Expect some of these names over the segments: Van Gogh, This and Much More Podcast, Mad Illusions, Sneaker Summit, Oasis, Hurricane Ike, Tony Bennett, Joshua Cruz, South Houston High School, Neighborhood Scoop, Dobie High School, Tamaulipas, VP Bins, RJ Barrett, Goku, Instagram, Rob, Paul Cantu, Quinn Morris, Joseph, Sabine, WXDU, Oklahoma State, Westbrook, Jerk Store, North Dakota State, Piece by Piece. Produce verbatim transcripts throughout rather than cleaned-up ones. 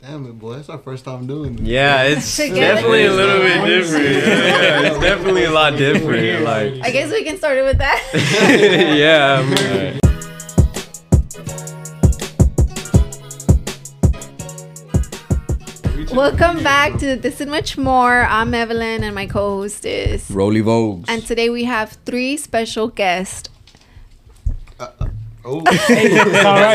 Damn it, boy. That's our first time doing this. Yeah, it's definitely a little bit different. Yeah, it's definitely a lot different. Like, I guess we can start it with that. Yeah. I mean, welcome back to This and Much More. I'm Evelyn and my co-host is Rolly Vogues. And today we have three special guests. Uh, oh. All right.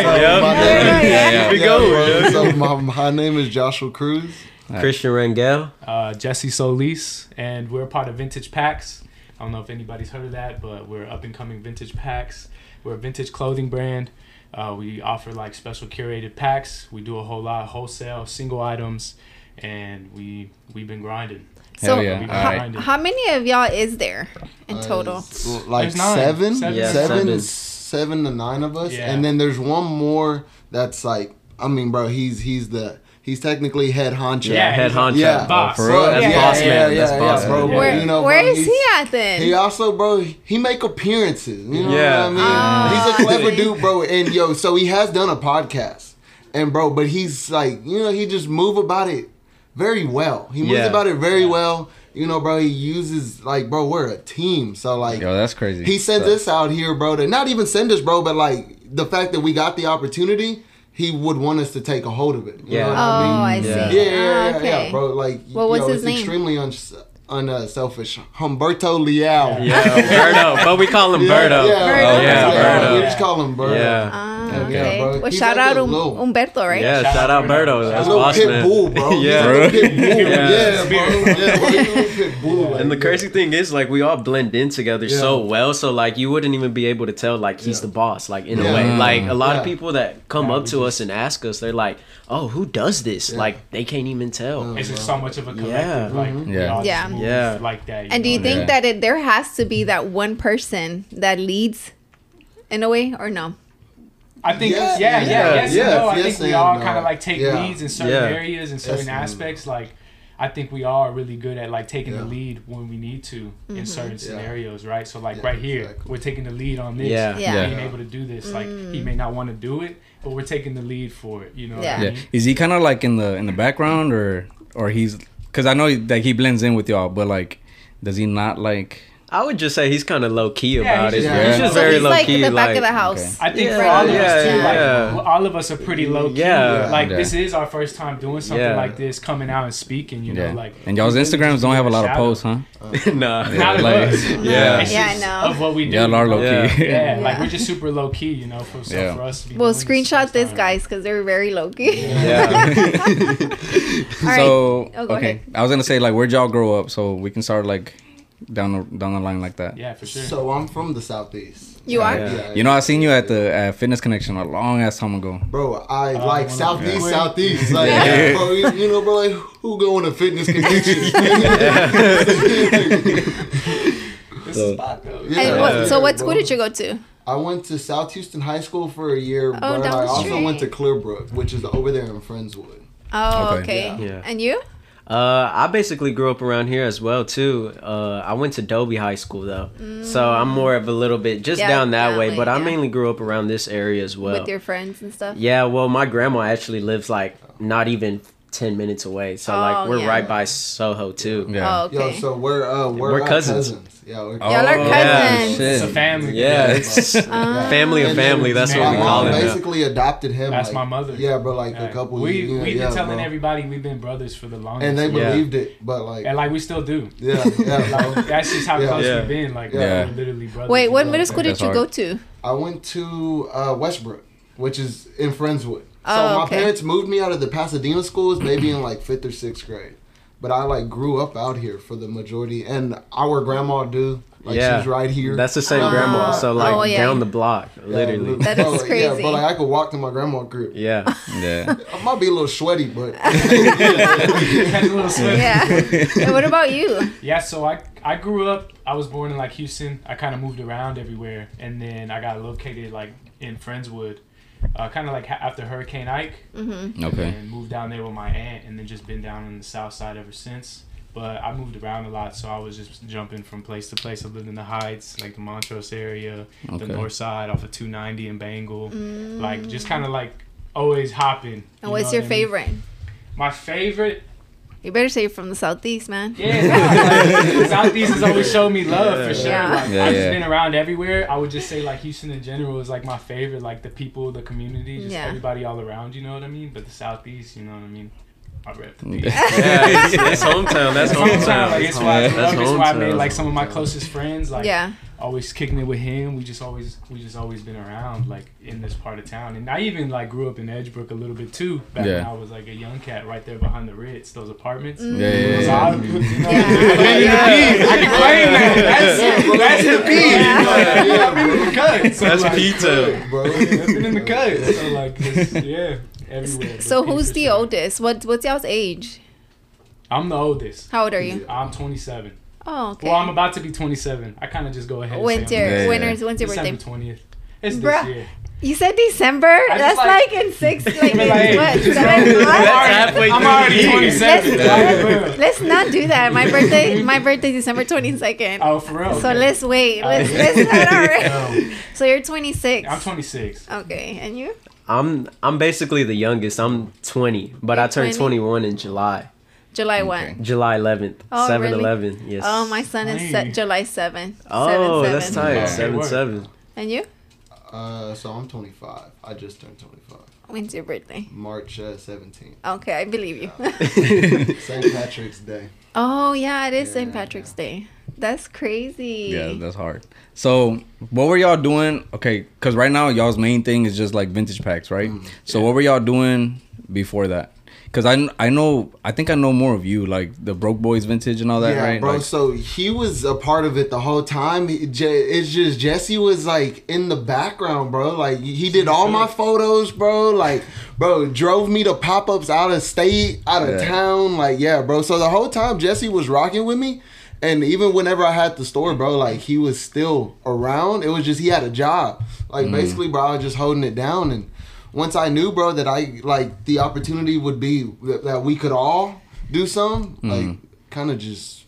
Yep. Here we go. So my, my name is Joshua Cruz. Right. Christian Rangel. Uh, Jesse Solis. And we're part of Vintage Packs. I don't know if anybody's heard of that, but we're up and coming Vintage Packs. We're a vintage clothing brand. Uh, we offer like special curated packs. We do a whole lot of wholesale, single items, and we we've been grinding. So yeah. been how, grinding. How many of y'all is there in uh, total? Like seven, seven, yeah, seven, seven. Is seven to nine of us, yeah. And then there's one more that's like, I mean, bro, he's he's the he's technically head honcho. Yeah, head honcho. Yeah, boss. Oh, for real, that's yeah, boss yeah, man. Yeah, that's yeah, boss yeah, bro. Yeah. Where, you know, where bro, is he at then? He also, bro, he make appearances. You know yeah. what I mean? Uh, he's a clever dude, bro. And yo, so he has done a podcast, and bro, but he's like, you know, he just move about it very well. He moves yeah. about it very yeah. well. You know, bro, he uses, like, bro, we're a team. So, like... Yo, that's crazy. He sends us out here, bro, to not even send us, bro, but, like, the fact that we got the opportunity, he would want us to take a hold of it. You yeah. know what oh, I mean? I yeah. see. Yeah, yeah, yeah, okay. yeah, bro. Like, well, what's you know, his it's name? Extremely unselfish. Un, uh, selfish. Humberto Leal. Yeah, Humberto. But we call him Berto. Yeah, yeah, oh, yeah, yeah Berto. We just call him Berto. Yeah. Uh, okay. Yeah, well, shout like out um, Humberto, right? Yeah, shout, shout out Berto. That's boss man. Bull, bro. Yeah, bro. Yeah, yeah, bro. Yeah, bro. Like, and the crazy thing is, like, we all blend in together yeah. so well, so like you wouldn't even be able to tell, like, he's yeah. the boss, like in yeah. a way. Like a lot yeah. of people that come yeah, up to us and ask us, they're like, "Oh, who does this?" Yeah. Like they can't even tell. It's just so much of a collective, like yeah. Yeah, like that. And know? do you think yeah. that it, there has to be that one person that leads, in a way, or no? I think yeah, yeah, yeah. yeah. yes, yes and no. Yes, I think we all no. kind of like take yeah. leads in certain yeah. areas and certain yes, aspects. Like, I think we all are really good at like taking yeah. the lead when we need to mm-hmm. in certain yeah. scenarios, right? So like yeah, right here, exactly. we're taking the lead on this. Yeah, yeah. yeah. being able to do this. Like mm. he may not want to do it, but we're taking the lead for it. You know? Yeah. What I mean? yeah. Is he kind of like in the in the background, or or he's? Because I know that like, he blends in with y'all, but, like, does he not, like... I would just say he's kind of low-key about yeah, he's just, it. Yeah. He's just so very low-key. Like, in the back like, of the house. Okay. I think yeah, for all yeah, of us, too, yeah, like, yeah. all of us are pretty low-key. Yeah. Like, yeah. this is our first time doing something yeah. like this, coming out and speaking, you know, yeah. like... And y'all's Instagrams don't have a lot of posts, huh? Nah. Not a lot. Yeah. Yeah, no. Of what we do. Y'all are low-key. Yeah, like, we're just super low-key, you know, for us to be... Well, screenshot this, guys, because they're very low-key. Yeah. Right. So oh, okay, ahead. I was gonna say like where'd y'all grow up, so we can start like down the down the line like that. Yeah, for sure. So I'm from the southeast. You are? Yeah. Yeah. You know, I seen you at the at Fitness Connection a long ass time ago. Bro, I oh, like southeast, yeah. southeast. Like, yeah. bro, you know, bro, like, who going to Fitness Connection? This so, spot though. Yeah. And what, so what school did you go to? I went to South Houston High School for a year, oh, but I also went to Clearbrook, which is over there in Friendswood. Oh, okay. okay. Yeah. Yeah. And you? Uh, I basically grew up around here as well, too. Uh, I went to Dobie High School, though. Mm. So I'm more of a little bit just yeah, down that yeah, way, like, but I yeah. mainly grew up around this area as well. With your friends and stuff? Yeah, well, my grandma actually lives, like, not even ten minutes away. So, oh, like, we're yeah. right by Soho, too. Yeah. Oh, okay. Yo, so we're, uh, we're, we're cousins. cousins. Yeah, we're cousins. Y'all are cousins. Yeah, it's a family. Yeah, it's uh, family of family. That's what we call it. My mom basically adopted him. That's like, my mother. Yeah, bro, like yeah. a couple we, years. We've been yeah, telling bro. everybody we've been brothers for the longest. And they yeah. believed it, but like... And like, we still do. Yeah, yeah. Like, that's just how yeah. close yeah. we've been. Like, yeah. we're literally brothers. Wait, what middle school did you hard. go to? I went to uh, Westbrook, which is in Friendswood. So oh, my okay. parents moved me out of the Pasadena schools maybe in like fifth or sixth grade. But I, like, grew up out here for the majority. And our grandma, do. Like, yeah. she's right here. That's the same uh, grandma. So, like, oh, yeah. down the block, yeah, literally. That is so, crazy. Yeah, but, like, I could walk to my grandma's crib. Yeah. yeah. I might be a little sweaty, but. yeah. a little sweaty. Yeah. And what about you? Yeah, so I, I grew up. I was born in, like, Houston. I kind of moved around everywhere. And then I got located, like, in Friendswood. Uh, kind of like ha- after Hurricane Ike, mm-hmm. okay, and moved down there with my aunt, and then just been down on the south side ever since. But I moved around a lot, so I was just jumping from place to place. I lived in the Heights, like the Montrose area, okay. the north side off of two ninety in Bengal, mm. like just kind of like always hopping. And what's your what I mean? favorite? My favorite. You better say you're from the Southeast, man. Yeah, like, the Southeast has always shown me love, yeah, for sure. Yeah. Like, yeah, I've just yeah. been around everywhere. I would just say, like, Houston in general is, like, my favorite. Like, the people, the community, just yeah. everybody all around, you know what I mean? But the Southeast, you know what I mean? I rep the East. Yeah, it's, it's hometown. That's hometown. Like, it's why I love. It's why I made, like, some of my closest friends, like, yeah. always kicking it with him. We just always, we just always been around, like, in this part of town. And I even, like, grew up in Edgebrook a little bit too. Back yeah. when I was, like, a young cat, right there behind the Ritz, those apartments. Mm. Yeah, yeah, yeah. Those, you know, yeah. yeah. I can claim that. That's, that's the P. Yeah. Yeah, I've been in the cut. So, that's like, pizza, bro. Yeah, I've been in the cut. So, like, this, yeah, everywhere. So who's the oldest? What what's y'all's age? I'm the oldest. How old are you? I'm twenty-seven. Oh, okay. Well, I'm about to be twenty-seven. I kind of just go ahead and Winter. say. Winter. Yeah. When's your birthday? December twentieth. It's Bruh, this year. You said December? That's like, like in six, like, in, like what, seven months? I'm already, I'm already twenty-seven. Let's, let's, let's not do that. My birthday, my birthday December twenty-second. Oh, for real? So okay. let's wait. Let's, uh, let's not already. No. So you're twenty-six. I'm twenty-six. Okay. And you? I'm I'm basically the youngest. I'm twenty, but you're I turned twenty? twenty-one in July. July first. Okay. July eleventh. Oh, seven eleven. Really? Yes. Oh, my son is se- July seventh. Oh, seven, seven. That's tight. seven seven. And you? Uh, so I'm twenty-five. I just turned twenty-five. When's your birthday? March seventeenth. Okay, I believe you. Yeah. Saint Patrick's Day. Oh, yeah, it is yeah, Saint Patrick's yeah. Day. That's crazy. Yeah, that's hard. So what were y'all doing? Okay, because right now y'all's main thing is just like vintage packs, right? Mm, so yeah. what were y'all doing before that? Because I, I know, I think I know more of you, like the Broke Boys Vintage and all that, yeah, right? Yeah, bro, like, so he was a part of it the whole time. It's just Jesse was, like, in the background, bro. Like, he did all my photos, bro. Like, bro, drove me to pop-ups out of state, out of yeah. town. Like, yeah, bro. So the whole time Jesse was rocking with me. And even whenever I had the store, bro, like, he was still around. It was just he had a job. Like, mm. basically, bro, I was just holding it down. And once I knew, bro, that I, like, the opportunity would be th- that we could all do some, mm-hmm. like, kind of just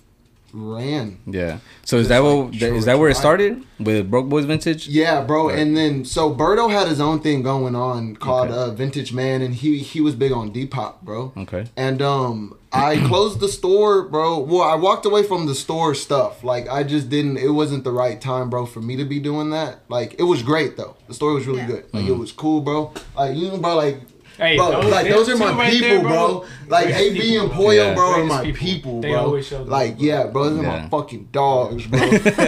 ran. Yeah. So is that, like, what, is that where it started? With Broke Boys Vintage? Yeah, bro. Right. And then, so Berto had his own thing going on called okay. uh, Vintage Man, and he, he was big on Depop, bro. Okay. And um, I closed the store, bro. Well, I walked away from the store stuff. Like, I just didn't, it wasn't the right time, bro, for me to be doing that. Like, it was great, though. The story was really yeah. good. Like, mm-hmm. it was cool, bro. Like, you know, bro, like, hey, bro, those, like, those are my right people, there, bro. bro. Like, A B people, and Pollo, yeah. bro, are my people, people bro. Like, yeah, bro, those yeah. are my fucking dogs, bro.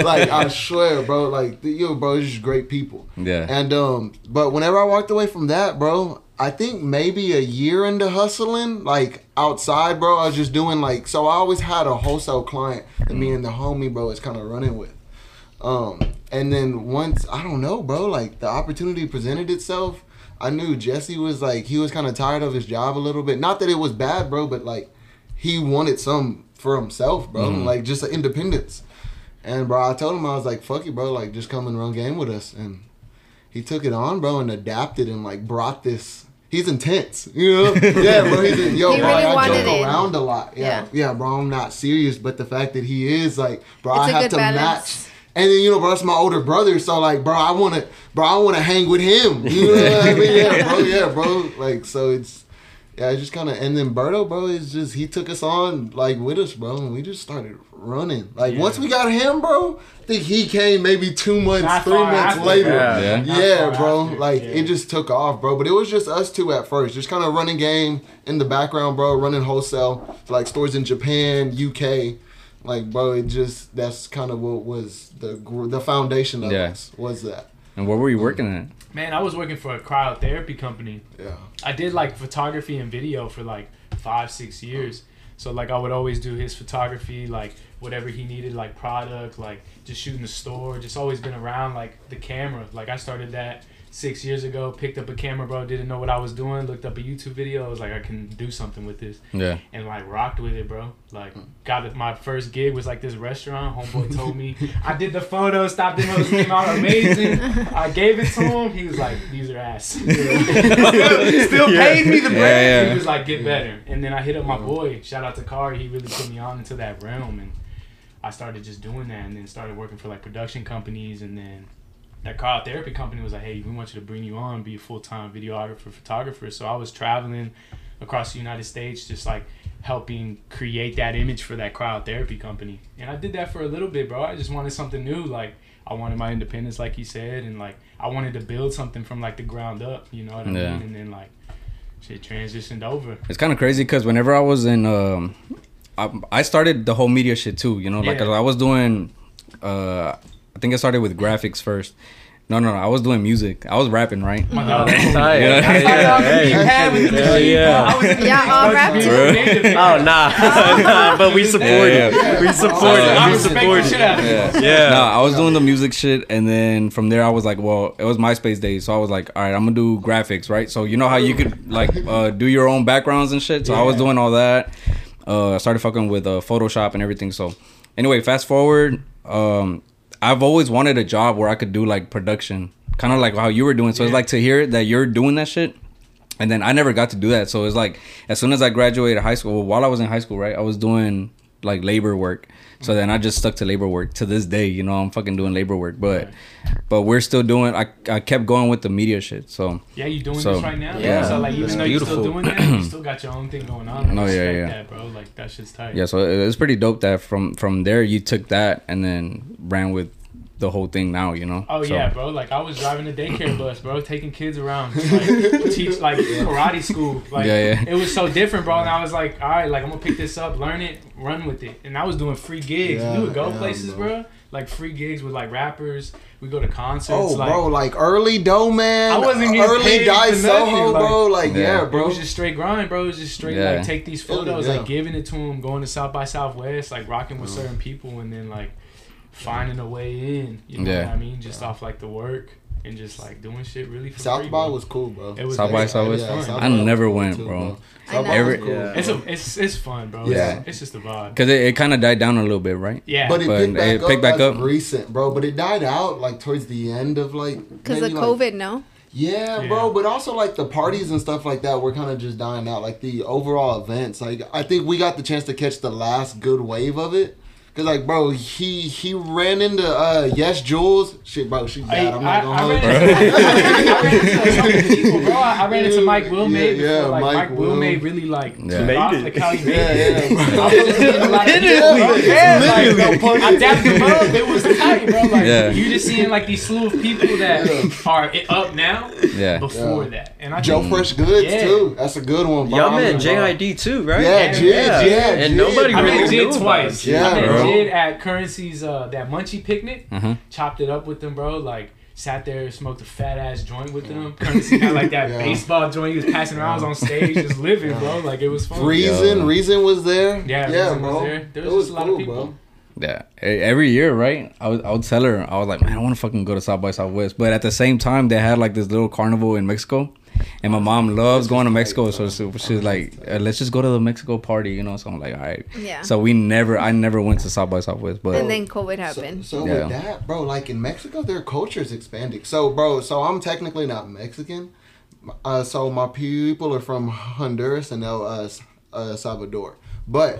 Like, I swear, bro. Like, yo, bro, these are great people. Yeah. And, um, but whenever I walked away from that, bro, I think maybe a year into hustling, like, outside, bro, I was just doing, like, so I always had a wholesale client that me and the homie, bro, is kind of running with. Um, and then once, I don't know, bro, like, the opportunity presented itself. I knew Jesse was, like, he was kind of tired of his job a little bit. Not that it was bad, bro, but, like, he wanted some for himself, bro, mm-hmm. like, just independence. And, bro, I told him, I was like, fuck it, bro, like, just come and run game with us. And he took it on, bro, and adapted and, like, brought this. He's intense, you know? Yeah, bro, he's in, yo, he bro, really I joke it. around a lot. Yeah, yeah, yeah, bro, I'm not serious, but the fact that he is, like, bro, it's I have to balance. match. And then, you know, bro, that's my older brother, so, like, bro, I want to, bro, I want to hang with him. You know what I mean? Yeah, bro, yeah, bro. Like, so it's, yeah, it's just kind of, and then Berto, bro, it's just, he took us on, like, with us, bro, and we just started running. Like, yeah. once we got him, bro, I think he came maybe two months, Not three months after. later. Yeah, yeah. yeah bro, after. like, yeah. it just took off, bro, but it was just us two at first, just kind of running game in the background, bro, running wholesale, like, stores in Japan, U K. Like, bro, it just, that's kind of what was the the foundation of yeah. us, was that. And what were you working at? Man, I was working for a cryotherapy company. Yeah. I did, like, photography and video for, like, five, six years. Oh. So, like, I would always do his photography, like, whatever he needed, like, product, like, just shooting the store, just always been around, like, the camera. Like, I started that six years ago, picked up a camera, bro, didn't know what I was doing, looked up a YouTube video, I was like, I can do something with this. Yeah. And, like, rocked with it, bro. Like, got it, my first gig was, like, this restaurant. Homeboy told me, I did the photos, stopped in, those came out amazing. I gave it to him. He was like, these are ass. still still yeah. paid me the bread. Yeah, yeah. He was like, get better. And then I hit up my boy, shout out to Kari, he really put me on into that realm, and I started just doing that, and then started working for, like, production companies, and then that cryotherapy company was like, hey, we want you to bring you on, be a full-time videographer, photographer. So I was traveling across the United States, just like helping create that image for that crowd therapy company. And I did that for a little bit, bro. I just wanted something new. Like, I wanted my independence, like you said, and like I wanted to build something from like the ground up, you know what I yeah. mean? And then like shit transitioned over. It's kind of crazy because whenever I was in um I, I started the whole media shit too, you know, like yeah. I was doing uh I think I started with graphics first. No, no, no. I was doing music. I was rapping, right? My God. Yeah. Yeah. Yeah. Oh, nah. But we support yeah, yeah. it. We support uh, it. We support it. Yeah. yeah. No, I was doing the music shit. And then from there, I was like, well, it was MySpace days. So I was like, all right, I'm going to do graphics, right? So you know how you could like uh, do your own backgrounds and shit? So yeah. I was doing all that. Uh, I started fucking with uh, Photoshop and everything. So anyway, fast forward. Um, I've always wanted a job where I could do like production, kind of like how you were doing. So yeah. it's like to hear that you're doing that shit. And then I never got to do that. So it's like, as soon as I graduated high school, well, while I was in high school, right, I was doing like labor work. So then I just stuck to labor work to this day, you know, I'm fucking doing labor work, but, but we're still doing, I I kept going with the media shit. So yeah, you're doing so, this right now. Yeah. So like, even though you're still doing that, you still got your own thing going on. No, yeah, yeah. That, bro. Like that shit's tight. Yeah. So it's pretty dope that from, from there you took that and then ran with the whole thing now, you know? Oh so. yeah, bro. Like I was driving a daycare bus, bro, taking kids around, just, like teach like karate school. Like yeah, yeah. it was so different, bro. And I was like, all right, like I'm gonna pick this up, learn it, run with it. And I was doing free gigs. Yeah, we would go yeah, places, bro. bro. Like free gigs with like rappers. We go to concerts. Oh, like, bro, like early Dough Man. I wasn't getting early Die Soho, bro. Like, like yeah. yeah, bro. It was just straight grind, bro. It was just straight yeah. like take these photos, yeah. like giving it to them, going to South by Southwest, like rocking with mm. certain people, and then like. Finding a way in, you know yeah. what I mean? Just yeah. off like the work and just like doing shit really for South free, by bro. was cool, bro. It was South by Southwest. Yeah, South I never cool went, too, bro. South by was cool. Yeah. It's a, it's it's fun, bro. Yeah, it's, it's just a vibe. Cause it, it kind of died down a little bit, right? Yeah, but it but picked back it up. Picked back up. Recent, bro. But it died out like towards the end of like cause maybe, of COVID, like, no. Yeah, yeah, bro, but also, like, the parties and stuff like that were kind of just dying out. Like, the overall events. Like, I think we got the chance to catch the last good wave of it. Cause like bro, he he ran into uh Yes Jules. Shit, bro, she's bad. I'm not gonna hold, bro. I ran into so many people, bro. I ran into Mike Wilmay. Yeah, yeah like, Mike, Mike Wilmay really like yeah. made off it. The Cali made yeah, it. Yeah, bro. I was like, literally, yeah, literally. Like, no I dapped him up. It was tight, bro. Like yeah. you just seeing like these slew of people that yeah. are up now. Yeah. Before yeah. that, and I Joe think, Fresh Goods yeah. too. That's a good one, bro. Y'all met J I D too, right? Yeah, Jid, yeah, yeah. And nobody really did twice. Yeah. Did at Currency's uh, that munchie picnic, mm-hmm. chopped it up with them, bro. Like sat there, smoked a fat ass joint with them. Currency had like that yeah. baseball joint he was passing around. I was on stage, just living, yeah. bro. Like it was fun. Reason, Yo. Reason was there. Yeah, yeah, Reason bro. Was there. There was, was just a lot cool, of people. Bro. Yeah, every year, right? I would, I would tell her, I was like, man, I want to fucking go to South by Southwest, but at the same time, they had like this little carnival in Mexico. And my mom loves going to Mexico, so she's like, "Let's just go to the Mexico party," you know. So I'm like, "All right." Yeah. So we never, I never went to South by Southwest, but and then COVID happened. So, so yeah. with that, bro, like in Mexico, their culture is expanding. So, bro, so I'm technically not Mexican. Uh, so my people are from Honduras and El uh, uh, Salvador, but.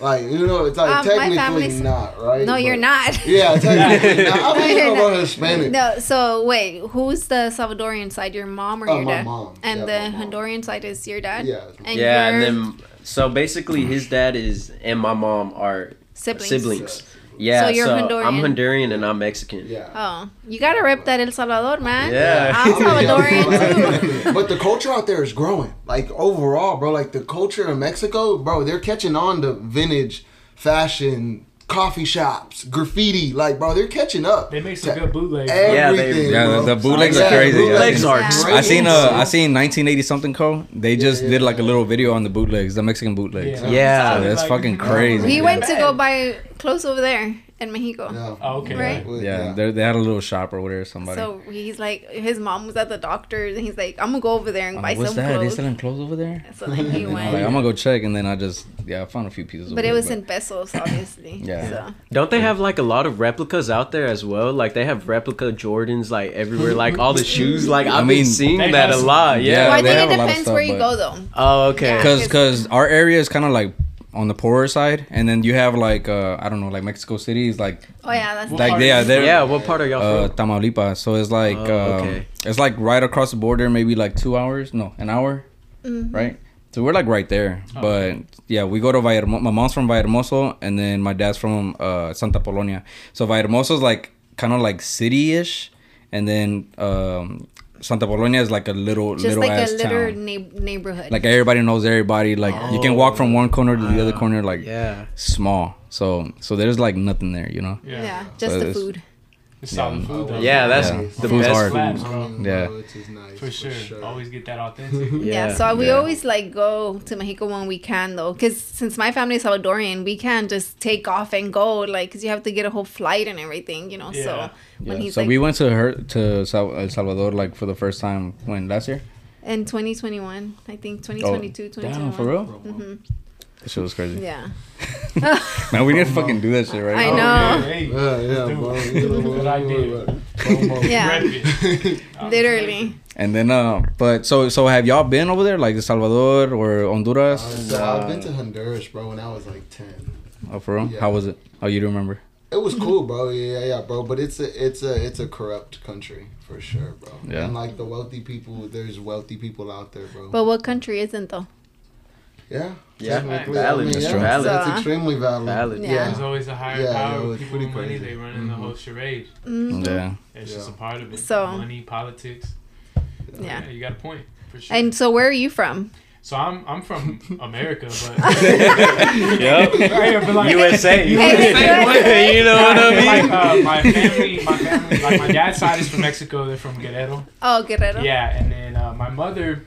Like, you know, it's like um, technically not, right? No, but, you're not. Yeah, technically not. I mean, no, I'm Hispanic. No, so wait, who's the Salvadorian side? Your mom or oh, your my dad? Mom. And yeah, the my Honduran mom. Side is your dad? Yeah. And yeah, your... and then, so basically his dad is, and my mom are siblings. siblings. Yeah. Yeah, so, you're so Honduran. I'm Honduran and I'm Mexican. Yeah. Oh, you gotta rep that El Salvador, man. Yeah. I'm Salvadorian too. But the culture out there is growing. Like overall, bro, like the culture in Mexico, bro, they're catching on to vintage fashion, coffee shops, graffiti. Like, bro, they're catching up. They make some good bootlegs. Everything, yeah, they, yeah the bootlegs yeah, are crazy. Bootlegs yeah. are crazy. I seen, uh, I seen nineteen eighty something co. They just yeah, yeah, did like a little video on the bootlegs, the Mexican bootlegs. Yeah, yeah. So that's like, fucking crazy. We went to go buy clothes over there in Mexico. Yeah. Oh, okay. Right? Yeah, yeah. They had a little shop or whatever. Somebody. So he's like, his mom was at the doctor's, and he's like, I'm gonna go over there and I'm buy like, what's some that? Clothes. They selling clothes over there. So like he went. Like, I'm gonna go check, and then I just yeah, I found a few pieces. But it was but... in pesos, obviously. Yeah. So. Don't they have like a lot of replicas out there as well? Like they have replica Jordans like everywhere, like all the shoes. Like I've I mean, been seeing that have... a lot. Yeah. yeah well, I think it depends stuff, where you but... go though. Oh, okay. Because yeah, because our area is kind of like. On the poorer side, and then you have like uh, I don't know, like Mexico City is like oh yeah, that's like yeah, they're, yeah. What part are y'all uh, from? Tamaulipas. So it's like oh, um, okay. it's like right across the border, maybe like two hours, no, an hour, mm-hmm. right? So we're like right there. Oh, but okay. yeah, we go to Vallehermoso. My mom's from Vallehermoso, and then my dad's from uh, Santa Apolonia. So Vallehermoso's like kind of like city-ish, and then um, Santa Apolonia is like a little Just little like ass a little town. Na- neighborhood. Like everybody knows everybody. Like oh, you can walk from one corner to the uh, other corner. Like yeah. small. So so there's like nothing there, you know. Yeah, yeah. just so the food. It's solid yeah. food though. Yeah, that's yeah. the food's best hard. food. Yeah, oh, nice, for, for sure. sure. Always get that authentic. yeah. yeah, so we yeah. always like go to Mexico when we can though, because since my family is Salvadorian, we can't just take off and go like, because you have to get a whole flight and everything, you know. Yeah. So when yeah. he's so like, we went to her to El Salvador like for the first time when last year. In twenty twenty-one, I think twenty twenty-two, oh, twenty twenty-one. Damn, for real. Mm-hmm. That shit was crazy. Yeah. Man, we didn't fucking do that shit, right? I know. Oh, hey, hey. Uh, yeah, bro. Good idea. Yeah. Literally. And then, uh, but so, so have y'all been over there, like El Salvador or Honduras? Uh, so uh, I've been to Honduras, bro, when I was like ten. Oh, for real? Yeah. How was it? Oh, you do remember? It was cool, bro. Yeah, yeah, bro. But it's a, it's a, it's a corrupt country for sure, bro. Yeah. And like the wealthy people, there's wealthy people out there, bro. But what country isn't though? Yeah. Yeah. Valid. I mean, yeah. Valid. So, uh, that's extremely valid. valid. Yeah. yeah. There's always a higher yeah, power. Yeah, people with money, they run in mm-hmm. the whole charade. Mm-hmm. Yeah. It's yeah. just a part of it. So money, politics. Yeah. yeah. yeah you got a point. For sure. And so, where are you from? So I'm I'm from America, but yep. like, U S A. U S A. You know what I mean? Like, uh, my family, my family, like my dad's side is from Mexico. They're from Guerrero. Oh, Guerrero. Yeah, and then uh, my mother.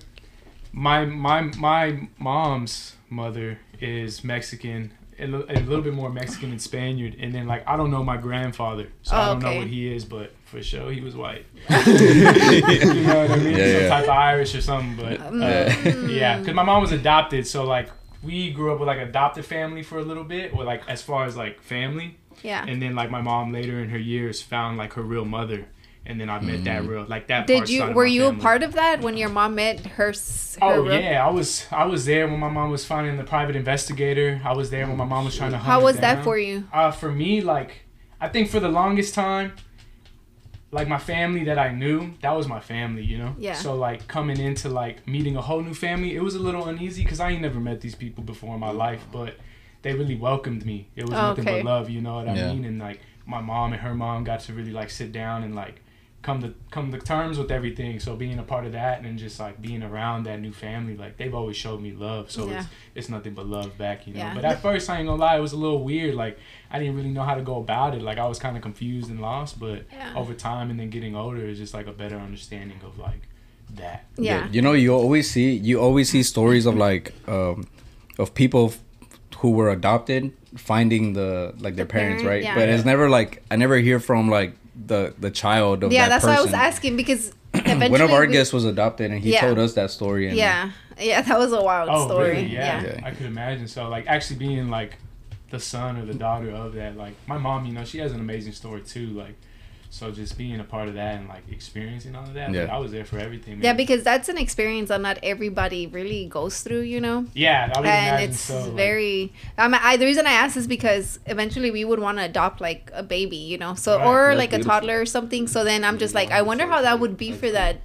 My my my mom's mother is Mexican, a, l- a little bit more Mexican than Spaniard, and then like I don't know my grandfather, so oh, I don't okay. know what he is, but for sure he was white. You know what I mean? Yeah, Some yeah. type of Irish or something, but um, uh, yeah, because my mom was adopted, so like we grew up with like adopted family for a little bit, or like as far as like family. Yeah. And then like my mom later in her years found like her real mother. And then I met mm-hmm. that real like that. Did part you were you family. a part of that when your mom met her? her oh real? yeah, I was I was there when my mom was finding the private investigator. I was there when my mom was trying to. How was that for you? Uh, for me, like I think for the longest time, like my family that I knew, that was my family, you know. Yeah. So like coming into like meeting a whole new family, it was a little uneasy because I ain't never met these people before in my life, but they really welcomed me. It was oh, nothing okay. but love, you know what yeah. I mean? And like my mom and her mom got to really like sit down and like. come to come to terms with everything, so being a part of that and just like being around that new family, like they've always showed me love, so yeah. it's it's nothing but love back, you know. Yeah. But at first I ain't gonna lie, it was a little weird, like I didn't really know how to go about it, like I was kind of confused and lost, but yeah. over time and then getting older is just like a better understanding of like that. Yeah. yeah you know, you always see you always see stories of like um of people who were adopted finding the like their the parents, parent, right yeah. but it's never like I never hear from like the the child of yeah that that's person. Why I was asking, because eventually one of our we, guests was adopted and he yeah. told us that story, and yeah yeah that was a wild oh, story really? yeah. Yeah. yeah I could imagine. So like actually being like the son or the daughter of that, like my mom, you know, she has an amazing story too, like so just being a part of that and like experiencing all of that, yeah. like, I was there for everything, man. Yeah, because that's an experience that not everybody really goes through, you know. Yeah, I would and it's so, like, very. Um, I the reason I asked is because eventually we would want to adopt like a baby, you know, so right. or that's like beautiful. a toddler or something. So then I'm just like, I wonder how that would be for that,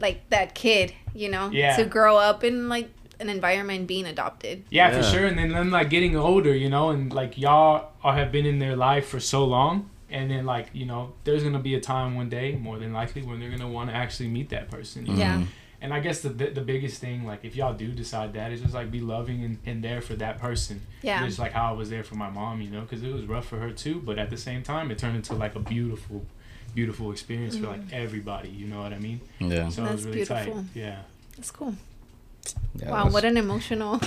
like that kid, you know, yeah. to grow up in like an environment being adopted. Yeah, yeah. for sure. And then, then like getting older, you know, and like y'all have been in their life for so long. And then, like, you know, there's going to be a time one day, more than likely, when they're going to want to actually meet that person. You know? Yeah. And I guess the the biggest thing, like, if y'all do decide that, is just, like, be loving and, and there for that person. Yeah. And just, like, how I was there for my mom, you know, because it was rough for her, too. But at the same time, it turned into, like, a beautiful, beautiful experience mm-hmm. for, like, everybody. You know what I mean? Yeah. So that's it was really beautiful. tight. Yeah. That's cool. Yeah, wow, what an emotional.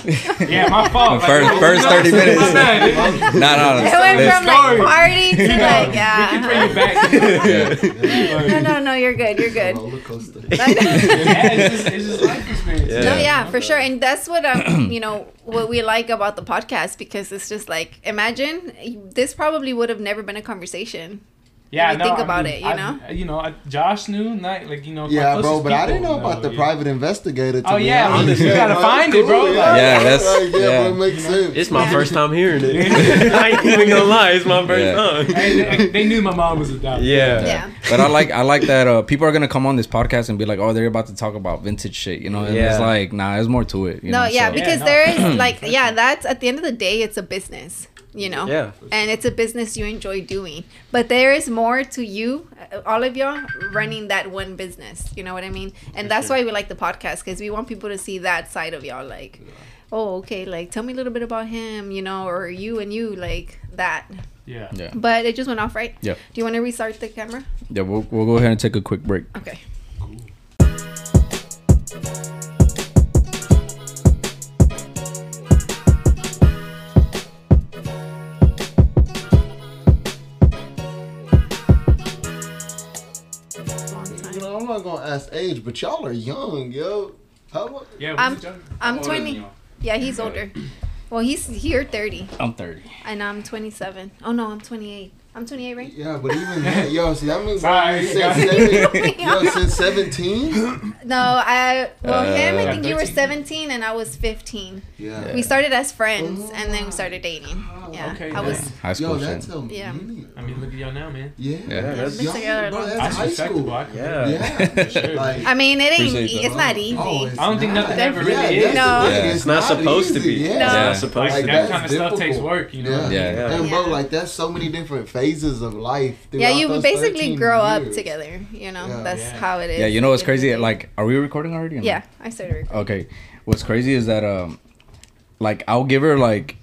Yeah, my fault. First, like, first thirty minutes. no, no, no. It went from like party to like, yeah. We can bring it back. yeah. Yeah. No, no, no, you're good. You're good. Roller coaster. yeah, it's just, it's just life experience. Yeah. No, yeah, for sure. And that's what, um, you know, what we like about the podcast, because it's just like, imagine this probably would have never been a conversation. Yeah, no, think I about mean, it, you I, know. You know, I, Josh knew, not like you know. Yeah, bro, but people, I didn't know about no, the yeah. private investigator. To oh yeah, I mean, you yeah, gotta find cool, it, bro. Like, yeah, that's like, yeah, yeah. Bro, it makes sense. It's my first time hearing it. I ain't even gonna lie, it's my first yeah. time. Hey, they, they knew my mom was a doctor. Yeah, yeah. But I like, I like that uh, people are gonna come on this podcast and be like, oh, they're about to talk about vintage shit, you know? And yeah. it's like, nah, there's more to it. You no, know? yeah, so. because yeah, no. there is like, yeah, that's at the end of the day, it's a business. You know, yeah. and it's a business you enjoy doing, but there is more to you, all of y'all running that one business. You know what I mean? And For that's sure. why we like the podcast, because we want people to see that side of y'all. Like, yeah. oh, okay, like tell me a little bit about him, you know, or you and you like that. Yeah. yeah. But it just went off, right? Yeah. Do you want to restart the camera? Yeah, we'll we'll go ahead and take a quick break. Okay. Cool. I'm not gonna ask age, but y'all are young, yo. How old? Yeah, I'm, I'm twenty. Yeah, he's older. Well, he's here thirty. I'm thirty. And I'm twenty-seven. Oh no, I'm twenty-eight. I'm twenty-eight, right? Yeah, but even that, yo, see, that means like, since, yo, since seventeen. No, I well uh, him. I think you were seventeen and I was fifteen. Yeah. yeah. We started as friends oh, and then we started dating. Oh, yeah. Okay. I yeah. was high school. Yo, that's yeah. I mean, look at y'all now, man. Yeah. Yeah. yeah that's, y'all, y'all, bro, that's high school. Block. Yeah. Yeah. Sure, like, I mean, it ain't. It's that. not easy. Oh, it's I don't not. think nothing ever really yeah, is. No. Yeah. It's, it's not, not supposed to be. Yeah. No. It's not supposed to be. That kind of stuff takes work, you know. Yeah. And bro, like that's so many different phases of life. Yeah, you basically grow years. up together, you know. Yeah. That's yeah. how it is. Yeah, you know what's crazy? Like, are we recording already? Or yeah, no? I started recording. Okay. What's crazy is that um like I'll give her like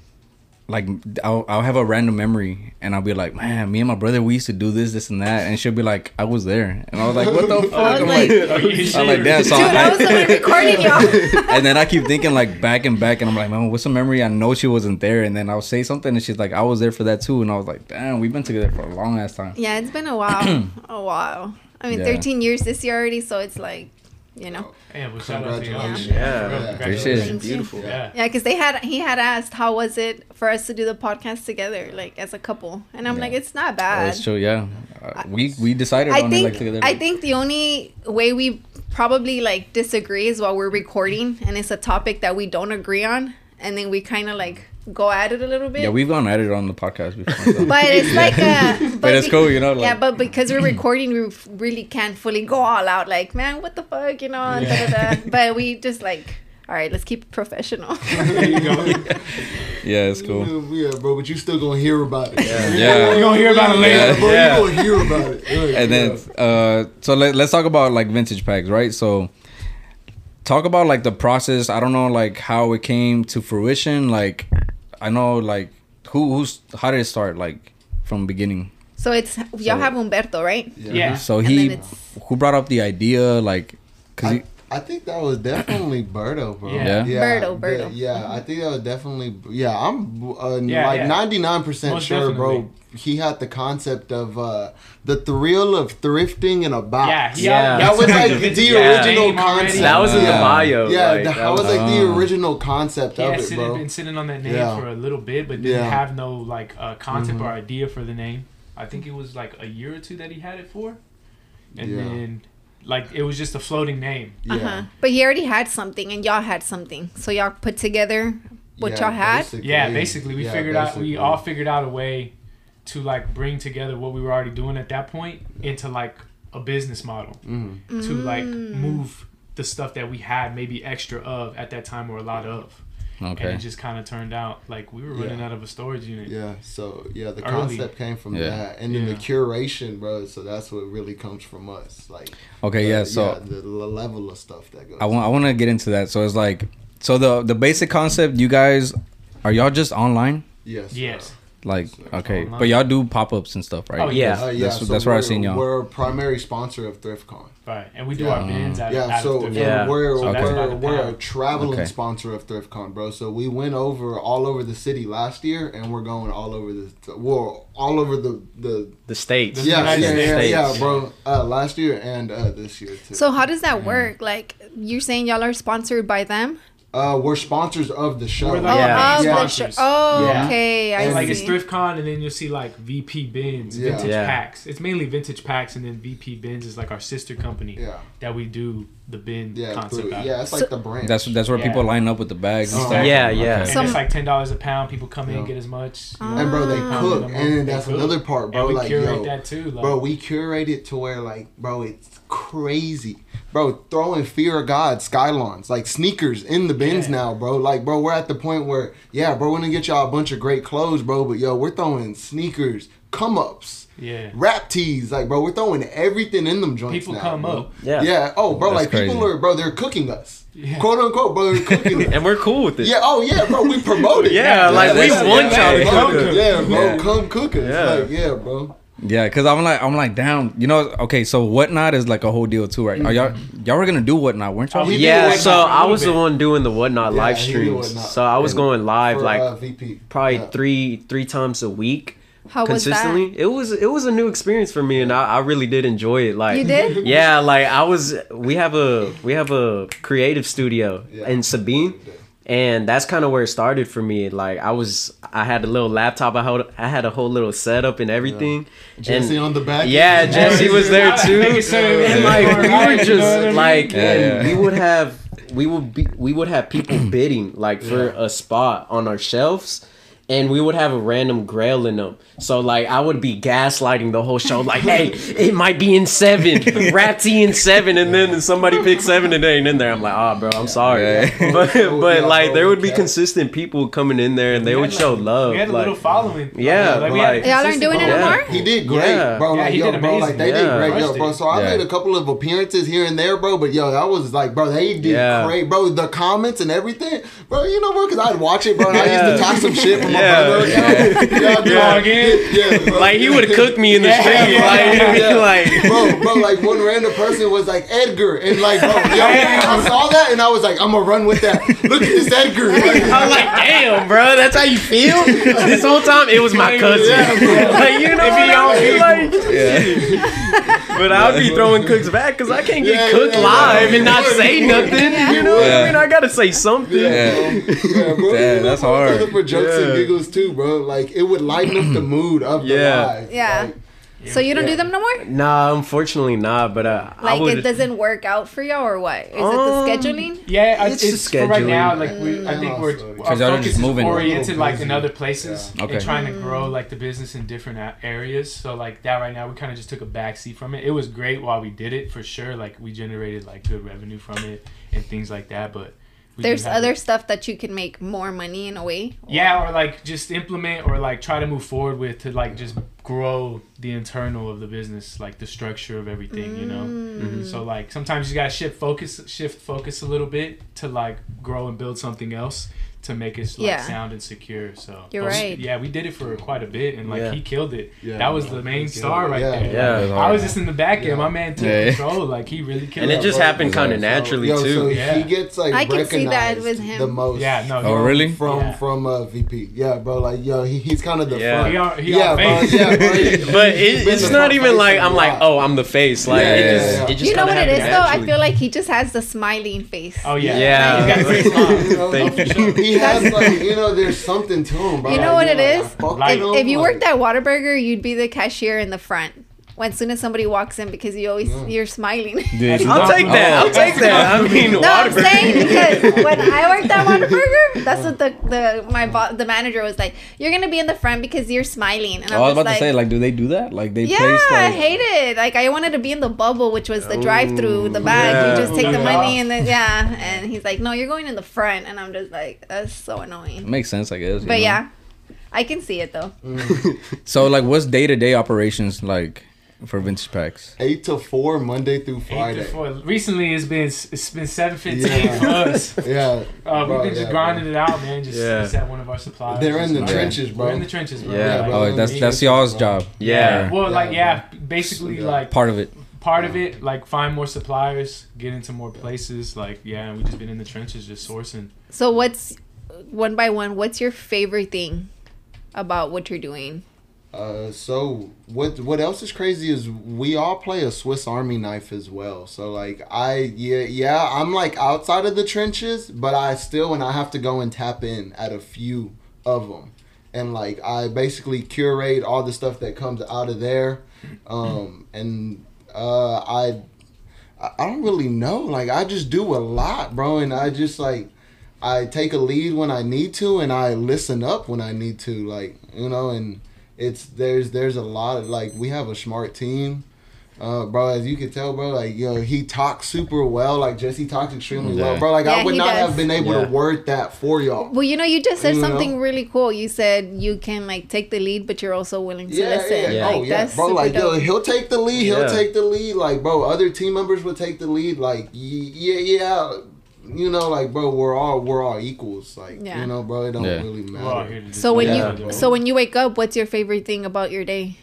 like I'll I'll have a random memory and I'll be like, man, me and my brother, we used to do this, this and that, and she'll be like, I was there. And I was like, what the fuck? I was I'm like, like I like that song. Dude, I was like recording y'all. And then I keep thinking like back and back and I'm like, man, what's a memory? I know she wasn't there, and then I'll say something and she's like, I was there for that too. And I was like, damn, we've been together for a long ass time. Yeah, it's been a while. a while. I mean yeah. thirteen years this year already, so it's like, you know. Hey, well, shout out to y'all. Yeah, yeah. It's beautiful. Yeah, because yeah, they had he had asked how was it for us to do the podcast together, like as a couple, and I'm yeah. like, it's not bad. That's true. Yeah, uh, we we decided. I on think it, like, together. I think the only way we probably like disagree is while we're recording, and it's a topic that we don't agree on, and then we kind of like go at it a little bit. Yeah, we've gone at it on the podcast before. So. But it's yeah. like a... But, but it's cool, you know? Like, yeah, but because we're recording, we really can't fully go all out. Like, man, what the fuck, you know? Yeah. Da, da, da. But we just like, all right, let's keep it professional. There you go. Yeah, it's cool. Yeah, bro, but you still gonna hear about it. Yeah. yeah. You're gonna hear about it later, yeah. bro. Yeah. You're gonna hear about it. Like, and then, yeah. uh, so let, let's talk about like vintage packs, right? So... Talk about like the process. I don't know like how it came to fruition. Like, I know like who who's how did it start like from beginning? So it's y'all so, have Humberto, right? Yeah. yeah. So he who brought up the idea like because I, I think that was definitely Berto, bro. Yeah, yeah. Berto, Berto. Yeah, yeah, I think that was definitely yeah. I'm uh, yeah, like ninety nine percent sure, definitely. bro. He had the concept of uh, the thrill of thrifting in a box. Yeah, yeah. That was like the yeah. original yeah. concept. That was in yeah. the bio. Yeah, like, that, that was, was like uh, the original concept yeah, of it, bro. Yeah, I've been sitting on that name yeah. for a little bit, but didn't yeah. have no like uh, concept mm-hmm. or idea for the name. I think it was like a year or two that he had it for. And yeah. then... Like, it was just a floating name. Yeah. Uh-huh. But he already had something, and y'all had something. So y'all put together what yeah, y'all had? Basically. Yeah, basically. We yeah, figured basically. out, we all figured out a way to, like, bring together what we were already doing at that point into, like, a business model. Mm-hmm. To, like, move the stuff that we had maybe extra of at that time or a lot of. Okay. And it just kind of turned out like we were running yeah. out of a storage unit. Yeah. So, yeah, the early. concept came from yeah. that. And then yeah. the curation, bro. So that's what really comes from us. Like, okay, the, yeah. So, yeah, the, the level of stuff that goes. I want I want to get into that. So, it's like, so the, the basic concept, you guys, are y'all just online? Yes. Yes. Bro. Like, okay. Online. But y'all do pop ups and stuff, right? Oh, yeah. That's, uh, yeah. that's, so that's where I've seen y'all. We're a primary sponsor of ThriftCon. Right. And we do yeah. our bins out, yeah, out so, of ThriftCon. Yeah, we're, so we're, we're a traveling okay. sponsor of ThriftCon, bro. So we went over all over the city last year, and we're going all over the, well, all over the, the, the states. Yeah, the yeah, yeah, states. yeah, bro. Uh, last year and uh, this year, too. So, how does that work? Like, you're saying y'all are sponsored by them? uh, were sponsors of the show. We're like, yeah. Oh, yeah. The show. Oh yeah. Okay. I and see. Like it's ThriftCon, and then you'll see like V P Bins, yeah. Vintage yeah. Packs. It's mainly Vintage Packs, and then V P Bins is like our sister company yeah. that we do the bin yeah, concept. Out. Yeah, it's like so, the brand. That's that's where yeah. people line up with the bags. And oh, stuff. Yeah, yeah. And Some, it's like ten dollars a pound. People come yeah. in, get as much. You know, and bro, they cook, and, and that's cook. another part, bro. And we like, curate yo, that too, like, bro. We curate it to where like, bro, it's crazy. Bro, throwing Fear of God, Skylons, like sneakers in the bins yeah. now, bro. Like, bro, we're at the point where, yeah, bro, we're going to get y'all a bunch of great clothes, bro. But, yo, we're throwing sneakers, come-ups, yeah, rap tees. Like, bro, we're throwing everything in them joints People now, come bro. up. Yeah. Yeah. Oh, bro, That's like, crazy. people are, bro, they're cooking us. Yeah. Quote unquote, bro, they're cooking us. And we're cool with it. Yeah, oh, yeah, bro, we promote it. yeah, yeah, like, we want y'all to cook. Yeah, bro, yeah. come cook us. Yeah. Like, yeah, bro. Yeah, cause I'm like I'm like down, you know. Okay, so Whatnot is like a whole deal too, right? Are y'all y'all were gonna do Whatnot, weren't y'all? Oh, we yeah, so I was the one doing the Whatnot yeah, live streams. Whatnot. So I was and going live for, like uh, V P. probably yeah. three three times a week. How consistently. Was that? It was it was a new experience for me, and I, I really did enjoy it. Like you did? Yeah, like I was. We have a we have a creative studio yeah. in Sabine. And that's kind of where it started for me. Like I was, I had a little laptop. I had, I had a whole little setup and everything. Yeah. Jesse and, on the back. Yeah, yeah. Jesse was there too. And like we were just like, yeah, and yeah. we would have, we would be, we would have people bidding like for yeah. a spot on our shelves. And we would have a random grail in them. So, like, I would be gaslighting the whole show. Like, hey, it might be in seven. Ratsy in seven. And then somebody picks seven and they ain't in there. I'm like, oh, bro, I'm sorry. Yeah. But, but yeah, like, there would be consistent people coming in there and they would like, show love. We had a like, little following. Yeah. Like, like, y'all aren't doing it anymore? He did great, yeah. bro. Like, yeah, he yo, did amazing. Bro, like, they yeah. did great, yo, bro. So, I yeah. made a couple of appearances here and there, bro. But, yo, I was like, bro, they did yeah. great, bro. The comments and everything. Bro, you know, bro, because I'd watch it, bro. And yeah. I used to talk some shit from Yeah, yeah. yeah, yeah. yeah, yeah like he would cook me in the yeah, street, like, yeah. like, bro, bro, like one random person was like Edgar, and like, bro, yo, I saw that and I was like, I'm gonna run with that. Look at this Edgar. Like, I was like, damn, bro, that's how you feel. This whole time it was my cousin. Yeah, like, you know, I mean? Like, yeah. but I'll be throwing cooks back because I can't get yeah, cooked yeah, live yeah. and not say nothing. You know yeah. what I mean? I gotta say something. Yeah, yeah bro, Dad, that's hard. For jokes yeah. and giggles too, bro. Like it would lighten up the mood of the yeah. live. Yeah. Like, yeah. So you don't yeah. do them no more? Nah, unfortunately not. But uh, like I would, it doesn't work out for y'all or what? Is um, it the scheduling? Yeah, it's, it's scheduling. Right now. Like we, I think we're our focus is oriented like in other places yeah. okay. and trying to grow like the business in different areas. So like that right now, we kind of just took a backseat from it. It was great while we did it for sure. Like we generated like good revenue from it and things like that, but. We There's other it. stuff that you can make more money in a way. Or? Yeah, or like just implement or like try to move forward with to like just grow the internal of the business, like the structure of everything, mm. you know? Mm-hmm. So like sometimes you got to shift focus, shift focus a little bit to like grow and build something else to make it like yeah. sound and secure. So You're but, right. yeah, we did it for quite a bit and like yeah. he killed it. Yeah, that was yeah. the main star right yeah. there. Yeah, yeah. I was just in the back end. Yeah. My man took yeah. control. Like he really killed it. And it just happened kind of naturally so, too. So yeah. he gets like I can recognized see that with him. the most. Yeah, no. Oh, really? From yeah. from uh, V P. Yeah, bro. Like yo, he, he's kind of the yeah. front. He are, he yeah, bro, yeah, bro. But it, it's not even like I'm like, oh, I'm the face. Like it just it just You know what it is though? I feel like he just has the smiling face. Oh yeah. Yeah. Thank you. He has like, you know, there's something to him, bro. You know what it is? If, if you worked at Whataburger, you'd be the cashier in the front. When as soon as somebody walks in, because you always yeah. you're smiling. Dude, I'll take that. I'll take that. I mean, no, I'm saying because when I worked at Whataburger, that's what the the my bo- the manager was like. You're gonna be in the front because you're smiling. And oh, I was about like, to say, like, do they do that? Like they yeah, place, like... I hate it. Like I wanted to be in the bubble, which was the drive-through, the bag. Yeah. You just take the money and then yeah. And he's like, no, you're going in the front, and I'm just like, that's so annoying. It makes sense, I guess. But know? yeah, I can see it though. Mm. So like, what's day-to-day operations like? For Vintage Packs, eight to four Monday through Friday. Eight to four. Recently, it's been it's been seven fifteen yeah. for us. Yeah, uh, bro, we've been yeah, just grinding bro. it out, man. Just yeah. at one of our suppliers. They're in the like, trenches, bro. We're in the trenches, bro. Yeah, like, oh, that's that's y'all's job. Yeah. yeah. Well, yeah, like yeah, bro. basically yeah. like part of it. Part yeah. of it, like find more suppliers, get into more places, like yeah. And we just been in the trenches, just sourcing. So what's one by one? What's your favorite thing about what you're doing? Uh, so what what else is crazy is we all play a Swiss Army knife as well. So like I yeah yeah I'm like outside of the trenches, but I still and I have to go and tap in at a few of them, and like I basically curate all the stuff that comes out of there, um, and uh, I I don't really know, like I just do a lot, bro, and I just like. I take a lead when I need to, and I listen up when I need to, like, you know, and it's, there's, there's a lot of, like, we have a smart team, uh, bro, as you can tell, bro, like, yo, know, he talks super well, like, Jesse talks extremely yeah. well, bro, like, yeah, I would not does. have been able yeah. to word that for y'all. Well, you know, you just said you something know? really cool, you said you can, like, take the lead, but you're also willing to yeah, listen, yeah, yeah. Like, oh, yeah. that's bro, like, dope. yo, he'll take the lead, he'll yeah. take the lead, like, bro, other team members will take the lead, like, yeah, yeah, you know, like, bro, we're all we're all equals, like, yeah. you know, bro, it don't yeah. really matter. So when yeah. you so when you wake up, what's your favorite thing about your day?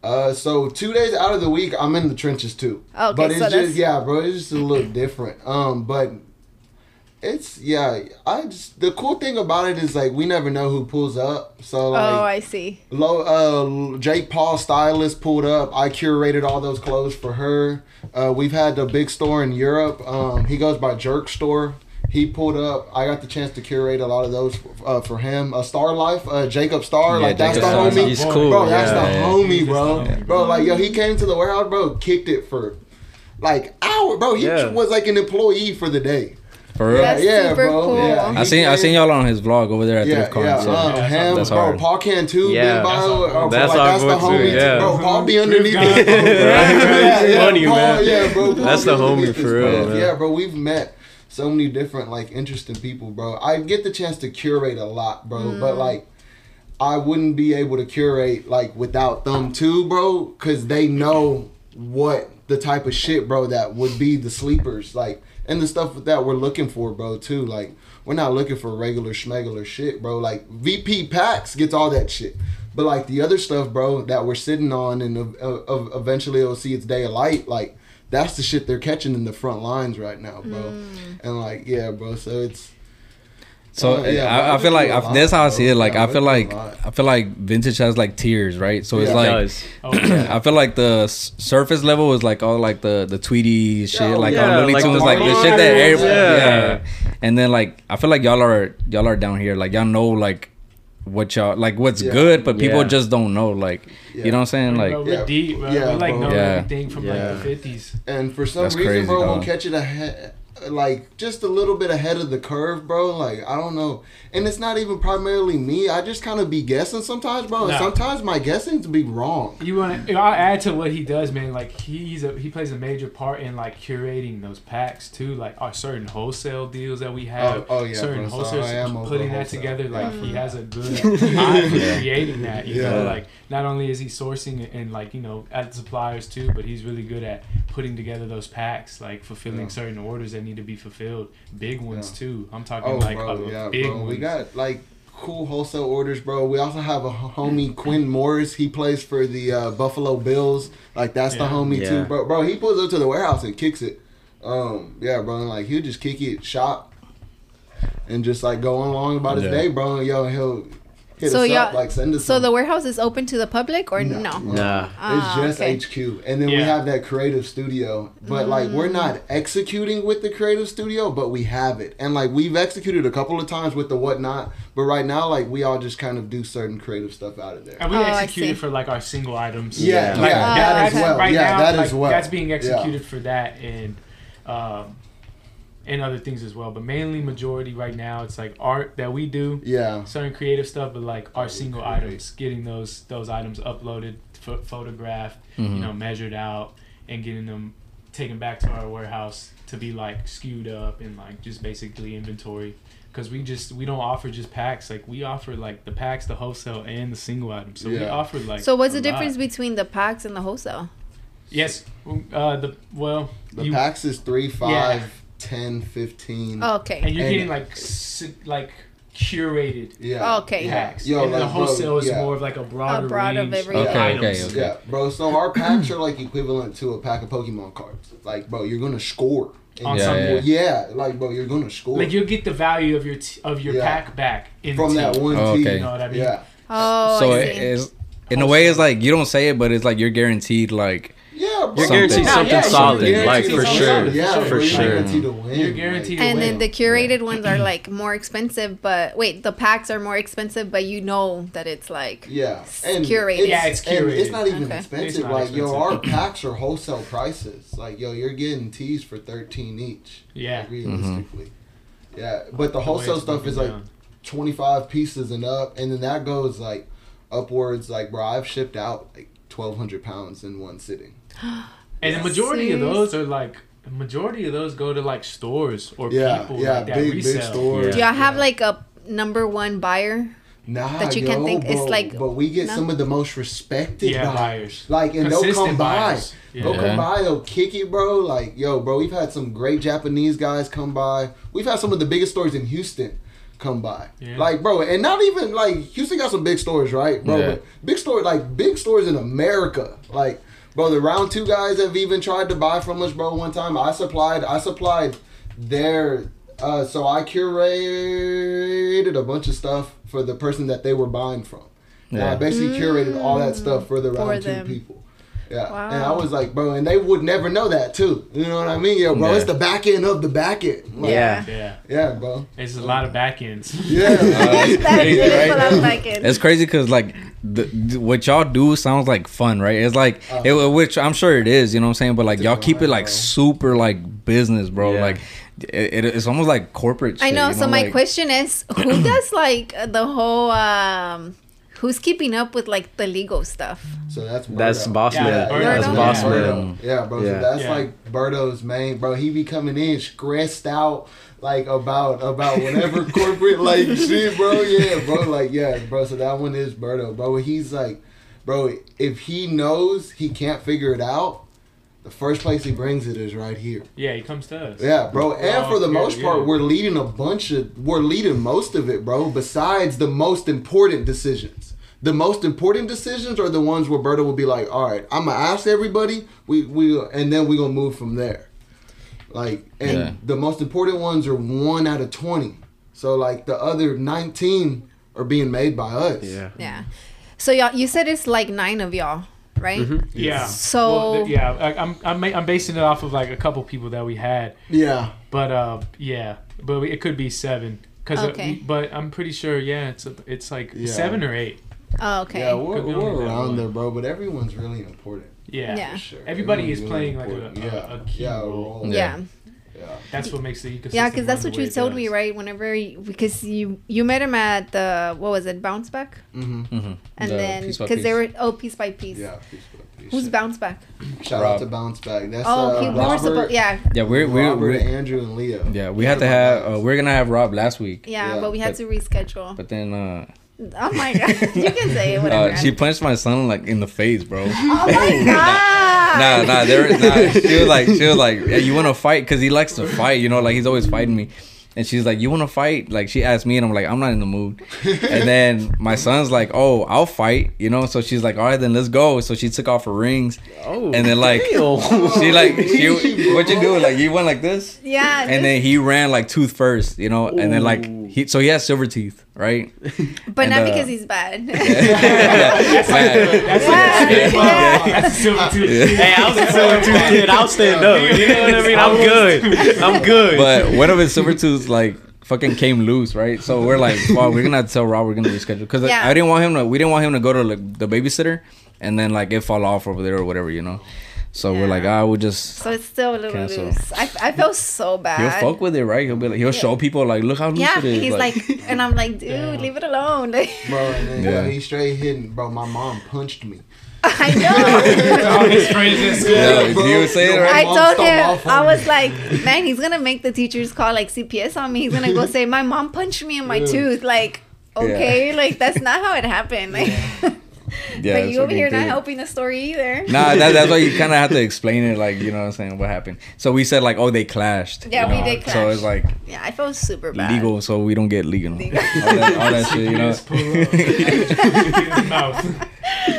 Uh, so two days out of the week, I'm in the trenches too. Okay, but it's so just that's... yeah, bro, it's just a little different. Um, but it's yeah, I just the cool thing about it is like we never know who pulls up. So like, oh, I see. Low, uh, Jake Paul's stylist pulled up. I curated all those clothes for her. Uh, we've had the big store in Europe. Um, he goes by Jerk Store. He pulled up. I got the chance to curate a lot of those uh, for him. A uh, Star Life, uh, Jacob Star, yeah, like that's Jacob the homie. He's cool, bro. That's yeah, the yeah. homie, bro. Yeah. Bro, like yo, he came to the warehouse, bro, kicked it for like hour, bro. He yeah. was like an employee for the day. For real? That's yeah, super bro. Cool. Yeah. I seen I seen y'all on his vlog over there at yeah, ThriftCon. Yeah, so. uh, him, that's bro. Hard. Paul Cantu, yeah, that's, oh, that's, like, that's the homie. Too, yeah. Bro, Paul be underneath this. yeah, funny yeah, man. Paul, yeah, bro. Paul that's the homie for real. Man. Yeah, bro. We've met so many different like interesting people, bro. I get the chance to curate a lot, bro. Mm. But like, I wouldn't be able to curate like without them too, bro, because they know what the type of shit, bro, that would be the sleepers, like. And the stuff that we're looking for, bro, too. Like, we're not looking for regular schmegular shit, bro. Like, V P Packs gets all that shit. But, like, the other stuff, bro, that we're sitting on and uh, uh, eventually it'll see its day of light, like, that's the shit they're catching in the front lines right now, bro. Mm. And, like, yeah, bro, so it's... So uh, yeah, I, I feel like I, that's how I see it. Like yeah, I feel like I feel like vintage has like tiers, right? So yeah, it's like it does. Oh, yeah. I feel like the s surface level is like all like the the Tweety shit, yeah, like yeah, all Looney like Tunes, the like the shit that everybody, yeah. yeah. And then like I feel like y'all are y'all are down here, like y'all know like what y'all like what's yeah. good, but people yeah. just don't know, like yeah. you know what I'm saying, like bro, we're yeah. deep, bro. Yeah, we like know yeah. everything from yeah. like the fifties. And for some that's reason, crazy, bro, we'll catch it ahead. Like just a little bit ahead of the curve, bro. Like I don't know, and it's not even primarily me. I just kind of be guessing sometimes, bro. No. Sometimes my guessings be wrong. You want? I'll add to what he does, man. Like he's a, he plays a major part in like curating those packs too. Like our certain wholesale deals that we have. Oh, oh yeah, certain bro, so wholesalers putting that wholesale. Together. Like yeah. he has a good eye for creating that. You yeah. know, like not only is he sourcing and, and like you know at suppliers too, but he's really good at putting together those packs, like fulfilling yeah. certain orders that need to be fulfilled, big ones yeah. too. I'm talking oh, like bro, yeah, big bro. Ones. We got like cool wholesale orders, bro. We also have a homie Quinn Morris. He plays for the uh, Buffalo Bills. Like that's yeah. the homie yeah. too, bro. Bro, he pulls up to the warehouse and kicks it. Um, yeah, bro. Like he'll just kick it, shop, and just like go on along about his yeah. day, bro. Yo, he'll. Hit so y'all, like send us so some. The warehouse is open to the public or no? No, no. no. Uh, it's just okay. H Q, and then yeah. we have that creative studio. But mm. like we're not executing with the creative studio, but we have it, and like we've executed a couple of times with the Whatnot. But right now, like we all just kind of do certain creative stuff out of there. And we oh, executed for like our single items. Yeah, yeah, like, yeah that, that as well. Right yeah, now, that like, as well. That's being executed yeah. for that and um, and other things as well, but mainly majority right now it's like art that we do, yeah, certain creative stuff, but like our single Great. items, getting those those items uploaded, ph photographed, mm-hmm. you know, measured out, and getting them taken back to our warehouse to be like skewed up and like just basically inventory, because we just we don't offer just packs, like we offer like the packs, the wholesale, and the single items. So yeah. we offer like. So what's the difference lot. between the packs and the wholesale? Yes, uh, the well the you, packs is three five. Yeah. ten, fifteen. Oh, okay. And you're and, getting like like curated. Yeah. Oh, okay. Packs. Yo, and like, the wholesale bro, is yeah. more of like a broader a broad range of everything. Okay, items. Okay, okay. Yeah, bro. So our packs are like equivalent to a pack of Pokemon cards. Like, bro, you're gonna score. On yeah, some yeah. yeah, like bro, you're gonna score. Like you'll get the value of your t of your yeah. pack back in from that one team. Oh, okay. You know what I mean? Yeah. Oh, so I see. It is. in a way, it's like you don't say it, but it's like you're guaranteed like. Yeah, you're guaranteed something yeah, solid, guaranteed like for something sure, solid. Yeah, for sure. You're guaranteed to win. You're guaranteed to and win. Then the curated ones are like more expensive, but wait, the packs are more expensive, but you know that it's like yeah, and curated. It's, yeah, it's curated. It's not even okay. expensive. Not like expensive. Yo, our packs are wholesale prices. Like yo, you're getting tees for thirteen each. Yeah, like, realistically. Mm-hmm. Yeah, but the, the wholesale stuff is like down. twenty-five pieces and up, and then that goes like upwards. Like bro, I've shipped out like twelve hundred pounds in one sitting. And the majority of those are like, the majority of those go to like stores or yeah, people yeah, like that big, resell. Big stores. Yeah. Do y'all have yeah. like a number one buyer? Nah, that you yo, can think bro, it's like. But we get no? some of the most respected yeah, buyers. buyers. Like, and consistent they'll come buyers. by. Yeah. They'll come by, they'll kick it, bro. Like, yo, bro, we've had some great Japanese guys come by. We've had some of the biggest stores in Houston come by. Yeah. Like, bro, and not even like Houston got some big stores, right? Bro, yeah. but big store, like big stores in America. Like, bro, the Round Two guys have even tried to buy from us, bro. One time, I supplied, I supplied their, uh, so I curated a bunch of stuff for the person that they were buying from. Yeah. And I basically mm. curated all that stuff for the Round for Two them. people. Yeah, wow. And I was like, bro, and they would never know that too. You know what I mean? Yo, bro, yeah. it's the back end of the back end. Like, yeah, yeah, yeah, bro. It's a lot of back ends. Yeah, it's crazy, right? A lot of back ends. It's crazy because like. The, what y'all do sounds like fun, right? It's like uh, it, which I'm sure it is, you know what I'm saying, but like y'all keep it like bro. super like business, bro. Yeah. Like it, it, it's almost like corporate shit, I know, you know? So my like, question is, who does like the whole um who's keeping up with like the legal stuff? So that's Birdo. That's boss yeah, man. Birdo. That's boss yeah. man. Yeah, bro. Yeah. So that's yeah. like Birdo's main, bro. He be coming in stressed out like about about whatever corporate like shit, bro. Yeah, bro. Like yeah, bro. So that one is Birdo, bro. He's like, bro. If he knows he can't figure it out, the first place he brings it is right here. Yeah, he comes to us. Yeah, bro. And oh, for the yeah, most yeah. part, we're leading a bunch of, we're leading most of it, bro. Besides the most important decisions. The most important decisions are the ones where Berta will be like, all right, I'm going to ask everybody, we we, and then we're going to move from there. Like, and yeah. the most important ones are one out of twenty. So, like, the other nineteen are being made by us. Yeah. Yeah. So, y'all, you said it's like nine of y'all. Right. Mm-hmm. Yeah. So well, th- yeah, I, I'm I'm I'm basing it off of like a couple people that we had. Yeah. But uh, yeah, but we, it could be seven. Cause okay. It, but I'm pretty sure. Yeah, it's a, it's like yeah. seven or eight. Oh, okay. Yeah, we're, we're around there, bro. But everyone's really important. Yeah. Yeah. For sure. Everybody everyone's is playing really like a, yeah. a, a key yeah, role. Yeah. yeah. Yeah. That's what makes the ecosystem. Yeah, because that's what you told does. me, right? Whenever you, because you you met him at the what was it, Bounce Back? Mm-hmm. mm-hmm. And the then because they were oh piece by piece. Yeah, piece by piece. Who's yeah. Bounce Back? Shout Rob. out to Bounce Back. That's oh, okay. uh, Robert, we were supposed yeah. Yeah, we're we're, Robert, we're Andrew and Leo. Yeah, we yeah, had to have uh, we're gonna have Rob last week. Yeah, yeah. but we had but, to reschedule. But then. uh Oh my god! You can say it. Whatever. Uh, she punched my son like in the face, bro. Oh my god! nah, nah, there is. Nah. She was like, she was like, hey, you want to fight? Because he likes to fight, you know. Like he's always fighting me, and she's like, you want to fight? Like she asked me, and I'm like, I'm not in the mood. And then my son's like, oh, I'll fight, you know. So she's like, all right, then let's go. So she took off her rings, oh, and then like oh, she like she what you do? Like you went like this, yeah. And then he ran like tooth first, you know, and then like. He, so he has silver teeth, right? But and, not uh, because he's bad. Yeah. That's a silver tooth. Yeah. Hey, I was a silver tooth kid. I'll stand up. You know what I mean? I'm good. I'm good. But one of his silver tooths, like, fucking came loose, right? So we're like, wow, we're gonna tell Rob we're gonna reschedule because yeah. I didn't want him to. We didn't want him to go to like, the babysitter and then like it fall off over there or whatever, you know. So yeah. we're like, I oh, would just. So it's still a little cancel. loose. I, I feel so bad. He'll fuck with it, right? He'll be like, he'll yeah. show people like, look how loose yeah, it is. Yeah, he's like, like, and I'm like, dude, yeah. leave it alone. Bro, and then yeah. he's straight hitting. Bro, my mom punched me. I know. All his phrases. Yeah, bro, you say it, right? I told him. I was like, man, he's gonna make the teachers call like C P S on me. He's gonna go say, my mom punched me in my yeah. tooth. Like, okay, yeah. like that's not how it happened. Like. Yeah. Yeah, but you over here not helping the story either. Nah, that, that's why you kind of have to explain it, like, you know what I'm saying, what happened. So we said, like, oh, they clashed. Yeah, you know? we did clash. So it's like... Yeah, I felt super bad. Legal, so we don't get legal. legal. all, that, all that shit,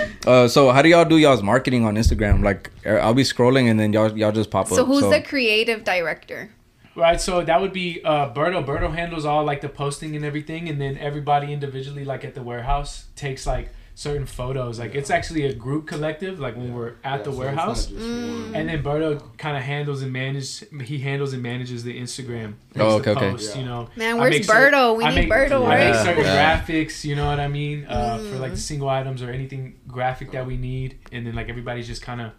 you know. uh, so how do y'all do y'all's marketing on Instagram? Like, I'll be scrolling and then y'all y'all just pop up. So who's so. the creative director? Right, so that would be uh, Berto. Berto handles all, like, the posting and everything. And then everybody individually, like, at the warehouse takes, like... certain photos. Like, yeah. it's actually a group collective, like when yeah. we're at yeah, the so warehouse. Mm. And then Berto kind of handles and manages, he handles and manages the Instagram. Oh, okay, the post, okay. You know. Man, where's Berto? We need Berto. I make certain yeah. graphics, you know what I mean? Uh, mm. For like the single items or anything graphic that we need. And then like everybody's just kind of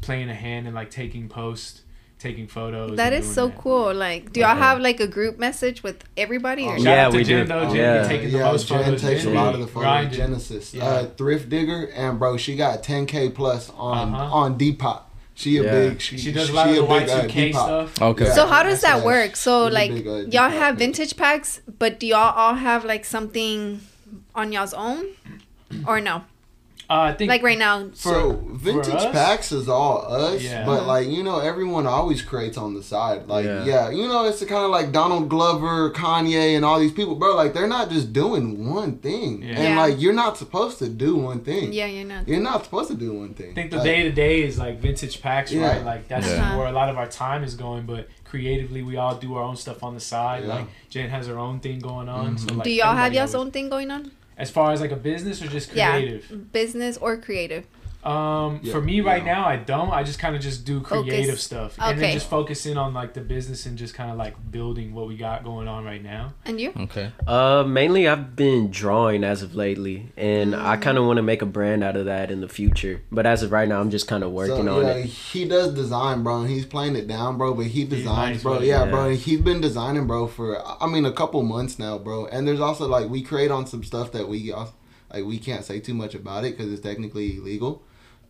playing a hand and like taking posts. Taking photos. That is so that. cool. Like, do y'all have like a group message with everybody? Or? Yeah, we Jen, do. Though. Jen yeah. taking the yeah, most Jen photos. takes Jen. a lot of the photos. Genesis, yeah. uh, Thrift Digger, and bro, she got ten K plus on uh-huh. on Depop. She a yeah. big. She, she does a lot of the Y two K stuff. Okay. Yeah, so how does that work? So She's like, big, uh, y'all have vintage packs, but do y'all all have like something on y'all's own, or no? Uh, I think like right now. For, so vintage packs is all us, yeah. but like, you know, everyone always creates on the side. Like, yeah, yeah you know, it's kind of like Donald Glover, Kanye, and all these people, bro. Like, they're not just doing one thing, yeah. and yeah. like, you're not supposed to do one thing. Yeah, you're not. You're not supposed to do one thing. I think the day to day is like vintage packs, yeah. right? Like that's yeah. where a lot of our time is going, but. Creatively, we all do our own stuff on the side. Yeah. Like Jen has her own thing going on. Mm-hmm. So like, do y'all have y'all's own thing going on? As far as like a business or just creative? Yeah, business or creative. Um, yeah. For me yeah. right now, I don't. I just kind of just do creative Focus. stuff. Okay. And then just focus in on like the business and just kind of like building what we got going on right now. And you? Okay. Uh, mainly I've been drawing as of lately. And mm-hmm. I kind of want to make a brand out of that in the future. But as of right now, I'm just kind of working so, on yeah, it. He does design, bro. And he's playing it down, bro. But he designs, yeah, bro. Right, yeah, yeah, bro. He's been designing, bro, for, I mean, a couple months now, bro. And there's also like, we create on some stuff that we also, like, we can't say too much about it because it's technically illegal.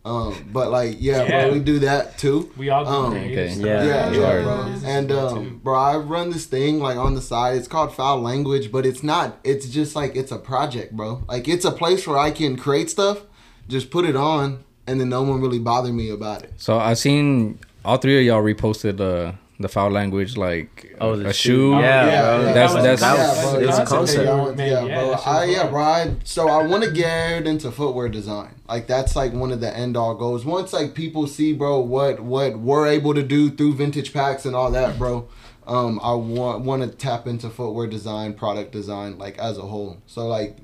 Um, but like, yeah, yeah, bro, we do that too. We all do um, that. Okay. Yeah, yeah, yeah, bro. And um, bro, I run this thing like on the side. It's called Foul Language, but it's not. It's just like it's a project, bro. Like it's a place where I can create stuff, just put it on, and then no one really bother me about it. So I seen all three of y'all reposted uh, the Foul Language, like oh, a shoe. shoe. Yeah, yeah, yeah, that's that was, that's yeah, bro, it's a concept. concept. Yeah, bro. Yeah, I, yeah, bro. I, so I want to get into footwear design. Like that's like one of the end all goals. Once like people see, bro, what what we're able to do through vintage packs and all that, bro. Um, I want want to tap into footwear design, product design, like as a whole. So like,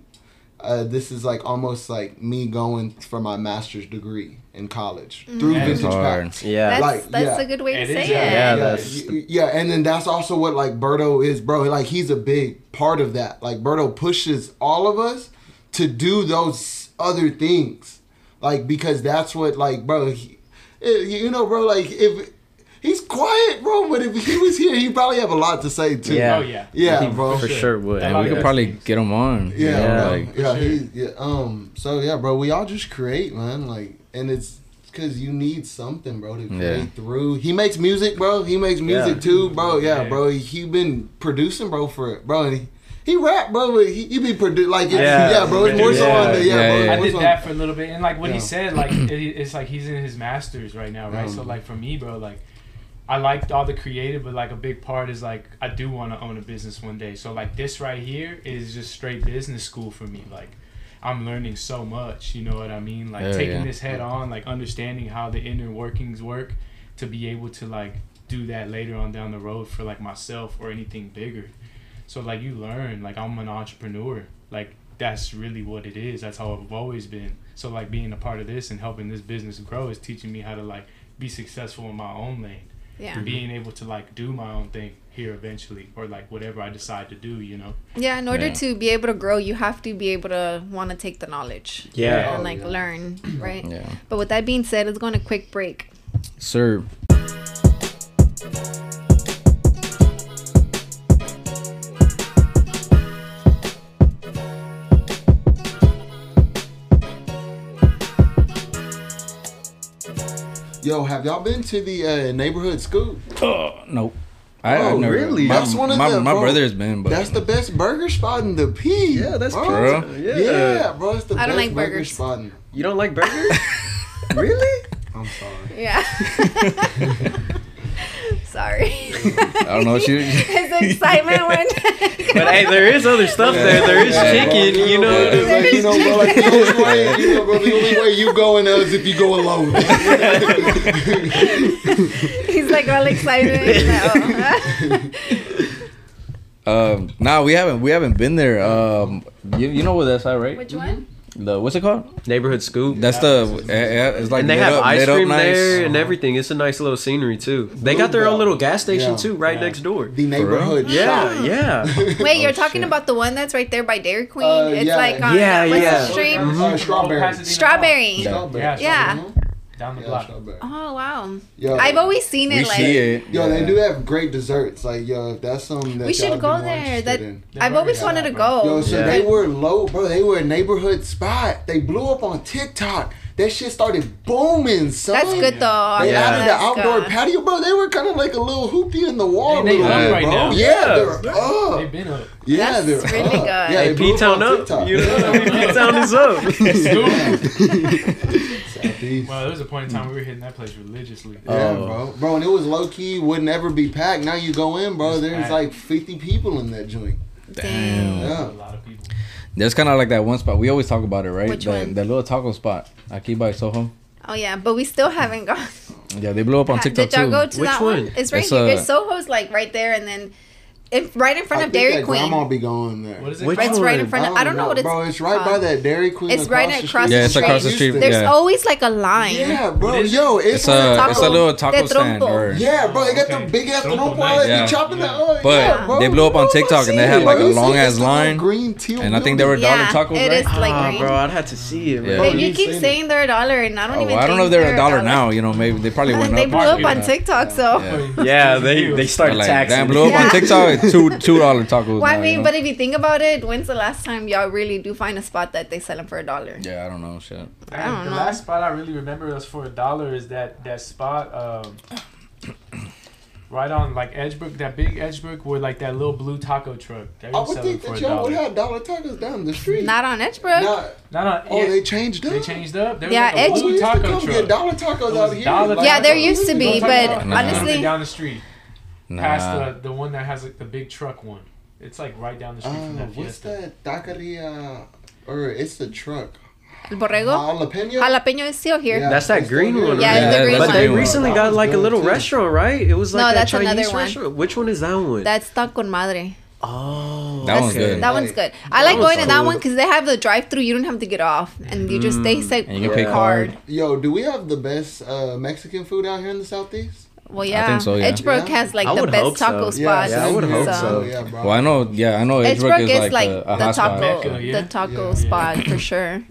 uh, this is like almost like me going for my master's degree in college mm-hmm. through vintage packs. Yeah, that's, like, that's yeah. a good way to it say is, it. Yeah, yeah, yeah. yeah, and then that's also what like Berto is, bro. Like he's a big part of that. Like Berto pushes all of us to do those other things. Like, because that's what, like, bro, he, you know, bro, like, if he's quiet, bro, but if he was here, he'd probably have a lot to say, too. Yeah, oh, yeah. yeah he bro. For sure, sure would. And we could probably get him on. Yeah, you know, bro. Like, yeah, sure. he, yeah, um, so, yeah, bro, we all just create, man, like, and it's because you need something, bro, to create yeah. through. He makes music, bro. He makes music, yeah. too, bro. Yeah, yeah, bro, he been producing, bro, for, bro, and he. He rap, bro. But he, he be produced like yeah. yeah, bro. It's more so on the yeah, yeah, yeah, yeah. bro. I did that for a little bit, and like what yeah. he said, like it, it's like he's in his masters right now, right? Mm. So like for me, bro, like I liked all the creative, but like a big part is like I do want to own a business one day. So like this right here is just straight business school for me. Like I'm learning so much, you know what I mean? Like yeah, taking yeah. this head on, like understanding how the inner workings work to be able to like do that later on down the road for like myself or anything bigger. So, like, you learn, like, I'm an entrepreneur. Like, that's really what it is. That's how I've always been. So, like, being a part of this and helping this business grow is teaching me how to, like, be successful in my own lane. Yeah. And being able to, like, do my own thing here eventually or, like, whatever I decide to do, you know? Yeah, in order yeah. to be able to grow, you have to be able to want to take the knowledge. Yeah. And, like, yeah. learn, right? Yeah. But with that being said, let's go on a quick break. Sir. Yo, have y'all been to the uh, Neighborhood Scoop? Oh, nope. I, oh, I've never really? My, that's one of my, the, my bro, brother's been, but... That's the best burger spot in the P. Yeah, that's bro. true. Yeah. yeah, bro, it's the I best don't like burger burgers. spot in... You don't like burgers? Really? I'm sorry. Yeah. Sorry. I don't know what you... His excitement went... But hey, there is other stuff yeah. there. There is yeah, chicken, bro, you, you know. know bro, like, you know, bro, like, the only way, you know, bro, the only way you go in there is if you go alone. He's like all excited. Like, oh. um, nah, we haven't we haven't been there. Um, you you know where that's at, right? Which one? the what's it called? Neighborhood Scoop. That's the yeah, it's like, and they have up, ice cream nice. there and everything. It's a nice little scenery too. They got their own little gas station yeah. too, right yeah. next door. The neighborhood. Yeah, yeah. Wait, you're oh, talking shit. about the one that's right there by Dairy Queen? Uh, it's yeah. like on yeah, what's yeah. the street? Mm-hmm. uh, Strawberry. Strawberry. Strawberry. Yeah. yeah. Down the yeah, block. Oh wow! Yo, I've always seen it. We like, see it. Yo, yeah. they do have great desserts. Like yo, if that's something that we should go there. That in. I've always wanted to go. Yo, so yeah. they were low, bro. They were a neighborhood spot. They blew up on TikTok. That shit started booming, son. That's good, though. They yeah. added an outdoor good. patio, bro. They were kind of like a little hoopty in the wall. They, they little up right bro. now. Yeah, yeah, they're up. They've been up. Yeah, That's they're really up. good. Yeah, they hey, P-Town up. You know, P-Town is up. Wow, there was a point in time we were hitting that place religiously. Yeah, oh. bro. Bro, and it was low-key, wouldn't ever be packed. Now you go in, bro, it's there's packed. like fifty people in that joint. Damn. Damn. Yeah. A lot of people. There's kind of like that one spot. We always talk about it, right? Which the, one? The little taco spot. Aquí by Soho. Oh, yeah. But we still haven't gone. Yeah, they blew up on TikTok, too. Did y'all go to Which that one? one? It's right it's here. A, Soho's, like, right there. And then it, right in front I of Dairy that Queen. Grandma be going there. What is it? Which it's one? right in front of... I don't know, know what it's Bro, it's right by that Dairy Queen. It's right across, across the street. Yeah, it's across the street. There's yeah. always, like, a line. Yeah, bro. Yo, it's, it's, a, taco, it's a little taco stand. Or, yeah, bro. They got okay. the big-ass trompo. They chopping that up. But they blew up on TikTok, and they had, like, a long-ass line. Green tea. And I think they were dollar tacos, right? It is like green. Bro, I'd have to see it, man. You keep saying they're a dollar, and I don't even think they're I don't know if they're a dollar now. You know, maybe they probably went up. They blew up on TikTok, so... Yeah, they started taxing. They blew up on TikTok. Two two dollar tacos. Well, I mean, now, you know? But if you think about it, when's the last time y'all really do find a spot that they sell them for a dollar? Yeah, I don't know, shit. I don't I, know. The last spot I really remember was for a dollar is that that spot um, right on like Edgebrook, that big Edgebrook, where like that little blue taco truck. They I would think that y'all would have dollar tacos down the street. Not on Edgebrook. Not, not on. Oh, yeah. they changed up. They changed up. There yeah, like Edgebrook taco truck. Dollar tacos out here. Dollar like, yeah, there used to be, but nah. honestly, down the street. Nah. Past the the one that has like the big truck one, it's like right down the street uh, from that Fiesta. What's that taqueria? Or it's the truck. El borrego. Jalapeno. Jalapeno is still here. Yeah, that's that green one. Yeah, yeah, the green but one. But they recently got like a little too. restaurant, right? It was like no, that that's Chinese another one. restaurant. Which one is that one? That's Tan Con Madre. Oh, that one's good. That one's good. I like going to that one because they have the drive-through. You don't have to get off, and you just they say and you can pay card. Yo, do we have the best uh, Mexican food out here in the Southeast? Well, yeah. I think so, yeah. Edgebrook yeah. has like I the best taco so. spot. Yeah, yeah, I would hope so. so. Yeah, bro. Well, I know, yeah, I know Edgebrook, Edgebrook is, is like a, a the, taco, Mecca, yeah? the taco, the yeah. taco spot yeah. for sure.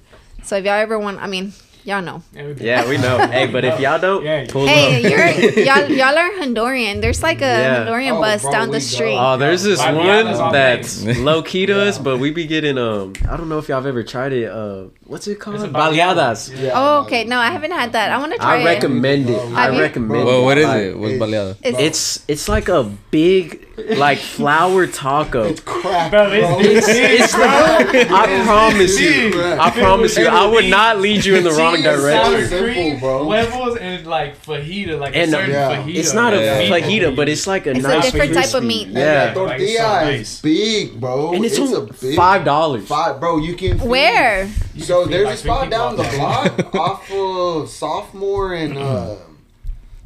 So if y'all ever want, I mean, y'all know. Yeah, we know. Hey, but if y'all don't, yeah, pull hey, up. You're, y'all, y'all are Honduran. There's like a yeah. Honduran oh, bus bro, down the street. Go. Oh, there's this Bye, one yeah, that's low key to us, but we be getting um. I don't know if y'all have ever tried it. Uh, what's it called? Baleadas. Yeah. Oh, okay. No, I haven't had that. I want to try it. I recommend it. it. I, I recommend. Well, what is it? What's baleada? It's it's like a big. Like flour taco. It's crap, bro. It's, it's crap. Like, I promise you. I promise you. I would not lead you in the wrong direction. Simple, bro. Huevos and like fajita, like and a certain yeah. fajita. It's not yeah. a fajita, but it's like a it's nice. It's a different crispy. type of meat. Yeah, tortilla is big, bro. And it's, it's a big five dollars. Five, bro. You can feed. where? So there's like a spot down the block off of Sophomore and. uh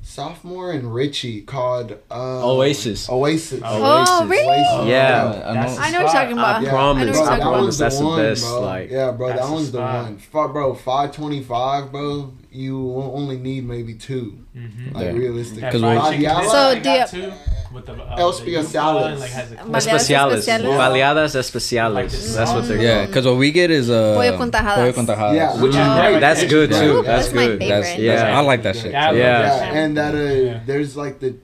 Sophomore and Richie called um, Oasis. Oasis. Oh, really? Oasis. Yeah, yeah. I know what you're talking about. I promise. I promise. That's the best. Like, yeah, bro, that one's the one. Fuck, bro, five twenty-five, bro. You only need maybe two. Mm-hmm. Like, yeah. realistically. Because so, do you... With the, uh, El Especiales. Like Especiales. Baleadas Especiales. That's what they're called. Yeah, because what we get is uh, pollo con tajadas. Pollo con tajadas. Yeah, which uh, is great. That's good, too. Yeah. That's, that's good. My that's, yeah. that's, I like that shit. Yeah. yeah. yeah. And that uh, yeah. there's like the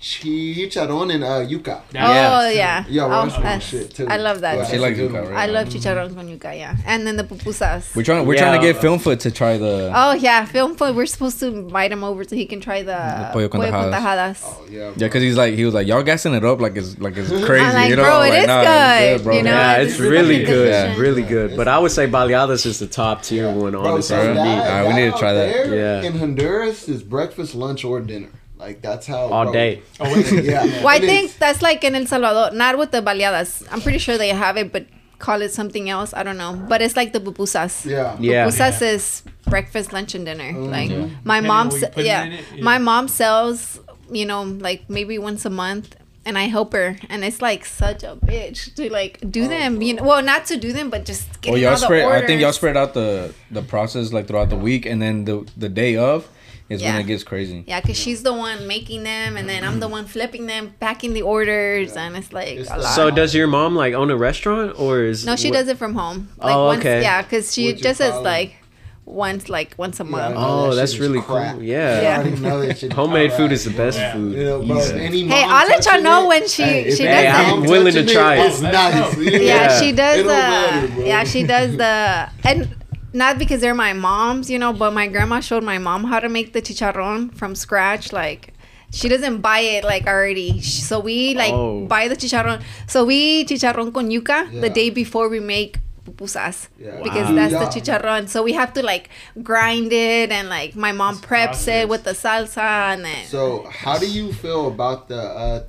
chicharrón and uh, yuca. Yeah. Oh, yeah. Yeah, well, that's oh, shit, too. I love that. Well, she likes yuca, right? I love chicharrón con yuca, yeah. And then the pupusas. We're trying, we're yeah. trying to get Filmfoot to try the... Oh, yeah. Filmfoot, we're supposed to invite him over so he can try the... the pollo con tajadas. Oh, yeah, bro. Yeah, because he's like, he was like, y'all gassing it up like it's, like it's crazy. I'm like, you know? Bro, it like, is nah, good. It's good, you know? Yeah, it's, it's really good. Yeah, really good. But I would say Baleadas is the top tier yeah. one, honestly. All right, we need to try that. Yeah. In Honduras, it's breakfast, lunch, or dinner. Like, that's how... All bro, day. Oh, wait, yeah. Well, I think that's like in El Salvador. Not with the baleadas. I'm pretty sure they have it, but call it something else. I don't know. But it's like the pupusas. Yeah. yeah. Pupusas yeah. is breakfast, lunch, and dinner. Mm-hmm. Like, yeah. my and mom... Yeah. yeah. My mom sells, you know, like maybe once a month. and I help her, and it's like such a bitch to like do oh, them. You know, well, not to do them, but just get well, all the spread, orders. I think y'all spread out the the process like throughout the week, and then the the day of is yeah. when it gets crazy. Yeah, because she's the one making them, and then I'm the one flipping them, packing the orders, yeah. and it's like it's a lot. So does your mom like own a restaurant, or is no? She what? does it from home. Like, oh, once, okay. Yeah, because she just is like. Once like once a month. Yeah, oh, that that's really crap. cool. Yeah. yeah. Homemade food is the best yeah. food. You know, bro, any hey, I'll let y'all know it, when she hey, she does hey, that. I'm willing to try it. It's nice. yeah, yeah, she does uh, matter, yeah, she does the and not because they're my moms, you know, but my grandma showed my mom how to make the chicharron from scratch. Like she doesn't buy it like already. So we like oh. buy the chicharron. So we chicharron con yuca yeah. the day before we make pupusas yeah. because wow. that's yeah. the chicharron, so we have to like grind it, and like my mom that's preps obvious. it with the salsa. And then so how do you feel about the uh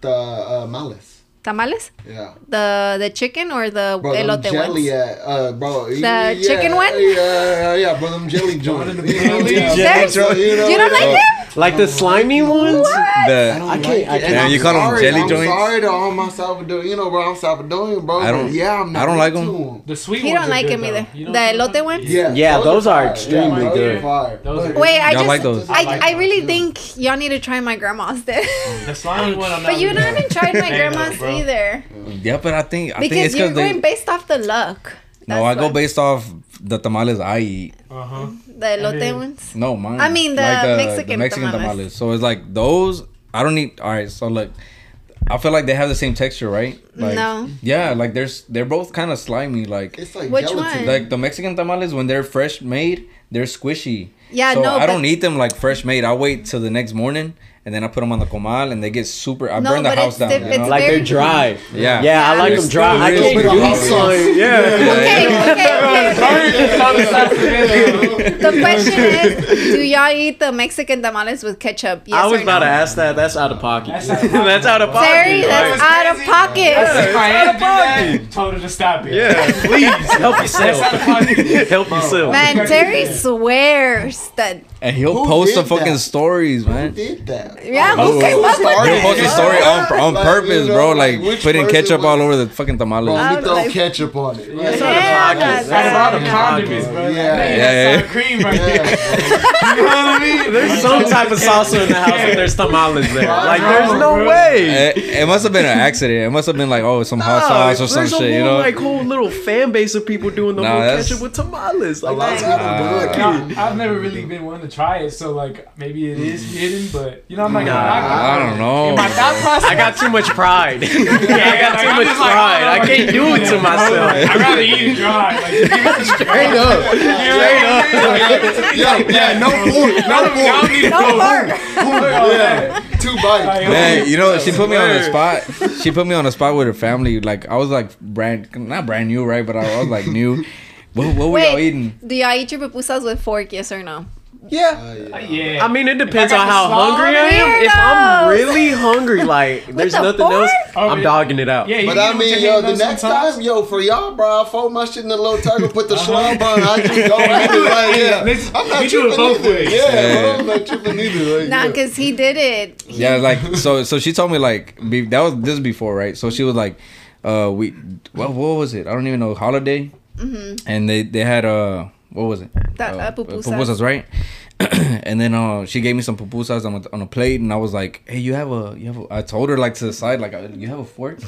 the uh, tamales tamales yeah the the chicken or the bro, elote them jelly at, uh bro the yeah, chicken yeah, one yeah yeah bro them jelly joint you don't like them like the slimy ones. What? The, I, don't I can't. I can't. Yeah, you call sorry, them jelly I'm joints. I'm sorry to all my Salvador. You know, bro, I'm Salvadorian, bro. I don't. Yeah, I'm not I don't like them. The sweet he ones. He don't like them either. The elote ones. Yeah, yeah, those, those are fire. extremely yeah, good. Are those are Wait, I just. Like those. I, I really yeah. think y'all need to try my grandma's. Then. The slimy one. I'm not but you really haven't tried my grandma's either. Yeah, but I think I think it's because you're going based off the luck. No, I go based off the tamales I eat. Uh huh. The elote I mean, ones? No, mine. I mean the, like, uh, Mexican, the Mexican tamales. tamales. So it's like those. I don't need. All right. So look, I feel like they have the same texture, right? Like, no. Yeah, like there's they're both kind of slimy. Like it's like which gelatin. one? Like the Mexican tamales when they're fresh made, they're squishy. Yeah. So no, I don't eat them like fresh made. I wait till the next morning. And then I put them on the comal, and they get super. I no, burn the house down. Dip, you know? Like they're dry. Yeah. Yeah, yeah, I like them dry. I can't do it. Yeah. Okay, okay, okay. The question is, do y'all eat the Mexican tamales with ketchup? Yes I was or about no? to ask that. That's out of pocket. That's out of pocket. That's out of pocket. Terry, that's out of pocket. If I am pocket, told her to stop it. Yeah, please help yourself. Help yourself. Man, Terry swears that. And he'll who post the fucking that? stories, man. Who did that? Yeah, oh, who came up with that? He'll post a story on on like, purpose, you know, bro. Like, like putting ketchup all over the fucking tamales. Bro, we throw like, ketchup on it. Right? Yeah, that's out of pockets. That's out of condiments, bro. Yeah, yeah, yeah. That's cream right there. Yeah, you know what I mean? There's some type of salsa in the house if there's tamales there. Like, there's no way. It, it must have been an accident. It must have been like, oh, some hot sauce or some shit, you know? Like whole little fan base of people doing the whole ketchup with tamales. Like, that's out of. I've never really been one to try it, so like maybe it is hidden, but you know I'm like nah, I don't know. My thought process, I got too much pride. yeah, I got too much pride. Like, I, I can't do it to myself. I rather eat it dry. Like, straight up, straight up. Yeah, yeah, no fork, no fork, no fork. Yeah, two bites. Man, you know she put me on the spot. She put me on the spot with her family. Like I was like brand, not brand new, right? But I was like new. What, what were y'all eating? Do y'all eat your pupusas with fork? Yes or no? Yeah. Uh, yeah. yeah. I mean, it depends on how hungry I am. If I'm really hungry, like, there's the nothing fork? else, oh, I'm yeah. dogging it out. Yeah, but I mean, yo, the next sometimes. time, yo, for y'all, bro, I fold my shit in the little turtle, put the uh-huh. schlump on, I just go. I do like, yeah. Let's, I'm not tripping both ways. Yeah, yeah. Bro, I'm not tripping either. Like, nah, because yeah. he did it. Yeah, like, so so she told me, like, be, that was this was before, right? So she was like, uh, we, what, what was it? I don't even know, holiday? Mm-hmm. And they, they had a. Uh, What was it? That, uh, uh, pupusas. pupusas, right? And then uh, she gave me some pupusas on a, on a plate, and I was like, "Hey, you have a you have." A, I told her like to the side, like, "You have a fork."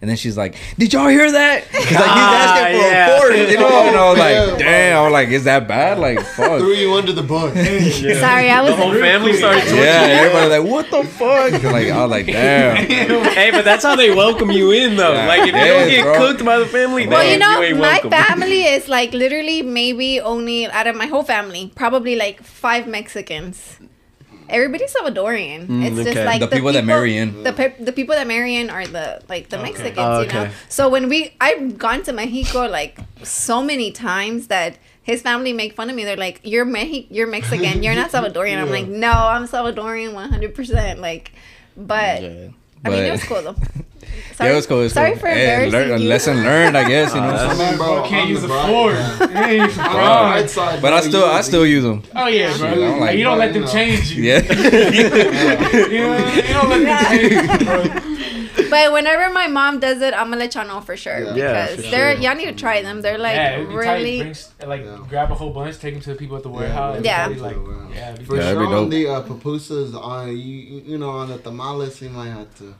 And then she's like, "Did y'all hear that?" Because like, he's asking for yeah. a fork, you know. And I was like, "Damn!" I was like, "Is that bad?" Like, fuck. Threw you under the bus. yeah. Sorry, I was. The whole family started. Yeah, everybody's like, "What the fuck?" Like, I was like, "Damn." Hey, but that's how they welcome you in, though. Yeah, like, if you don't get bro. cooked by the family, well, then you know, you ain't welcome. My family is like literally maybe only out of my whole family, probably like five Mexicans. Everybody's Salvadorian. Mm, it's just okay. like the, the people, people that marry in. The pe- the people that marry in are the like the okay. Mexicans, oh, okay. you know. So when we, I've gone to Mexico like so many times that his family make fun of me. They're like, "You're Me- you're Mexican. You're not Salvadorian." yeah. I'm like, "No, I'm Salvadorian, one hundred percent." Like, but yeah. I but, mean, it was cool though. Sorry, yeah, it was cool. It was sorry cool. for hey, embarrassing learn, you. Lesson learned, I guess. You know, uh, what I mean, bro, can't use the floor. But I still, I still use them. Oh yeah, bro. Shit, like, like, you don't let them change you. Yeah. You don't let them change you, bro. But whenever my mom does it, I'm gonna let y'all know for sure. Yeah, because for sure. they're y'all need to try them. They're like yeah, really brings, like yeah. grab a whole bunch, take them to the people at the warehouse. Yeah, yeah. Like, yeah for yeah, sure. On the uh, pupusas, on uh, you you know on the tamales, you might have to.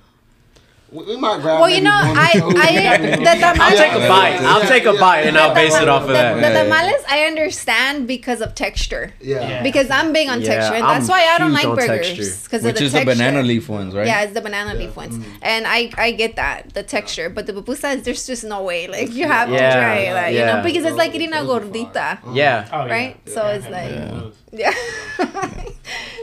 We might grab well, you know, I, I, the tamales, I'll take a bite. I'll take a bite and I'll base it off of that. The, the tamales, I understand because of texture. Yeah. yeah. Because I'm big on yeah, texture. And that's I'm why I don't like burgers. Because of the texture. Which is the banana leaf ones, right? Yeah, it's the banana yeah. leaf ones. Mm-hmm. And I, I get that, the texture. But the pupusas, there's just no way. Like, you have yeah. to try it. Like, yeah. You know, because it's like eating a gordita. Yeah. Right? So it's like... Yeah.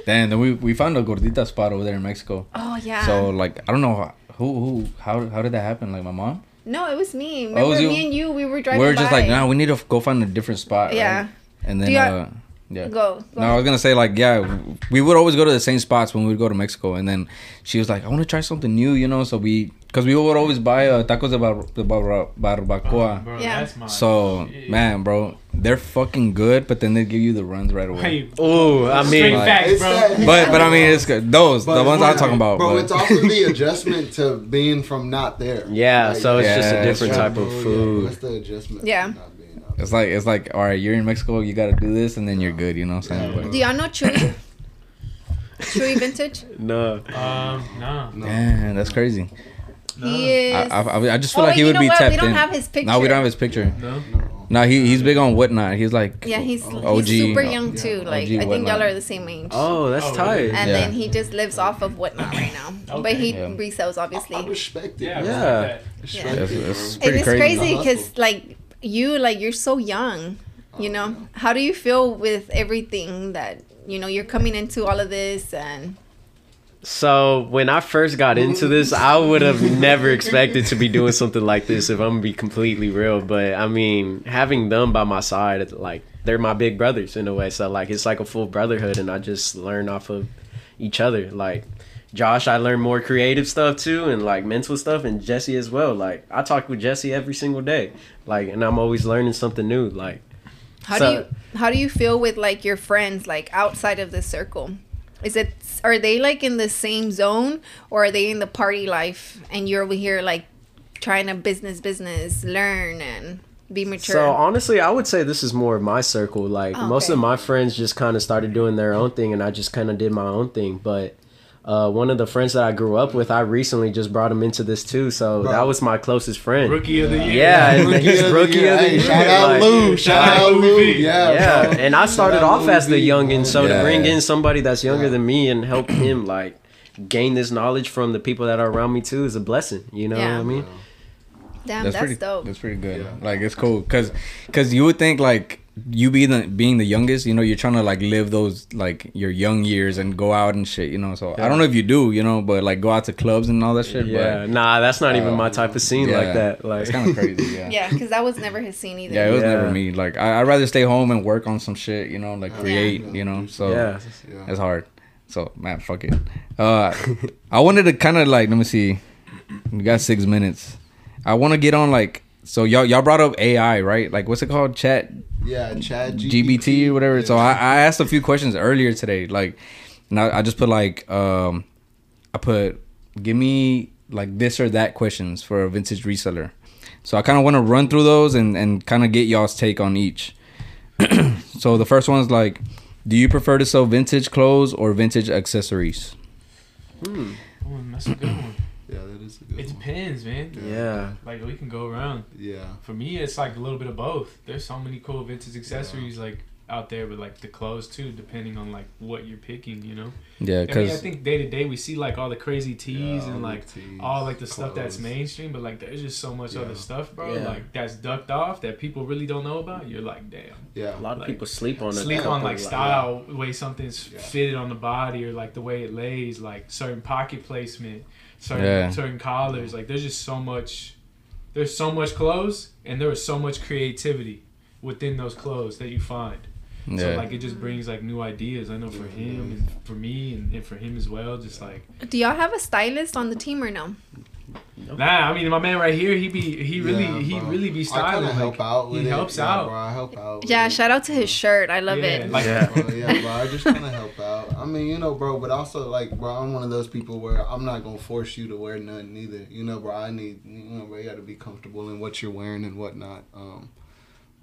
Damn, then we, we found a gordita spot over there in Mexico. Oh, yeah. So, like, I don't know how... Who, who, how, how did that happen? Like my mom? No, it was me. Remember, oh, was me and you, we were driving We were just by. like, nah, we need to go find a different spot. Yeah. Right? And then, uh, yeah. Go. go no, ahead. I was going to say, like, yeah, we would always go to the same spots when we would go to Mexico. And then she was like, I want to try something new, you know? So we, because we would always buy uh, tacos de bar bar bar barbacoa. Oh, bro, yeah. That's my so, shit. man, bro. They're fucking good, but then they give you the runs right away. Oh, I mean, like, facts, bro. but but I mean, it's good. Those but the ones I'm talking about, bro. But. It's also the adjustment to being from not there. Yeah, like, so it's yeah, just a different type of food. That's yeah, the adjustment. Yeah, not being out it's like it's like all right, you're in Mexico, you got to do this, and then you're good. You know what I'm saying? Yeah. But, do y'all know Chewy? Chewy Vintage? No, um, no, no. Man, that's crazy. No. He is. I, I, I just feel oh, like wait, he would be what? tapped in. We don't in. have his picture. No, we don't have his picture. No. no. No, he he's big on Whatnot. He's like yeah, he's, O G, he's super young too. Like O G I think y'all are the same age. Oh, that's oh, tight. Really? And yeah. then he just lives off of Whatnot right now. Okay. But he yeah. resells obviously. I, I respect it. Yeah, yeah. Respect yeah. It. yeah. It's, it's it is crazy because like you like you're so young. You know oh, how do you feel with everything that you know you're coming into all of this and. So when I first got into this, I would have never expected to be doing something like this if I'm gonna be completely real. But I mean, having them by my side, like they're my big brothers in a way. So like it's like a full brotherhood, and I just learn off of each other. Like Josh, I learn more creative stuff too, and like mental stuff, and Jesse as well. Like I talk with Jesse every single day, like, and I'm always learning something new. Like how so, do you how do you feel with like your friends like outside of this circle? Is it are they like in the same zone or are they in the party life and you're over here like trying to business business learn and be mature? So honestly, I would say this is more of my circle. Like oh, most okay. of my friends just kind of started doing their own thing and I just kind of did my own thing. But uh, one of the friends that I grew up with, I recently just brought him into this too. So Bro. that was my closest friend. Rookie of the year. Yeah, yeah. Rookie, of, rookie the of the year. Shout out like, Lou. Shout out Lou. Yeah. Yeah. Bro. And I started off Lou as the youngin', so yeah. to bring in somebody that's younger yeah. than me and help him like gain this knowledge from the people that are around me too is a blessing. You know yeah. what I mean? Damn, that's, that's pretty, dope. That's pretty good. Yeah. Like it's cool because because you would think like. You being the, being the youngest, you know, you're trying to like live those like your young years and go out and shit, you know. So yeah. I don't know if you do, you know, but like go out to clubs and all that shit. Yeah, but, nah, that's not uh, even my type of scene yeah. like that. Like it's kind of crazy. Yeah, yeah, because that was never his scene either. Yeah, it was yeah. never me. Like I, I'd rather stay home and work on some shit, you know, like yeah. create, you know. So yeah. it's hard. So man, fuck it. Uh, I wanted to kind of like let me see. We got six minutes. I want to get on like. So y'all y'all brought up A I, right? Like what's it called? Chat Yeah, Chat G B T or whatever. Yeah. So I, I asked a few questions earlier today. Like and I, I just put like um I put give me like this or that questions for a vintage reseller. So I kinda wanna run through those and, and kinda get y'all's take on each. So the first one's like, do you prefer to sell vintage clothes or vintage accessories? Hmm. Oh, that's a good one. Yeah, that is a good It depends, one. man. Yeah. Like, we can go around. Yeah. For me, it's like a little bit of both. There's so many cool vintage accessories, yeah. like, out there, but, like, the clothes, too, depending on, like, what you're picking, you know? Yeah, because... I mean, I think day-to-day, we see, like, all the crazy tees yeah, and, like, tees, all, like, the clothes. Stuff that's mainstream, but, like, there's just so much yeah. other stuff, bro, yeah. like, that's ducked off that people really don't know about. You're like, damn. Yeah. A lot like, of people sleep on it. Sleep on, like, style, the way something's yeah. fitted on the body or, like, the way it lays, like, certain pocket placement. Certain, yeah. certain collars, like there's just so much, there's so much clothes, and there was so much creativity within those clothes that you find. Yeah. So like it just brings like new ideas. I know for him and for me and, and for him as well. Just like. Do y'all have a stylist on the team or no? Nope. Nah, I mean my man right here, he be he really yeah, he really be styling. I help like, out with he it. helps yeah, out. Bro, I help out. With yeah, it. Shout out to his shirt. I love yeah, it. Like, yeah. Bro, yeah, bro. I just trying to help out. I mean, you know, bro, but also like, bro, I'm one of those people where I'm not gonna force you to wear nothing either. You know, bro, I need you know, bro, you gotta be comfortable in what you're wearing and whatnot. Um,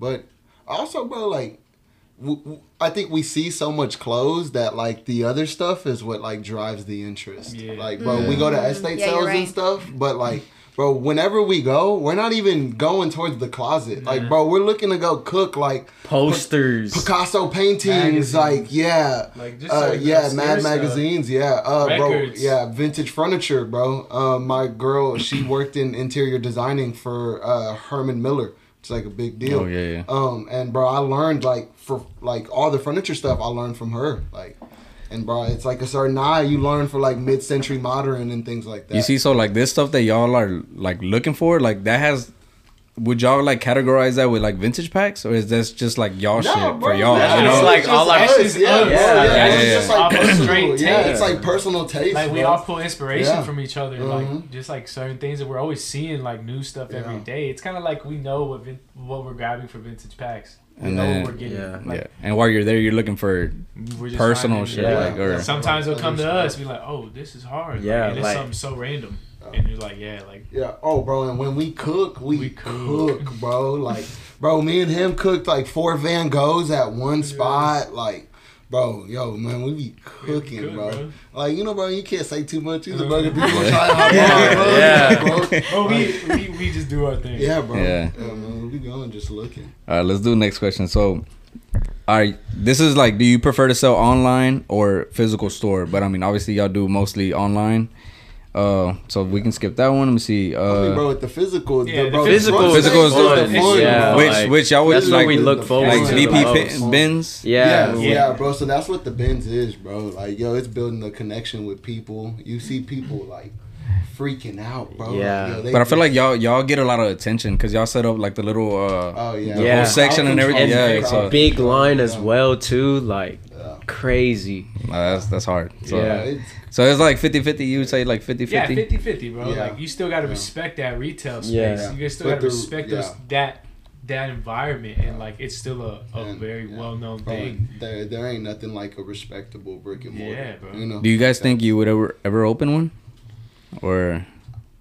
but also, bro, like. I think we see so much clothes that like the other stuff is what like drives the interest. Yeah. Like, bro, yeah. we go to estate yeah, sales right. and stuff, but like, bro, whenever we go, we're not even going towards the closet. Nah. Like, bro, we're looking to go cook like posters, P- Picasso paintings, magazines. like yeah, like just uh, like yeah, mad magazines, stuff. yeah, uh, Records. bro, yeah, vintage furniture, bro. Uh, my girl, she worked in interior designing for uh, Herman Miller. It's like a big deal. Oh yeah, yeah. Um, and bro, I learned like for like all the furniture stuff I learned from her. Like, and bro, it's like a certain eye you learn for like mid-century modern and things like that. You see, so like this stuff that y'all are like looking for, like that has. Would y'all like categorize that with like vintage packs, or is this just like y'all no, shit bro, for y'all? It's you know? like all our shit. Yeah, it's just like personal. Yeah, it's like personal taste. Like bro. we all pull inspiration yeah. from each other. Mm-hmm. Like just like certain things that we're always seeing, like new stuff yeah. every day. It's kind of like we know what vin- what we're grabbing for vintage packs. We and know then, what we're getting. Yeah, like, yeah. And while you're there, you're looking for personal shit. Yeah. Like, or, sometimes like, they'll come to us, be like, "Oh, this is hard." Yeah, like, and it's something so random. And you're like, yeah, like... Yeah, oh, bro, and when we cook, we, we cook. cook, bro. Like, bro, me and him cooked, like, four Van Goghs at one spot. Like, bro, yo, man, we be cooking, we be good, bro. bro. Like, you know, bro, you can't say too much. You're the burger people trying to hop on, bro. Yeah. Bro, bro we, we, we just do our thing. Yeah, bro. Yeah, yeah man, we going just looking. All right, let's do the next question. So... All right, this is like, do you prefer to sell online or physical store? But, I mean, obviously, y'all do mostly online. Uh, so we can skip that one. Let me see. Uh, I mean, bro, with the physical, yeah, the, bro, the physical, physical is the fun, yeah, which like, which y'all would that's like. What we look forward like to V P Bins, yeah. Yeah, yeah, yeah, bro. So that's what the Bins is, bro. Like, yo, it's building a connection with people. You see people like freaking out, bro. Yeah, yo, but I feel like y'all y'all get a lot of attention because y'all set up like the little uh oh, yeah. the yeah. whole section and everything. And yeah, it's a big line as well too, like. Crazy. No, that's that's hard. So, yeah. So it's like fifty fifty. You would say like fifty fifty? Yeah, fifty fifty, bro. Yeah. Like you still got to yeah. respect that retail space. Yeah. You still got to respect yeah. those, that that environment. And like it's still a, a and, very yeah. well-known bro, thing. There, there ain't nothing like a respectable brick and mortar. Yeah, bro. You know? Do you guys think you would ever ever open one? Or...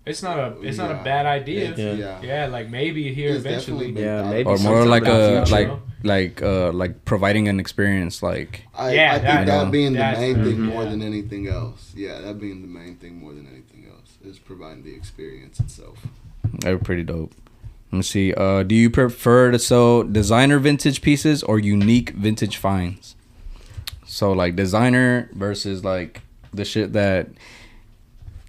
It's not a it's yeah. not a bad idea. Yeah, yeah. yeah like maybe here it's eventually. Yeah, maybe or more like a like like uh like providing an experience like. I, yeah, I that, think that being the main true. thing more yeah. than anything else. Yeah, that being the main thing more than anything else is providing the experience itself. They're pretty dope. Let me see. Uh, do you prefer to sell designer vintage pieces or unique vintage finds? So like designer versus like the shit that.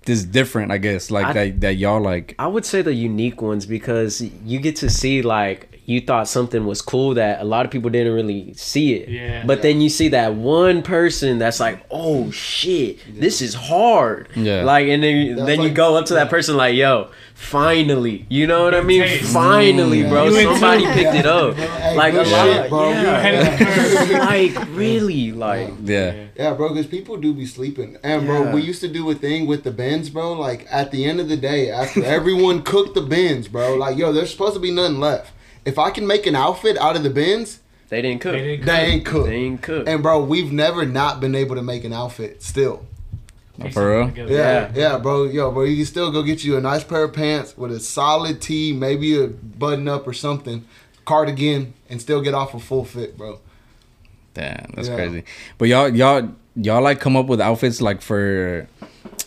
This different, I guess, like I, that, that y'all like. I would say the unique ones because you get to see like you thought something was cool that a lot of people didn't really see it. Yeah. But yeah. then you see that one person that's like, oh shit, yeah. this is hard. Yeah. Like, and then that's then like, you go up to yeah. that person like, yo, finally, you know what I mean? Hey, finally, bro, you somebody picked yeah. it up. Hey, like a shit, lot, bro. Yeah. Like really, like yeah. yeah. Yeah, bro, because people do be sleeping. And, bro, yeah. we used to do a thing with the Bins, bro. Like, at the end of the day, after everyone cooked the Bins, bro, like, yo, there's supposed to be nothing left. If I can make an outfit out of the Bins... They didn't cook. They didn't cook. They ain't cook. They ain't cook. And, bro, we've never not been able to make an outfit still. For real? Yeah, yeah, yeah, bro. Yo, bro, you can still go get you a nice pair of pants with a solid tee, maybe a button-up or something, cardigan, and still get off a full fit, bro. Damn, that's yeah. crazy. But y'all, y'all, y'all like come up with outfits like for.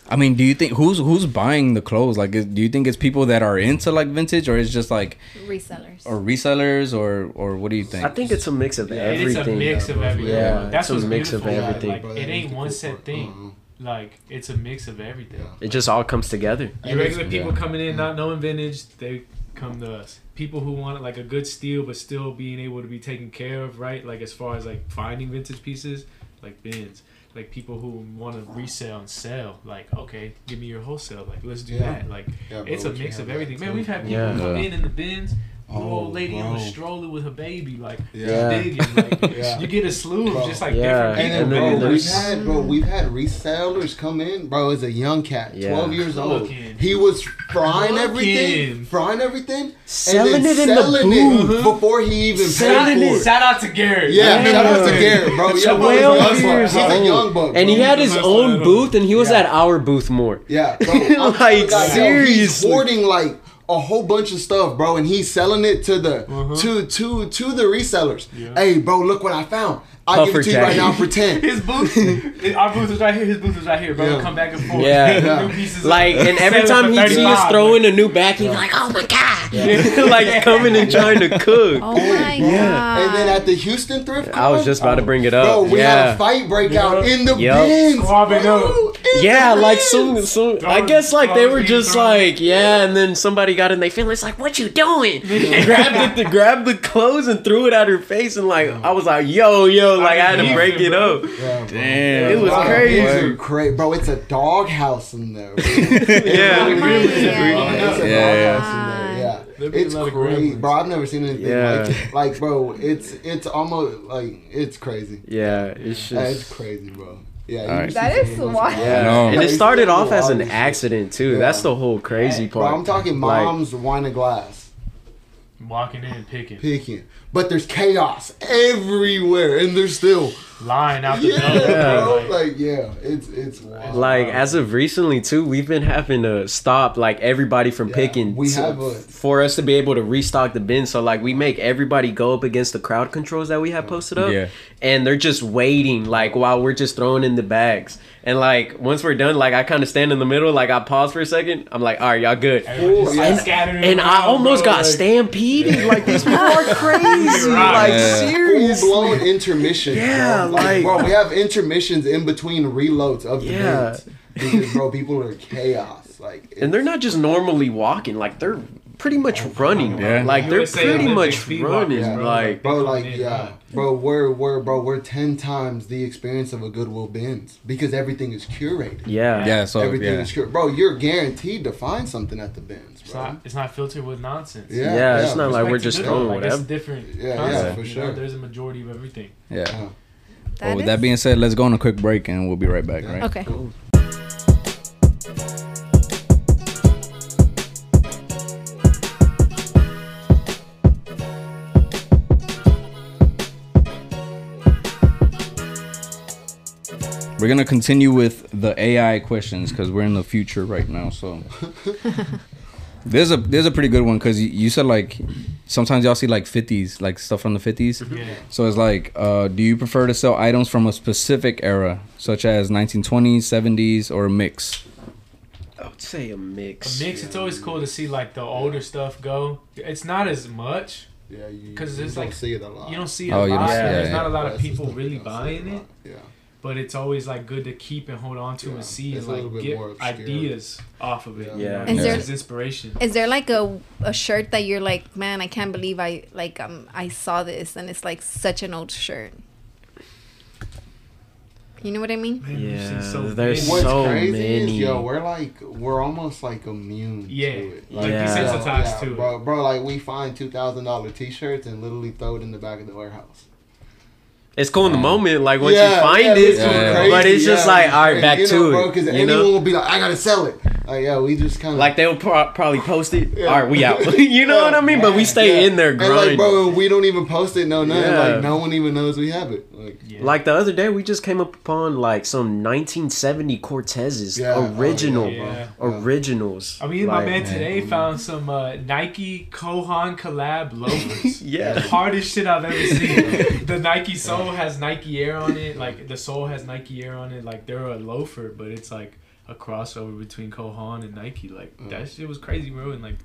I mean, do you think who's who's buying the clothes? Like, is, do you think it's people that are into like vintage, or it's just like resellers, or resellers, or or what do you think? I think it's a mix of yeah, everything. It's a mix of everything. Yeah, yeah. That's it's a mix beautiful. of everything. Like, like, it ain't one set thing. Mm-hmm. Like it's a mix of everything. Yeah. It just all comes together. Your regular people yeah. coming in mm-hmm. not knowing vintage, they come to us. People who want like a good steal but still being able to be taken care of, right? Like as far as like finding vintage pieces, like Bins. Like people who want to resell and sell, like okay, give me your wholesale. Like let's do yeah. that. Like yeah, bro, it's a mix of everything. Man, we've had people yeah. come in in the Bins old lady on a stroller with her baby, like yeah. she's digging. Like, yeah. You get a slew of just like yeah. different people. And then, bro, we've had bro, we've had resellers come in. Bro, is a young cat, yeah. twelve years old. Looking. He was frying Looking. everything, frying everything, selling and then it in selling the booth it before he even selling paid for it. it. Shout out to Garrett. Yeah, yeah. shout out to Garrett, bro. Yo, bro, he's years old. He's a young buck, and he had his own booth, and he was yeah. at our booth more. Yeah, bro. Like seriously, he's hoarding like. a whole bunch of stuff, bro, and he's selling it to the uh-huh. to to to the resellers. Yeah. Hey, bro, look what I found. I'll Puffer give it to you right now for ten. His booth, our booth is right here. His booth is right here, bro. Yeah. Come back and forth. Yeah, yeah. New pieces like, and every time he sees us throwing a new back, he's yeah. like, "Oh my god!" Yeah. like coming and trying to cook. Oh my yeah. god! And then at the Houston thrift, I was just about oh. to bring it up. Bro, we yeah. had a fight breakout yeah. in the yep. bins. Bro, in yeah, the like some, some. I guess like they were just like, yeah, and then somebody got in their feelings, like, "What you doing?" Grabbed the grabbed the clothes and threw it at her face, and like I was like, "Yo, yo." Like I, I had to break it, it up. Yeah, damn, it was wow, crazy, crazy, bro. It's a doghouse in there. Bro. yeah, it really is. Yeah, it's a yeah. doghouse in there. Yeah, it's crazy, bro. I've never seen anything yeah. like it. Like, bro, it's it's almost like it's crazy. Yeah, it's just yeah, it's crazy, bro. Yeah, right. That is wild. Yeah. No. And it started off as an accident too. Yeah. That's the whole crazy part. Bro, I'm talking mom's like, wine and glass. Walking in, picking, picking, but there's chaos everywhere, and there's still lying out the yeah, door. Bro. Like yeah, it's it's wild. Like as of recently too, we've been having to stop like everybody from yeah, picking we to, have a, for us to be able to restock the bin. So like we make everybody go up against the crowd controls that we have posted up, yeah. and they're just waiting like while we're just throwing in the bags. And like once we're done, like I kind of stand in the middle, like I pause for a second. I'm like, all right, y'all good. Ooh, yeah. And, and I almost bro, got like, stampeded. Yeah. Like these people are crazy. Right. Like yeah. seriously, full blown intermission. Yeah, bro. Like bro, we have intermissions in between reloads of the yeah. bins because bro, people are chaos. Like, and they're not just normally walking. Like they're pretty much running. Yeah. Like they're pretty much running. Yeah, bro. Like bro, like yeah. Bro, we're we're bro, we're ten times the experience of a Goodwill bins because everything is curated. Yeah, yeah. So everything yeah. is curated, bro. You're guaranteed to find something at the bins, bro. It's not, it's not filtered with nonsense. Yeah, yeah, yeah. It's not like we're just throwing like whatever. It's different. Yeah, concept, yeah, for sure. You know, there's a majority of everything. Yeah. yeah. That well, with is... that being said, let's go on a quick break and we'll be right back. Yeah. Right? Okay. Cool. We're going to continue with the A I questions because we're in the future right now. So there's a there's a pretty good one because you, you said like sometimes y'all see like fifties, like stuff from the fifties. Yeah. So it's like, uh, do you prefer to sell items from a specific era, such as nineteen twenties, seventies, or a mix? I would say a mix. A mix. Yeah. It's always cool to see like the older stuff go. It's not as much. Yeah, because it's like don't see it a lot. You don't see it oh, a lot. Yeah, yeah, there's yeah. not a lot of people really buying it. Yeah. But it's always like good to keep and hold on to yeah, and see and like get ideas off of it. Yeah, yeah. Is yeah. there, it's inspiration. Is there like a a shirt that you're like, man, I can't believe I like um I saw this and it's like such an old shirt. You know what I mean? Man, yeah. So there's what's so crazy many. Is, yo, we're like we're almost like immune yeah. to it. Like yeah. desensitized yeah, to bro, it, bro. Like we find two thousand dollar t-shirts and literally throw it in the back of the warehouse. It's cool in the moment, like once yeah, you find yeah, it, yeah. but it's just yeah. like, all right, back you know, to bro, it. You anyone know? Will be like, I gotta sell it. Like, yeah, we just kind of like they'll pro- probably post it. yeah. All right, we out. you know yeah. what I mean? But we stay yeah. in there, grinding. And like, bro, we don't even post it, no nothing. Yeah. Like, no one even knows we have it. Like, yeah. like the other day, we just came up upon like some nineteen seventy Cortezes, yeah. original, oh, yeah. originals. I mean, like, my man today man. found some uh, Nike Kohan collab loafers. yeah, the hardest shit I've ever seen. The Nike Soul. Has Nike Air on it, like the Soul has Nike Air on it, like they're a loafer, but it's like a crossover between Kohan and Nike. Like mm. that shit was crazy, bro. And like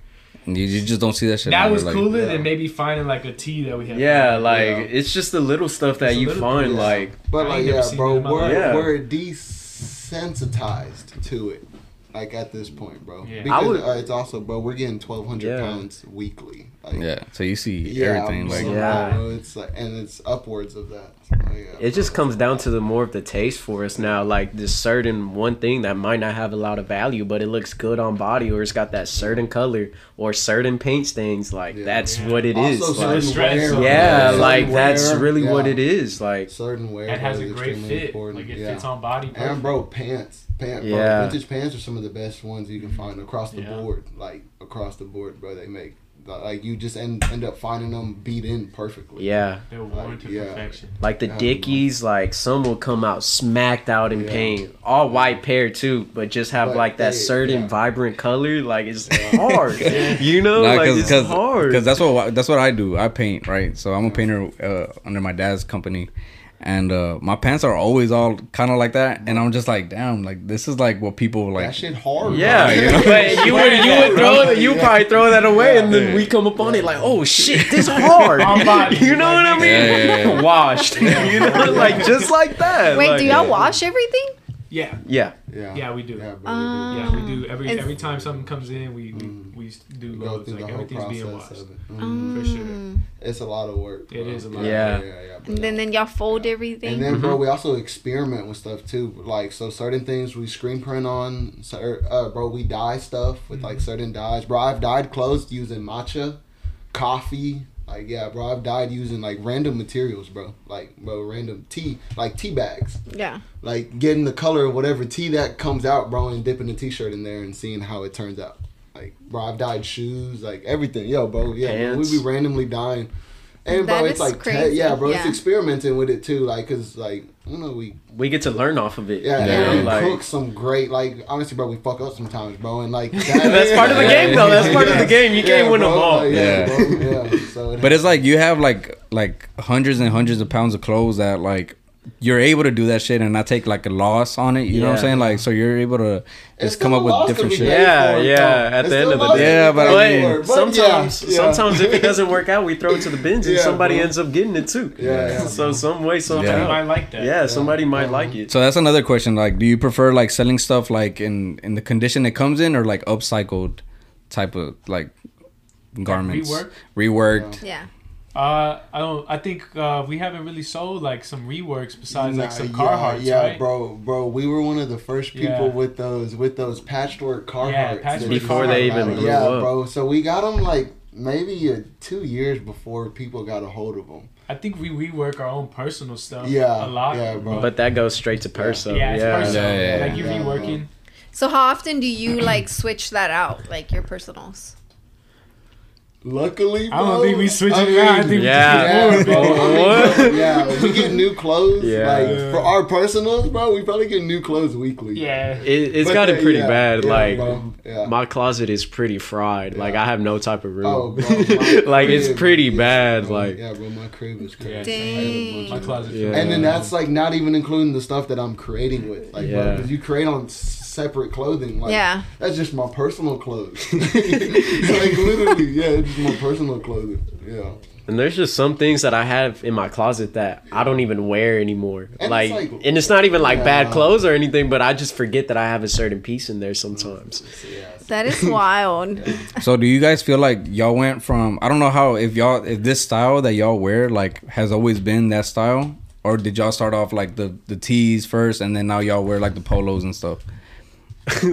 you just don't see that shit. That anymore. Was like, cooler yeah. than maybe finding like a tee that we had. Yeah, like, like you know? It's just the little stuff that you find, yeah. like. But like, yeah, bro, we're yeah. we're desensitized to it. like at this point, bro. Yeah. Because I would, uh, it's also, bro, we're getting twelve hundred yeah. pounds weekly. Like, yeah, so you see yeah, everything, like yeah, bro, it's like, and it's upwards of that. So, yeah, it bro, just comes down to the more of the taste for us now. Like this certain one thing that might not have a lot of value, but it looks good on body, or it's got that certain yeah. color or certain paint stains. Like yeah, that's yeah. what it is. Also, like, stress, wear, yeah, yeah, like wear, that's really yeah. what it is. Like certain wear that has a great fit. Important. Like it yeah. fits on body. Perfect. And bro, pants. Pant, yeah. Vintage pants are some of the best ones you can find across the yeah. board. Like across the board, bro. They make like you just end end up finding them beat in perfectly. Yeah, they're worn like, to yeah. perfection. Like the yeah, Dickies, like some will come out smacked out in yeah. paint, all white pair too, but just have but like that they, certain yeah. vibrant color. Like it's hard, you know, nah, like cause, it's cause, hard. Because that's what that's what I do. I paint, right? So I'm a painter uh, under my dad's company. And uh, my pants are always all kind of like that, and I'm just like, damn, like this is like what people like. That shit hard. Yeah, bro, you know? But you would you would throw that, you yeah. probably throw that away, yeah, and then yeah. we come upon yeah. it like, oh shit, this hard. You know what I mean? Yeah, yeah, yeah. Washed. Yeah. You know, yeah. like just like that. Wait, like, do y'all yeah. wash everything? Yeah. Yeah. Yeah. Yeah, we do. Yeah, we do. Um, yeah, we do. Every every time something comes in, we mm. we, we do loads. Like the everything's being washed. Mm. Um, For sure. It's a lot of work. Bro. It is a lot. Yeah. Of work. Yeah, yeah, and then, then y'all fold yeah. everything. And then, mm-hmm. bro, we also experiment with stuff too. Like so, certain things we screen print on. So, uh, bro, we dye stuff with mm-hmm. like certain dyes. Bro, I've dyed clothes using matcha, coffee. Like, yeah, bro, I've died using, like, random materials, bro. Like, bro, random tea, like tea bags. Yeah. Like, getting the color of whatever tea that comes out, bro, and dipping the T-shirt in there and seeing how it turns out. Like, bro, I've dyed shoes, like, everything. Yo, bro, yeah, bro, we be randomly dying. And, that bro, it's, like, te- yeah, bro, yeah. it's experimenting with it, too. Like, because, like, you know, we... We get to learn off of it. Yeah, yeah. and like, cook some great, like, honestly, bro, we fuck up sometimes, bro. And, like... That, that's yeah, part of the game, yeah, though. That's part yeah, of the game. You yeah, can't win bro, them all. Like, yeah, yeah. Bro, yeah. So it but it's like you have, like, like hundreds and hundreds of pounds of clothes that, like, you're able to do that shit and not take, like, a loss on it. You yeah. know what I'm saying? Like, so you're able to... It's come up with different shit. Yeah, for, yeah. Bro. At it's the end of the day, yeah, but, but, but sometimes, yeah, yeah. sometimes if it doesn't work out, we throw it to the bins, and yeah, somebody bro. ends up getting it too. Yeah. yeah so bro. some way, somehow, yeah. somebody might like that. Yeah, yeah. somebody might yeah. like it. So that's another question. Like, do you prefer like selling stuff like in in the condition it comes in, or like upcycled type of like garments, like reworked, reworked? Yeah. yeah. Uh, I don't. I think uh, we haven't really sold like some reworks besides nah, like some Carhartts, yeah, yeah, right? Yeah, bro, bro, we were one of the first people yeah. with those with those patchwork Carhartts yeah, patchwork before they even blew yeah, up. bro. So we got them like maybe uh, two years before people got a hold of them. I think we rework our own personal stuff. Yeah, a lot. Yeah, bro. But that goes straight to person. Yeah, yeah, it's yeah. personal. Yeah, yeah, like you're yeah, reworking. Bro. So how often do you like switch that out, like your personals? Luckily, bro, I don't think we switch it out. I think yeah. we just get more. Yeah, bro, yeah, we get new clothes. Yeah. Like for our personals, bro, we probably get new clothes weekly. Yeah, it, it's but gotten pretty yeah, bad. Yeah, like yeah. my closet is pretty fried. Yeah. Like I have no type of room. Oh, bro, like it's pretty is, bad. Bro, like yeah, bro, my crib is crazy. Yeah, my closet. Yeah. And then that's like not even including the stuff that I'm creating with. Like, yeah. bro, because you create on separate clothing. Like, yeah, that's just my personal clothes. Like literally, yeah. my personal clothing, yeah. And there's just some things that I have in my closet that I don't even wear anymore. And like, it's like, and it's not even like yeah. bad clothes or anything, but I just forget that I have a certain piece in there sometimes. That is wild. yeah. So do you guys feel like y'all went from, I don't know how, if y'all, if this style that y'all wear, like, has always been that style? Or did y'all start off like the, the tees first and then now y'all wear like the polos and stuff?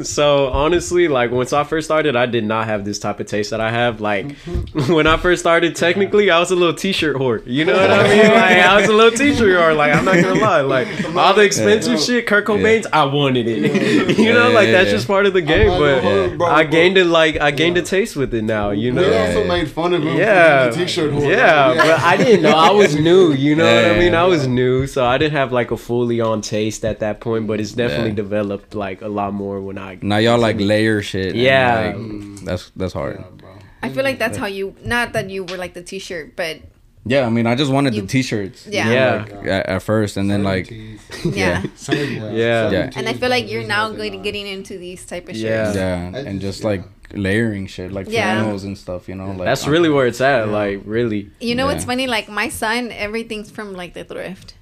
So honestly, like once I first started, I did not have this type of taste that I have. Like mm-hmm. when I first started, technically I was a little t-shirt whore. You know what I mean? Like I was a little t-shirt whore. Like I'm not gonna lie. Like all the expensive yeah. shit, Kurt Cobain's, yeah. I wanted it. You know, yeah, like yeah, that's yeah. just part of the game. Like, but yeah. bro, bro. I gained it. Like I gained yeah. a taste with it now. You know. We also yeah. made fun of him. Yeah. For the t-shirt whore. Yeah, yeah, but I didn't know. I was new. You know yeah, what I mean? Yeah. I was new, so I didn't have like a fully on taste at that point. But it's definitely yeah. developed like a lot more. When I now y'all like layer shit. Yeah, like, that's that's hard. Yeah, I feel like that's how you. Not that you were like the t-shirt, but yeah, I mean, I just wanted you, the t-shirts. Yeah, yeah. Like, at, at first, and then like yeah, yeah. yeah, yeah. And I feel like you're now getting getting into these type of shirts. Yeah, yeah. and just like layering shit, like flannels yeah. and stuff. You know, like that's really where it's at. Yeah. Like really, you know, yeah. what's funny? Like my son, everything's from like the thrift.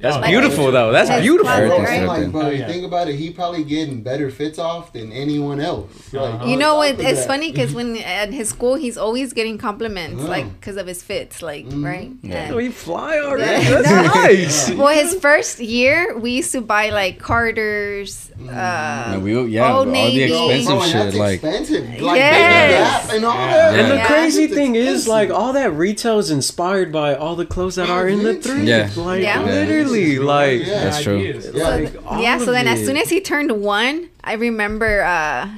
That's oh, beautiful, though. That's yes, beautiful. Everything's like, bro, yeah. Think about it. He probably getting better fits off than anyone else. Like, you know what? It's that. funny because when at his school, he's always getting compliments, mm. like because of his fits, like mm. right. Yeah. Oh, he fly already. That's nice. Well, his first year, we used to buy like Carter's, mm. uh, no, we, yeah, Old Navy, all the expensive oh, shit, like, expensive. like yes. and all that. And the yeah. crazy thing expensive. is, like, all that retail is inspired by all the clothes that are in the thrift. Yeah. Like, yeah. literally. Like yeah, that's true. Yeah. Like, yeah so then, it. as soon as he turned one, I remember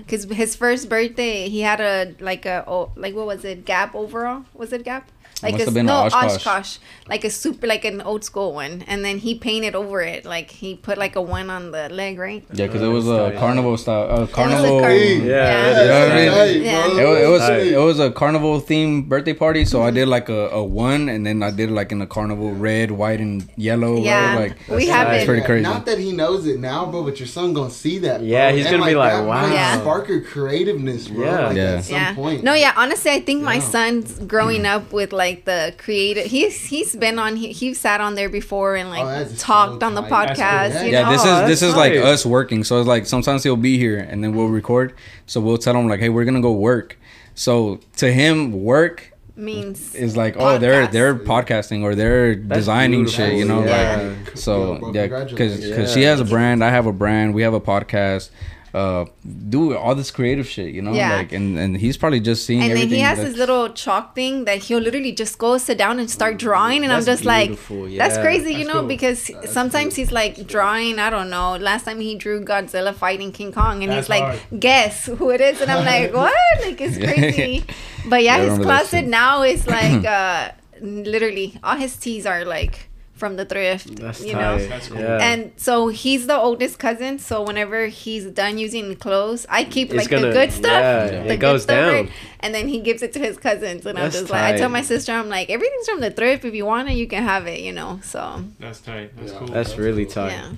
because uh, his first birthday, he had a like a oh, like what was it? Gap overall? Was it Gap? Like it a, been no Oshkosh. Oshkosh, like a super like an old school one, and then he painted over it. Like he put like a one on the leg, right? Yeah, because it was a carnival style. Uh, carnival. Car- yeah, yeah. yeah. yeah. It, was, it was it was a carnival themed birthday party, so I did like a, a one, and then I did like in a carnival red, white, and yellow. Yeah, right? Like we have it. Pretty crazy. Not that he knows it now, bro, but your son gonna see that. Bro. Yeah, he's and gonna like, be like, that wow, yeah. spark your creativeness, bro. Yeah, like, yeah. At some yeah. point. No, yeah. Honestly, I think yeah. my son's growing up with like. Like the creative, he's he's been on, he, he's sat on there before and like oh, talked so on the podcast. Cool. You yeah, know? this is this is nice. Like us working. So it's like sometimes he'll be here and then we'll record. So we'll tell him like, hey, we're gonna go work. So to him, work means is like podcast. oh they're they're podcasting or they're That's designing beautiful. shit. You know, yeah. like so Yo, yeah, because because yeah. she has a brand, I have a brand, we have a podcast. Uh, do all this creative shit, you know, yeah. like, and, and he's probably just seeing. And everything then he has his little chalk thing that he'll literally just go sit down and start drawing, and that's I'm just like, yeah. that's crazy, that's you know, cool. because that's sometimes cool. he's like drawing. I don't know. Last time he drew Godzilla fighting King Kong, and that's he's like, hard. guess who it is, and I'm like, what? Like it's crazy. But yeah, yeah his closet now is like, uh, literally all his tees are like. From the thrift, That's you tight. know, That's cool. yeah. and so he's the oldest cousin. So whenever he's done using clothes, I keep it's like gonna, the good stuff. Yeah, the it goes stuff, down, right? And then he gives it to his cousins. And That's I'm just tight. like, I tell my sister, I'm like, everything's from the thrift. If you want it, you can have it. You know, so. That's tight. That's yeah. cool. That's, That's really cool. tight. Yeah.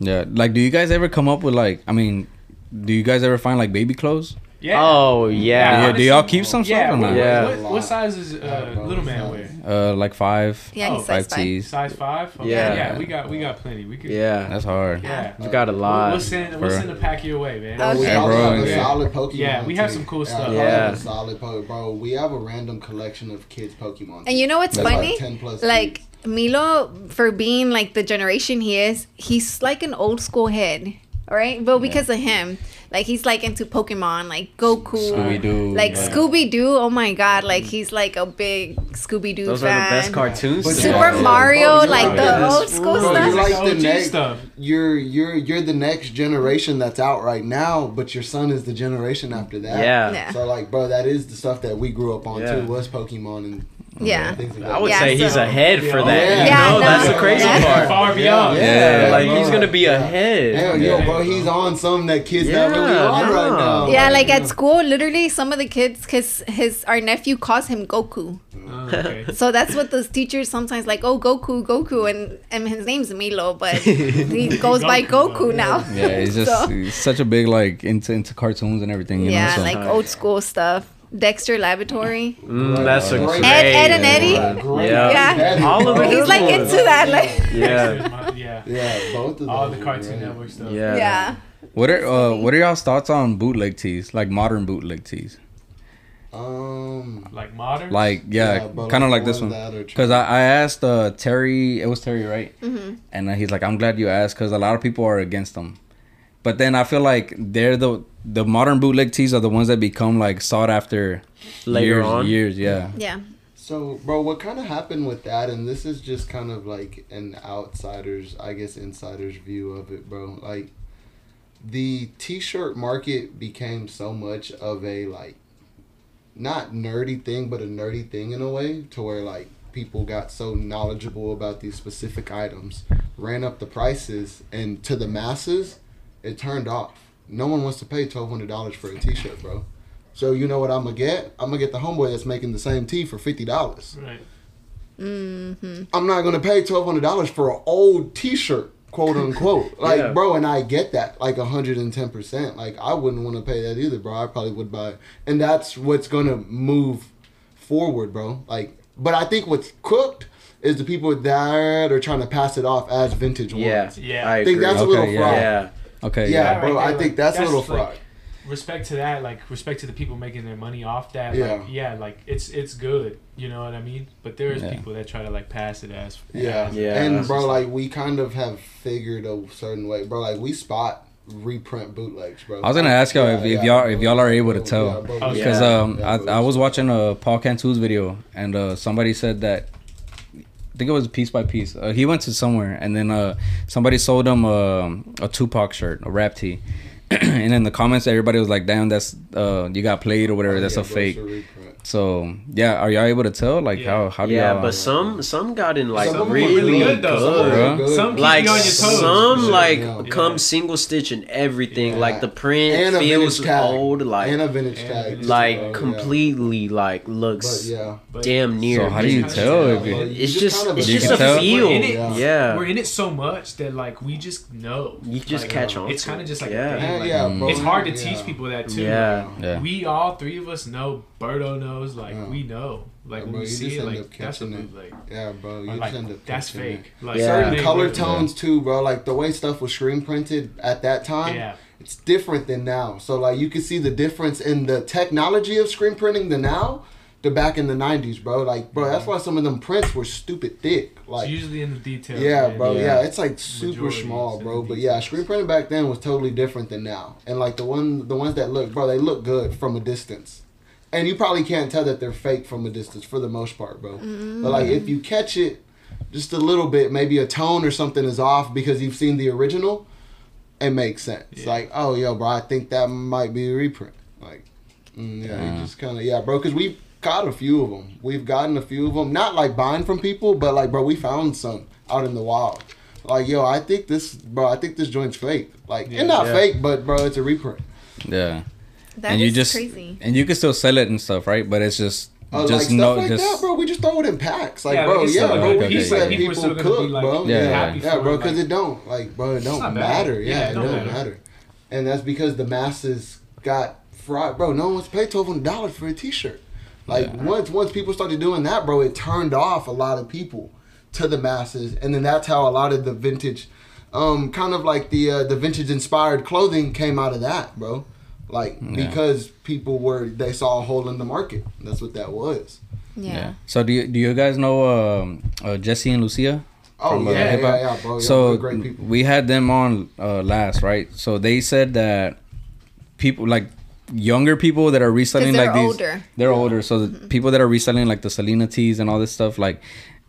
Yeah. Like, do you guys ever come up with like? I mean, do you guys ever find like baby clothes? Yeah. Oh yeah. yeah Honestly, do y'all keep some stuff? Yeah. Or not? yeah. What, what size is uh, little man wear? Uh, like five. Yeah, he's oh, size five. T's. Size five. Okay. Yeah. Yeah, we got we got plenty. We could. Yeah, that's hard. Yeah, we got a lot. We'll send we'll send a pack your way, man. Okay. Hey, bro, yeah. Solid Pokemon. Yeah, we have some cool yeah, stuff. Yeah. Solid Pokemon, bro. We have a random collection of kids Pokemon. And you know what's that's funny? Like, ten plus like Milo, for being like the generation he is, he's like an old school head. All right, but because yeah. of him, like he's like into Pokemon, like Goku, Scooby-Doo, like yeah. Scooby-Doo. Oh my God, like he's like a big Scooby-Doo Those fan. Those are the best cartoons. But Super yeah. Mario, yeah. like the yeah. old school Bro, stuff. You're like the next, stuff. You're you're you're the next generation that's out right now, but your son is the generation after that. Yeah. yeah. So like, bro, that is the stuff that we grew up on yeah. too. Was Pokemon and. Yeah. yeah, I would yeah, say so. he's ahead for that. Yeah, yeah no, that's the crazy yeah. part. Far beyond. Yeah, yeah. yeah. like bro. he's gonna be yeah. ahead. Hell yeah, yo, bro, he's on some that kids yeah. not really on yeah. right now. Yeah, like, like at know. school, literally some of the kids, cause his our nephew calls him Goku. Oh, okay. So that's what those teachers sometimes like. Oh, Goku, Goku, and and his name's Milo, but he goes Goku, by Goku yeah. now. Yeah, he's just so. he's such a big like into into cartoons and everything. You yeah, know, so. like old school stuff. Dexter Laboratory. Mm, that's a great. Ed, Ed and Eddie. Yeah. yeah. All of them. He's like into that. Like. Yeah. yeah. Yeah. Both of them. All the Cartoon Network stuff. Yeah. yeah. What are uh, what are y'all's thoughts on bootleg tees? Like modern bootleg tees. Um. Like modern. Like yeah, yeah kind of like, like this one. Because I, I asked uh, Terry. It was Terry, right? Mm-hmm. And uh, he's like, I'm glad you asked because a lot of people are against them. But then I feel like they're the the modern bootleg tees are the ones that become like sought after later years, on years. Yeah. Yeah. So, bro, what kind of happened with that? And this is just kind of like an outsider's, I guess, insider's view of it, bro. Like the t-shirt market became so much of a like not nerdy thing, but a nerdy thing in a way to where like people got so knowledgeable about these specific items, ran up the prices, and to the masses. It turned off. No one wants to pay twelve hundred dollars for a t-shirt, bro. So you know what I'm going to get? I'm going to get the homeboy that's making the same tee for fifty dollars. Right. Mm-hmm. I'm not going to pay twelve hundred dollars for an old t-shirt, quote unquote. Like, yeah. bro, and I get that, like one hundred ten percent. Like, I wouldn't want to pay that either, bro. I probably would buy it. And that's what's going to move forward, bro. Like, but I think what's cooked is the people that are trying to pass it off as vintage yeah, ones. Yeah, I, I think agree. that's okay, a little yeah. fraud. Yeah. Okay. Yeah, yeah. Right, bro. I think that's, that's a little fraud. Like, respect to that, like respect to the people making their money off that. Yeah. Like, yeah, like it's it's good. You know what I mean? But there is yeah. people that try to like pass it as. Yeah. As yeah. And bro, like we kind of have figured a certain way, bro. Like we spot. reprint bootlegs, bro. I was gonna ask y'all yeah, if, if yeah, y'all if y'all are able to tell, because yeah, um yeah, I, I was watching a Paul Cantu's video and uh somebody said that I think it was Piece by Piece. Uh, he went to somewhere and then uh somebody sold him a, a Tupac shirt, a rap tee, and in the comments everybody was like, "Damn, that's uh you got played or whatever. Oh, that's yeah, a fake." So yeah, are y'all able to tell? Like yeah. how how do yeah? Y'all, but some some got in like some really, really good, good. good. Some like you on your toes. some yeah, like yeah. come yeah. single stitch and everything. Yeah. Like the print and feels old, like and a vintage tag, like tag. completely yeah. like looks but, yeah. but, damn near. So how do you tell? If it, it's just kind of it's just a feel. It, yeah. yeah, we're in it so much that like we just know. You just like, catch on. It's kind of just like yeah, yeah. It's hard to teach people that too. Yeah, we all three of us know. Berto knows. Like yeah. we know, like yeah, when bro, we see it, like that's a bootleg. Yeah, bro, you like, end up that's fake. It. Like yeah. certain color tones yeah. too, bro. Like the way stuff was screen printed at that time, yeah. it's different than now. So like you can see the difference in the technology of screen printing than now. To back in the nineties, bro. Like, bro, that's why some of them prints were stupid thick. Like, it's usually in the details. Yeah, man. bro. Yeah. yeah, it's like super Majority small, bro. But yeah, screen printing back then was totally different than now. And like the one, the ones that look, bro, they look good from a distance. And you probably can't tell that they're fake from a distance for the most part, bro. Mm-hmm. But, like, if you catch it just a little bit, maybe a tone or something is off because you've seen the original, it makes sense. Yeah. Like, oh, yo, bro, I think that might be a reprint. Like, mm, yeah, yeah, you just kind of, yeah, bro, because we've got a few of them. We've gotten a few of them. Not, like, buying from people, but, like, bro, we found some out in the wild. Like, yo, I think this, bro, I think this joint's fake. Like, yeah, it's not yeah. fake, but, bro, it's a reprint. Yeah. That and is you just, crazy. And you can still sell it and stuff, right? But it's just, uh, just like stuff no, like just, that, bro. We just throw it in packs, like, yeah, bro. Yeah, like, bro. Okay, he said okay. people, people cook, like, bro. Yeah, yeah, yeah bro. Because like, it don't, like, bro, it don't matter. Yeah, yeah, it don't, don't matter. matter. And that's because the masses got fried, bro. No one's paid twelve hundred dollars for a T-shirt. Like yeah. once, once people started doing that, bro, it turned off a lot of people to the masses, and then that's how a lot of the vintage, um, kind of like the uh, the vintage inspired clothing came out of that, bro. Like yeah. because people were they saw a hole in the market. That's what that was. Yeah. yeah. So do you do you guys know um, uh, Jesse and Lucia? Oh from, yeah, uh, yeah, yeah, bro. Yeah, so great people. We had them on uh, last, right? So they said that people like younger people that are reselling like these, older. they're yeah. older. So the mm-hmm. people that are reselling like the Selena tees and all this stuff, like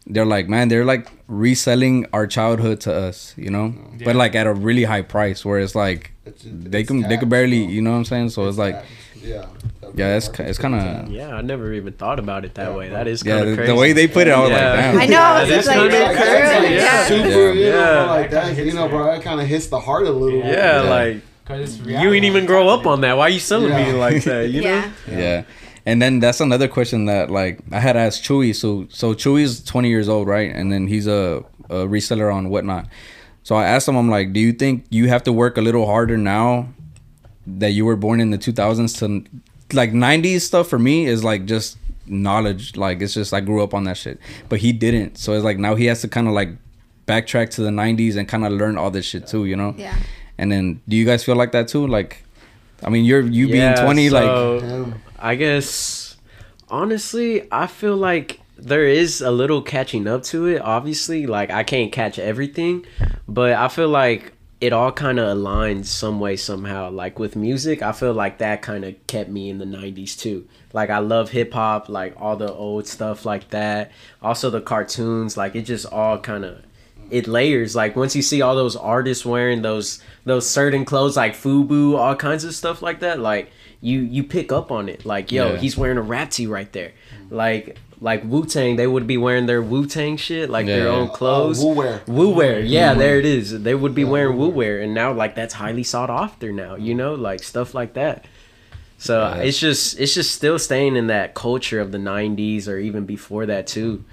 they're like, man, they're like reselling our childhood to us, you know, yeah. but like at a really high price where it's like. It's, it's they can tax, they could barely bro. you know what I'm saying so it's, it's like tax. yeah yeah it's it's kind of yeah I never even thought about it that yeah, way that is kind of yeah, crazy the way they put it I was yeah. like damn. I know I was yeah, just like, like crazy. Yeah. super yeah. you know like that you know bro it kind of hits the heart a little yeah, yeah. like you ain't even grow up on that why are you selling yeah. me like that you yeah. know yeah. yeah and then that's another question that like I had asked Chewy so so Chewy's twenty years old right and then he's a, a reseller on Whatnot. So I asked him, I'm like, do you think you have to work a little harder now that you were born in the two thousands to like nineties stuff for me is like just knowledge. Like it's just I grew up on that shit, but he didn't. So it's like now he has to kind of like backtrack to the nineties and kind of learn all this shit too, you know? Yeah. And then do you guys feel like that too? Like, I mean, you're you yeah, being twenty, so like. Damn. I guess, honestly, I feel like. There is a little catching up to it, obviously. Like, I can't catch everything, but I feel like it all kind of aligns some way, somehow. Like, with music, I feel like that kind of kept me in the nineties, too. Like, I love hip-hop, like, all the old stuff like that. Also, the cartoons, like, it just all kind of... It layers. Like, once you see all those artists wearing those those certain clothes, like FUBU, all kinds of stuff like that, like, you, you pick up on it. Like, yo, yeah. he's wearing a rap tee right there. Like... Like Wu-Tang, they would be wearing their Wu-Tang shit, like yeah. their own clothes. Uh, Wu-Wear. Wu-Wear, yeah, Wu-Wear. There it is. They would be yeah, wearing Wu-Wear, and now, like, that's highly sought after now, you know? Like, stuff like that. So yeah. it's just it's just still staying in that culture of the nineties or even before that, too.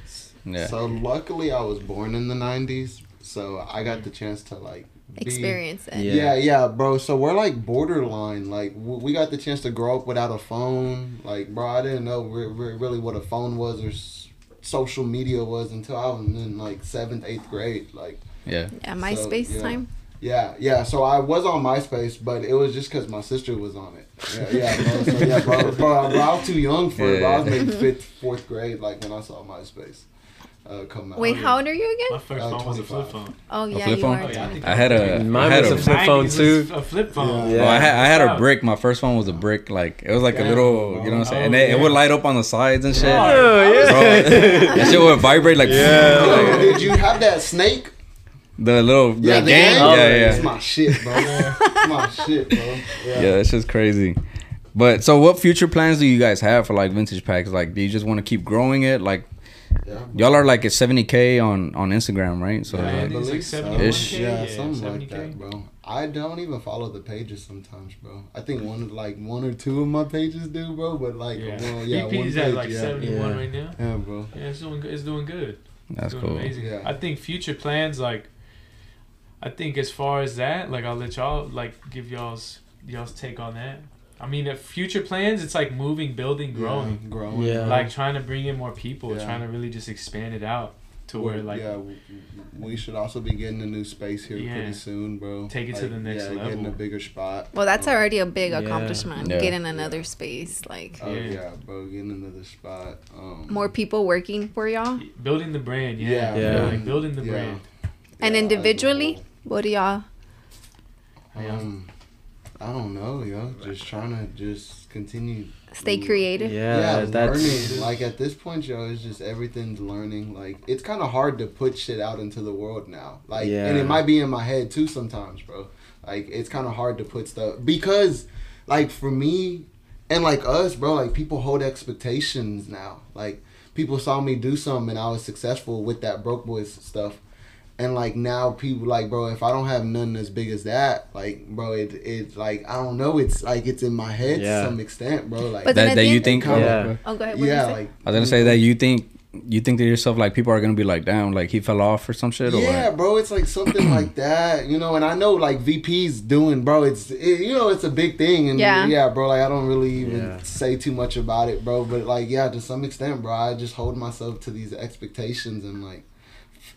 Yeah. So, luckily, I was born in the nineties, so I got the chance to, like, be, experience it. Yeah. yeah, yeah, bro. So, we're, like, borderline. Like, we got the chance to grow up without a phone. Like, bro, I didn't know re- re- really what a phone was or s- social media was until I was in like seventh, eighth grade. Like yeah, yeah, MySpace so, yeah. time. Yeah, yeah. So I was on MySpace, but it was just because my sister was on it. Yeah, yeah. Bro. So yeah, bro, bro, bro, I was too young for yeah. it. Bro, I was maybe fifth, fourth grade, like when I saw MySpace uh, come out. Wait, how old are you again? My first phone uh, was a flip phone. Oh yeah, a flip phone? You are. Oh, yeah, I, I had a. Mine was a flip phone too. A flip phone. Yeah. Yeah. Oh, I had I had a brick. My first phone was a brick. Like it was like yeah. a little, you know what I'm saying? Oh, and it, yeah. it would light up on the sides and shit. Oh yeah. Bro, that shit would vibrate like. Yeah. Like, did you have that snake? The little the yeah, gang? gang? Oh, yeah, yeah. It's my shit, bro. It's my shit, bro. Yeah. yeah, that's just crazy. But so what future plans do you guys have for like Vintage Packs? Like, do you just want to keep growing it? Like, yeah, y'all are like at seventy K on, on Instagram, right? So yeah, like, it's like seventy-one K, yeah, yeah, something seventy K. Like that, bro. I don't even follow the pages sometimes, bro. I think one like one or two of my pages do, bro. But like, yeah, well, yeah, one page, at like yeah. seventy-one yeah. right now. Yeah, bro. Yeah, it's doing good. It's doing good. That's doing cool. Amazing. Yeah. I think future plans, like. I think as far as that, like, I'll let y'all, like, give y'all's y'all's take on that. I mean, if future plans, it's like moving, building, growing. Yeah, growing. Yeah. Like, trying to bring in more people, yeah. trying to really just expand it out to where, like... Yeah, we should also be getting a new space here yeah. pretty soon, bro. Take it like, to the next yeah, level. Yeah, getting a bigger spot. Well, that's already a big yeah. accomplishment, yeah. getting another yeah. space, like... Oh, yeah. yeah, bro, getting another spot. Um, more people working for y'all? Building the brand, yeah. Yeah, yeah. Like, building the yeah. brand. And yeah, individually, what do y'all? Um, I don't know, yo. Just trying to just continue. Stay creative. Yeah, yeah that's learning. Like at this point, yo, it's just everything's learning. Like it's kind of hard to put shit out into the world now. Like, yeah. and it might be in my head too sometimes, bro. Like it's kind of hard to put stuff because, like for me, and like us, bro. Like people hold expectations now. Like people saw me do something and I was successful with that Broke Boys stuff. And, like, now people, like, bro, if I don't have nothing as big as that, like, bro, it, it like, I don't know. It's, like, it's in my head yeah. to some extent, bro. Like, that, that, that you think, kind yeah. of, oh, go ahead. What yeah, like, I was going to say that you think, you think to yourself, like, people are going to be like, damn, like, he fell off or some shit? Or yeah, what? Bro, it's, like, something like that, you know, and I know, like, V P's doing, bro, it's, it, you know, it's a big thing. And, yeah. yeah, bro, like, I don't really even yeah. say too much about it, bro. But, like, yeah, to some extent, bro, I just hold myself to these expectations and, like,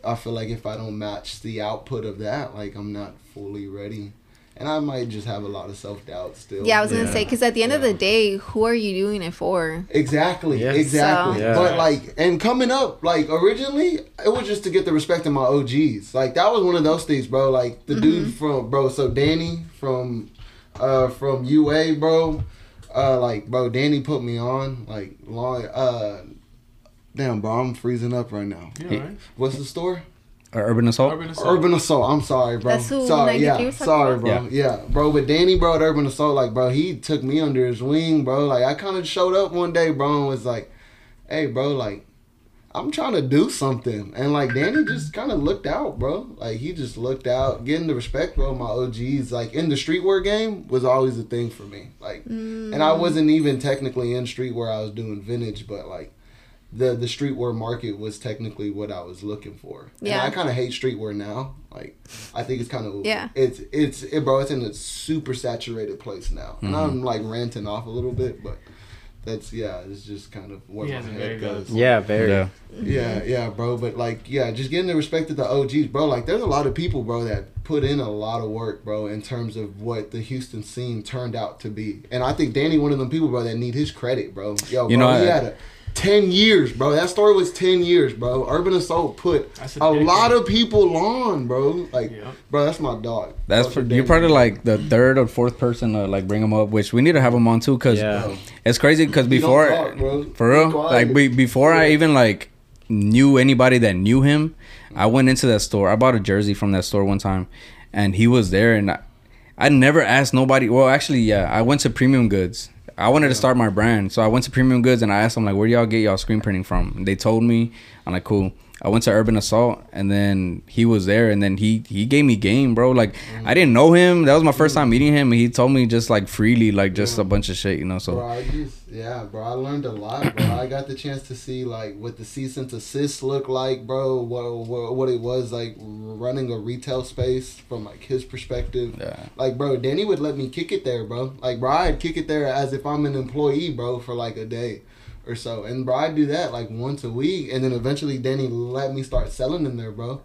I feel like if I don't match the output of that, like, I'm not fully ready. And I might just have a lot of self-doubt still. Yeah, I was yeah. going to say, because at the end yeah. of the day, who are you doing it for? Exactly, yes. exactly. So. Yeah. But, like, and coming up, like, originally, it was just to get the respect of my O Gs. Like, that was one of those things, bro. Like, the mm-hmm. dude from, bro, so Danny from, uh, from U A, bro. Uh, like, bro, Danny put me on, like, long, uh... Damn, bro, I'm freezing up right now. Yeah, right. What's the store? Uh, Urban Assault? Urban Assault. Urban Assault. I'm sorry, bro. That's who sorry, like, yeah. Sorry, bro. Yeah. yeah, bro. But Danny, bro, at Urban Assault, like, bro, he took me under his wing, bro. Like, I kind of showed up one day, bro, and was like, hey, bro, like, I'm trying to do something. And, like, Danny just kind of looked out, bro. Like, he just looked out. Getting the respect, bro, my O Gs, like, in the streetwear game was always a thing for me. Like, mm. and I wasn't even technically in streetwear. I was doing vintage, but, like, the the streetwear market was technically what I was looking for. Yeah. And I kind of hate streetwear now. Like, I think it's kind of... Yeah. It's, it's it, bro, it's in a super saturated place now. Mm-hmm. And I'm, like, ranting off a little bit, but that's, yeah, it's just kind of where yeah, my head goes. Yeah, very. Yeah. yeah, yeah, bro. But, like, yeah, just getting the respect of the O Gs, bro. Like, there's a lot of people, bro, that put in a lot of work, bro, in terms of what the Houston scene turned out to be. And I think Danny, one of them people, bro, that need his credit, bro. Yo, you bro, know, he I, had a... ten years, bro. That story was ten years, bro. Urban Assault put a, a lot of people on, bro. Like, yeah. bro, that's my dog. That's for, you're probably like the third or fourth person to like bring him up, which we need to have him on too, because yeah. it's crazy. Because before, talk, for real, like be, before yeah. I even like knew anybody that knew him, I went into that store. I bought a jersey from that store one time, and he was there, and I, I never asked nobody. Well, actually, yeah, I went to Premium Goods. I wanted to start my brand, so I went to Premium Goods and I asked them like, "Where do y'all get y'all screen printing from?" And they told me. I'm like, "Cool." I went to Urban Assault, and then he was there, and then he he gave me game, bro. Like, mm. I didn't know him. That was my first time meeting him, and he told me just like freely, like just yeah. a bunch of shit, you know. So, bro, I just, yeah, bro, I learned a lot, bro. I got the chance to see like what the cease and desist looked like, bro. What, what what it was like running a retail space from like his perspective. Yeah. Like, bro, Danny would let me kick it there, bro. Like, bro, I'd kick it there as if I'm an employee, bro, for like a day. or so. And, bro, I do that, like, once a week. And then eventually Danny let me start selling in there, bro.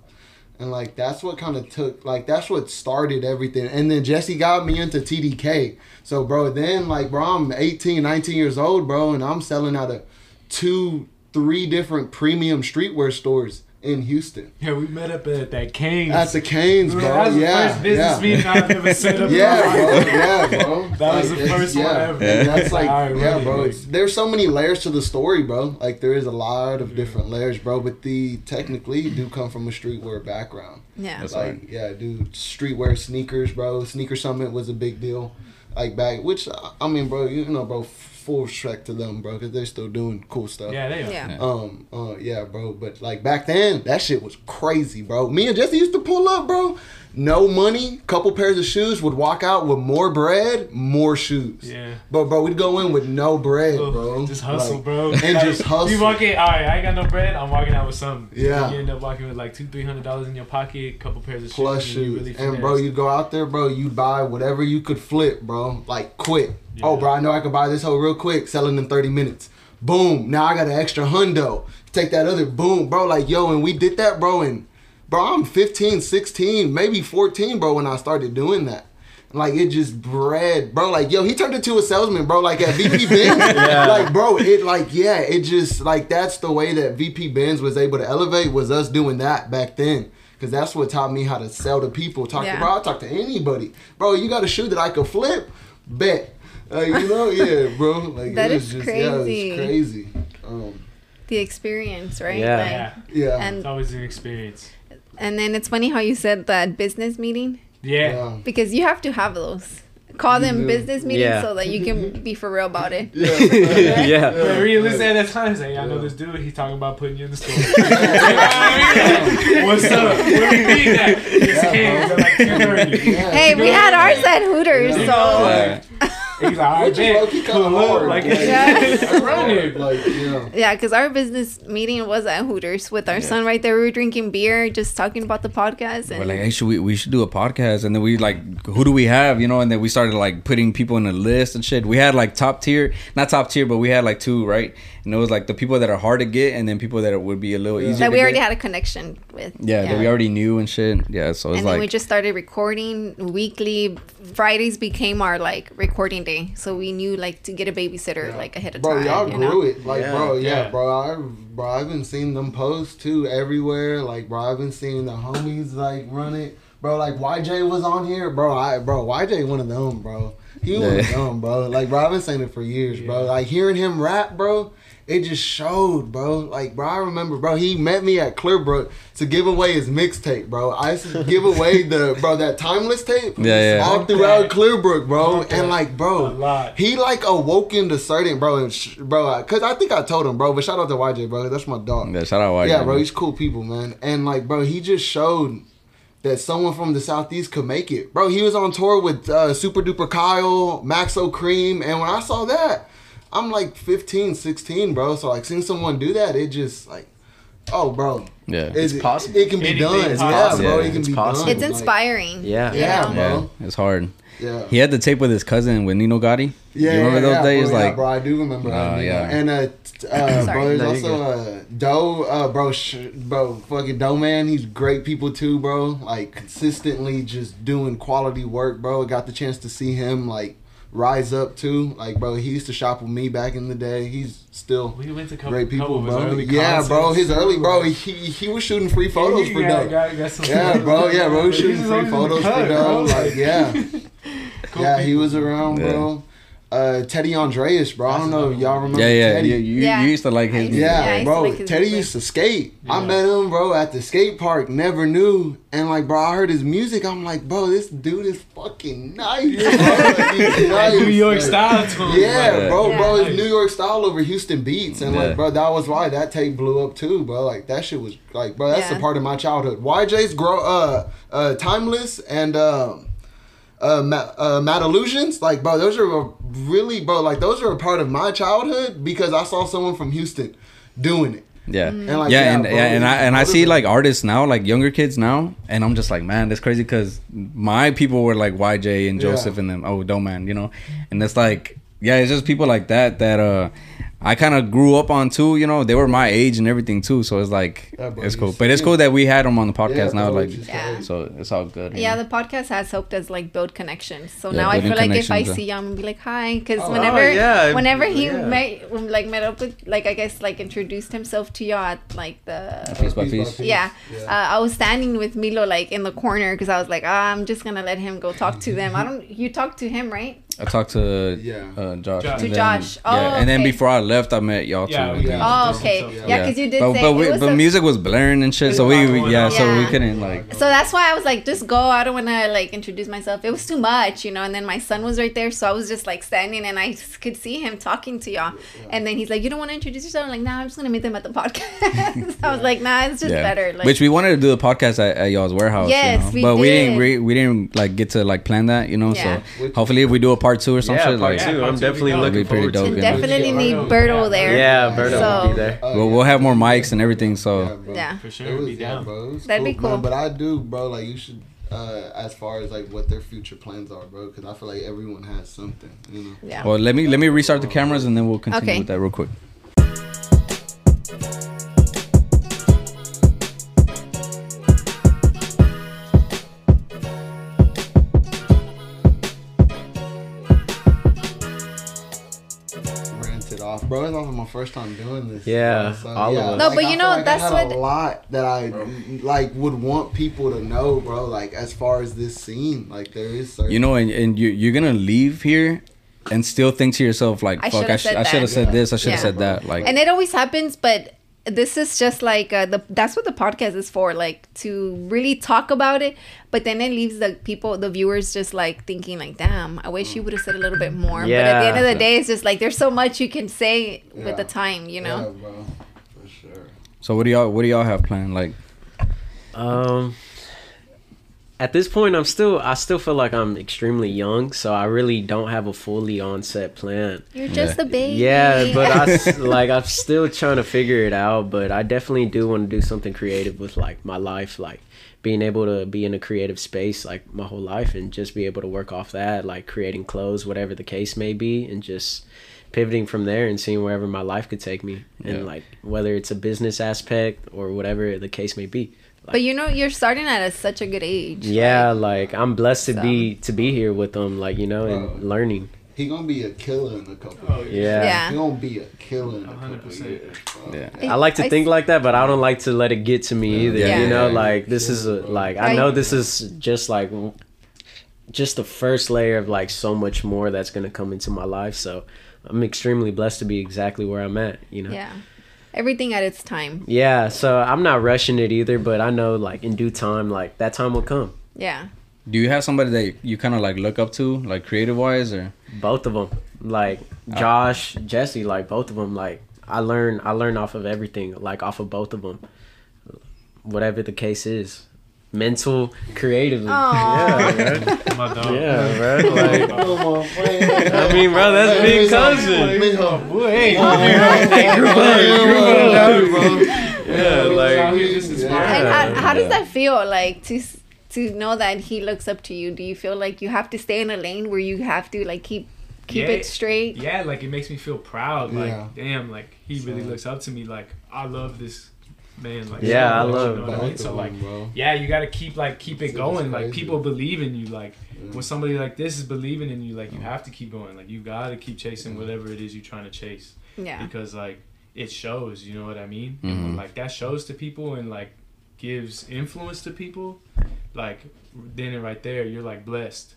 And, like, that's what kind of took, like, that's what started everything. And then Jesse got me into T D K. So, bro, then, like, bro, I'm eighteen, nineteen years old, bro, and I'm selling out of two, three different premium streetwear stores in Houston. Yeah, we met up at that Cane's. That's the Cane's, bro. That was yeah, the first business yeah. meeting I've ever set up. Yeah, bro. yeah, bro. That like, was the first yeah. one ever. Yeah. That's like, right, yeah, really, bro. Like, there's so many layers to the story, bro. Like, there is a lot of different yeah. layers, bro. But the technically you do come from a streetwear background. Yeah, that's like right. yeah, dude. Streetwear sneakers, bro. Sneaker Summit was a big deal, like back. Which I mean, bro, you know, bro. Full respect to them, bro, because they're still doing cool stuff. Yeah, they are. Yeah. Um, uh, yeah, bro, but, like, back then, that shit was crazy, bro. Me and Jesse used to pull up, bro. No money, couple pairs of shoes, would walk out with more bread, more shoes. Yeah. But, bro, we'd go in with no bread, bro. Just hustle, like, bro. And like, just hustle. You walk in, all right, I ain't got no bread, I'm walking out with something. Yeah. You end up walking with, like, two, three hundred dollars in your pocket, couple pairs of shoes. Plus shoes. And, really and bro, you go out there, bro, you buy whatever you could flip, bro. Like, quick. Yeah. Oh, bro, I know I could buy this hoe real quick, sell it in thirty minutes. Boom. Now I got an extra hundo. Take that other, boom, bro. Like, yo, and we did that, bro. And, bro, I'm fifteen, sixteen, maybe fourteen, bro, when I started doing that. Like, it just bred, bro. Like, yo, he turned into a salesman, bro. Like, at V P Bins. yeah. Like, bro, it, like, yeah, it just, like, that's the way that V P Bins was able to elevate was us doing that back then. Because that's what taught me how to sell to people. Talk yeah. to, bro, I talk to anybody. Bro, you got a shoe that I could flip? Bet. Like, you know, yeah, bro. Like, that it is just, crazy. Yeah, it's crazy. Um, the experience, right? Yeah. Like, yeah. yeah. And it's always an experience. And then it's funny how you said that business meeting. Yeah. yeah. Because you have to have those. Call them yeah. business meetings yeah. so that you can be for real about it. Yeah. yeah. yeah. But realistically, at that time, it's like, I know this dude, he's talking about putting you in the store. What's up? Where we meeting at? Hey, we had ours at Hooters, yeah. so. Yeah. He's like, right, which cool hard, like, like, yeah, like, yeah. yeah, because our business meeting was at Hooters with our yeah. son right there. We were drinking beer, just talking about the podcast. And we're like, hey, should we, we should do a podcast. And then we like, who do we have? You know, and then we started like putting people in a list and shit. We had like top tier, not top tier, but we had like two, right? And it was like the people that are hard to get and then people that would be a little yeah. easier that we already get. Had a connection with. Yeah, yeah, that we already knew and shit. Yeah, so it's like. And then we just started recording weekly. Fridays became our like recording day. So we knew like to get a babysitter yeah. like ahead of bro, time. Bro, y'all you grew know? It. Like, yeah. bro, yeah, yeah. bro. I've, bro, I've been seeing them posts too everywhere. Like, bro, I've been seeing the homies like run it. Bro, like Y J was on here. Bro, I, bro, Y J one of them, bro. He yeah. one of them, bro. Like, bro, I've been saying it for years, yeah. bro. Like, hearing him rap, bro. It just showed, bro. Like, bro, I remember, bro, he met me at Clearbrook to give away his mixtape, bro. I used to give away the, bro, that Timeless tape yeah, yeah. all throughout Clearbrook, bro. And, like, bro, he, like, awoke into certain, bro, and sh- bro, because I think I told him, bro, but shout out to Y J, bro. That's my dog. Yeah, shout out Y J. Yeah, bro, he's cool people, man. And, like, bro, he just showed that someone from the Southeast could make it. Bro, he was on tour with uh, Super Duper Kyle, Max O'Cream, and when I saw that, I'm like fifteen, sixteen, bro. So, like, seeing someone do that, it just, like, oh, bro. Yeah. It's it, possible. It, it can be Anything done. Yeah, bro. Yeah, it can be possible. done. It's inspiring. Like, yeah. yeah. Yeah, bro. Yeah, it's hard. Yeah. He had the tape with his cousin, with Nino Gotti. Yeah. You remember yeah, those yeah, days? Bro, like, yeah, bro, I do remember that. Uh, yeah. And, uh, uh bro, there's no, also uh, Doe, uh, bro, sh- bro, fucking Doe, man. He's great people, too, bro. Like, consistently just doing quality work, bro. Got the chance to see him, like, rise up too, like bro. He used to shop with me back in the day. He's still we went to couple, great people, bro. Yeah, concerts. bro. His early bro. He he was shooting free photos yeah, for got, got, got Yeah, bro. Yeah, bro. He was shooting free photos cut, for bro. Like yeah, yeah. He was around, yeah. bro. Uh, Teddy Andreas, bro. I don't know if y'all remember yeah, yeah, Teddy. Yeah, you, yeah, you used to like his music. Yeah, yeah bro. Like his Teddy music. Used to skate. Yeah. I met him, bro, at the skate park. Never knew. And, like, bro, I heard his music. I'm like, bro, this dude is fucking nice. Bro. Like, nice. New York like, style to him. Yeah, bro, yeah. bro. It's New York style over Houston beats. And, yeah. like, bro, that was why that tape blew up, too, bro. Like, that shit was, like, bro, that's yeah. a part of my childhood. Y J's grow, uh, uh, Timeless and, um, Uh, Mad, uh, Mad Illusions, like bro, those are really bro, like those are a part of my childhood because I saw someone from Houston doing it. Yeah, mm. and like, yeah, yeah, and, bro, yeah, and I and I see like artists now, like younger kids now, and I'm just like, man, that's crazy because my people were like Y J and Joseph yeah. and them, oh, Doe Man, you know, and it's like, yeah, it's just people like that that uh. I kind of grew up on too, you know. They were my age and everything too, so it's like, yeah, it's cool. But it's cool that we had them on the podcast yeah, now, like, yeah. so it's all good. Yeah, know? The podcast has helped us like build connections. So yeah, now I feel like if I see him, I'm be like, hi, because oh, whenever, oh, yeah, whenever he yeah. met, like met up with, like I guess, like introduced himself to y'all at like the Piece by Piece. Yeah, yeah. Uh, I was standing with Milo like in the corner because I was like, ah, oh, I'm just gonna let him go talk to them. I don't. You talk to him, right? I talked to yeah. uh, Josh. Josh. To then, Josh. Oh, yeah. okay. And then before I left, I met y'all yeah, too. Yeah. Oh, okay. Yeah, because yeah. you did. But, say but, we, was but a, music was blurring and shit, so we, we yeah, yeah, so we couldn't like. So that's why I was like, just go. I don't want to like introduce myself. It was too much, you know. And then my son was right there, so I was just like standing, and I could see him talking to y'all. Yeah. And then he's like, "You don't want to introduce yourself?" I'm like, "Nah, I'm just gonna meet them at the podcast." So I was like, "Nah, it's just yeah. better." Like, which we wanted to do the podcast at, at y'all's warehouse. Yes, you know? we but did. we didn't re- we didn't like get to like plan that, you know. Yeah. So hopefully, if we do a part two or some yeah, shit like yeah, I'm definitely looking forward to it. Definitely need Berto there. Yeah, Berto so. will be there. We'll, we'll have more mics and everything, so yeah, yeah. for sure. Be down. Down, That'd cool, be cool. Man, but I do, bro. Like you should. Uh, as far as like what their future plans are, bro, because I feel like everyone has something. You know? Yeah. Well, let me let me restart the cameras and then we'll continue okay. with that real quick. Bro, this was my first time doing this. Yeah, so, all yeah, of us. No, like, but you know, like that's I had what a lot that I bro. like would want people to know, bro. Like as far as this scene, like there is. Certain you know, and, and you you're gonna leave here and still think to yourself like, I fuck, I should I should have said yeah. this, I should have yeah. said that. Like, and it always happens, but this is just like uh, the that's what the podcast is for, like to really talk about it. But then it leaves the people, the viewers, just like thinking like, damn, I wish you would have said a little bit more. Yeah. But at the end of the day, it's just like there's so much you can say yeah. with the time, you know. Yeah, bro. For sure. So what do y'all what do y'all have planned? Like, um, at this point, I'm still I still feel like I'm extremely young, so I really don't have a fully on set plan. You're just yeah. a baby. Yeah, but I like I'm still trying to figure it out. But I definitely do want to do something creative with like my life, like. Being able to be in a creative space like my whole life and just be able to work off that, like creating clothes, whatever the case may be, and just pivoting from there and seeing wherever my life could take me. Yeah. And like whether it's a business aspect or whatever the case may be. Like, but you know, you're starting at a, such a good age. Yeah, like, like I'm blessed to so. be to be here with them, like, you know, and wow. learning. He gonna be a killer in a couple of years. Yeah. yeah. He gonna be a killer in a couple of years. Bro. Yeah. I like to think like that, but I don't like to let it get to me either. Yeah. You know, like this is a, like I know this is just like just the first layer of like so much more that's gonna come into my life. So I'm extremely blessed to be exactly where I'm at, you know. Yeah. Everything at its time. Yeah, so I'm not rushing it either, but I know like in due time, like that time will come. Yeah. Do you have somebody that you kind of like look up to, like creative wise, or both of them? Like Josh, Jesse, like both of them. Like I learn, I learn off of everything, like off of both of them, whatever the case is, mental, creatively. Aww. Yeah, bro. My dog. Yeah, bro. Like, I mean, bro, that's big cousin. Big boy. Hey, grew up, grew up, yeah, like. Yeah. And how, how does that feel, like to? To know that he looks up to you, do you feel like you have to stay in a lane where you have to like keep keep yeah, it straight? Yeah, like it makes me feel proud. Like yeah. damn, like he really so, looks up to me. Like I love this man. Like yeah, so I much, love. You know what I mean? So like one, yeah, you gotta keep like keep it, it going. Like people believe in you. Like yeah. when somebody like this is believing in you, like you have to keep going. Like you gotta keep chasing whatever it is you're trying to chase. Yeah. Because like it shows. You know what I mean? Mm-hmm. And when, like that shows to people and like gives influence to people. Like then and right there, you're like blessed.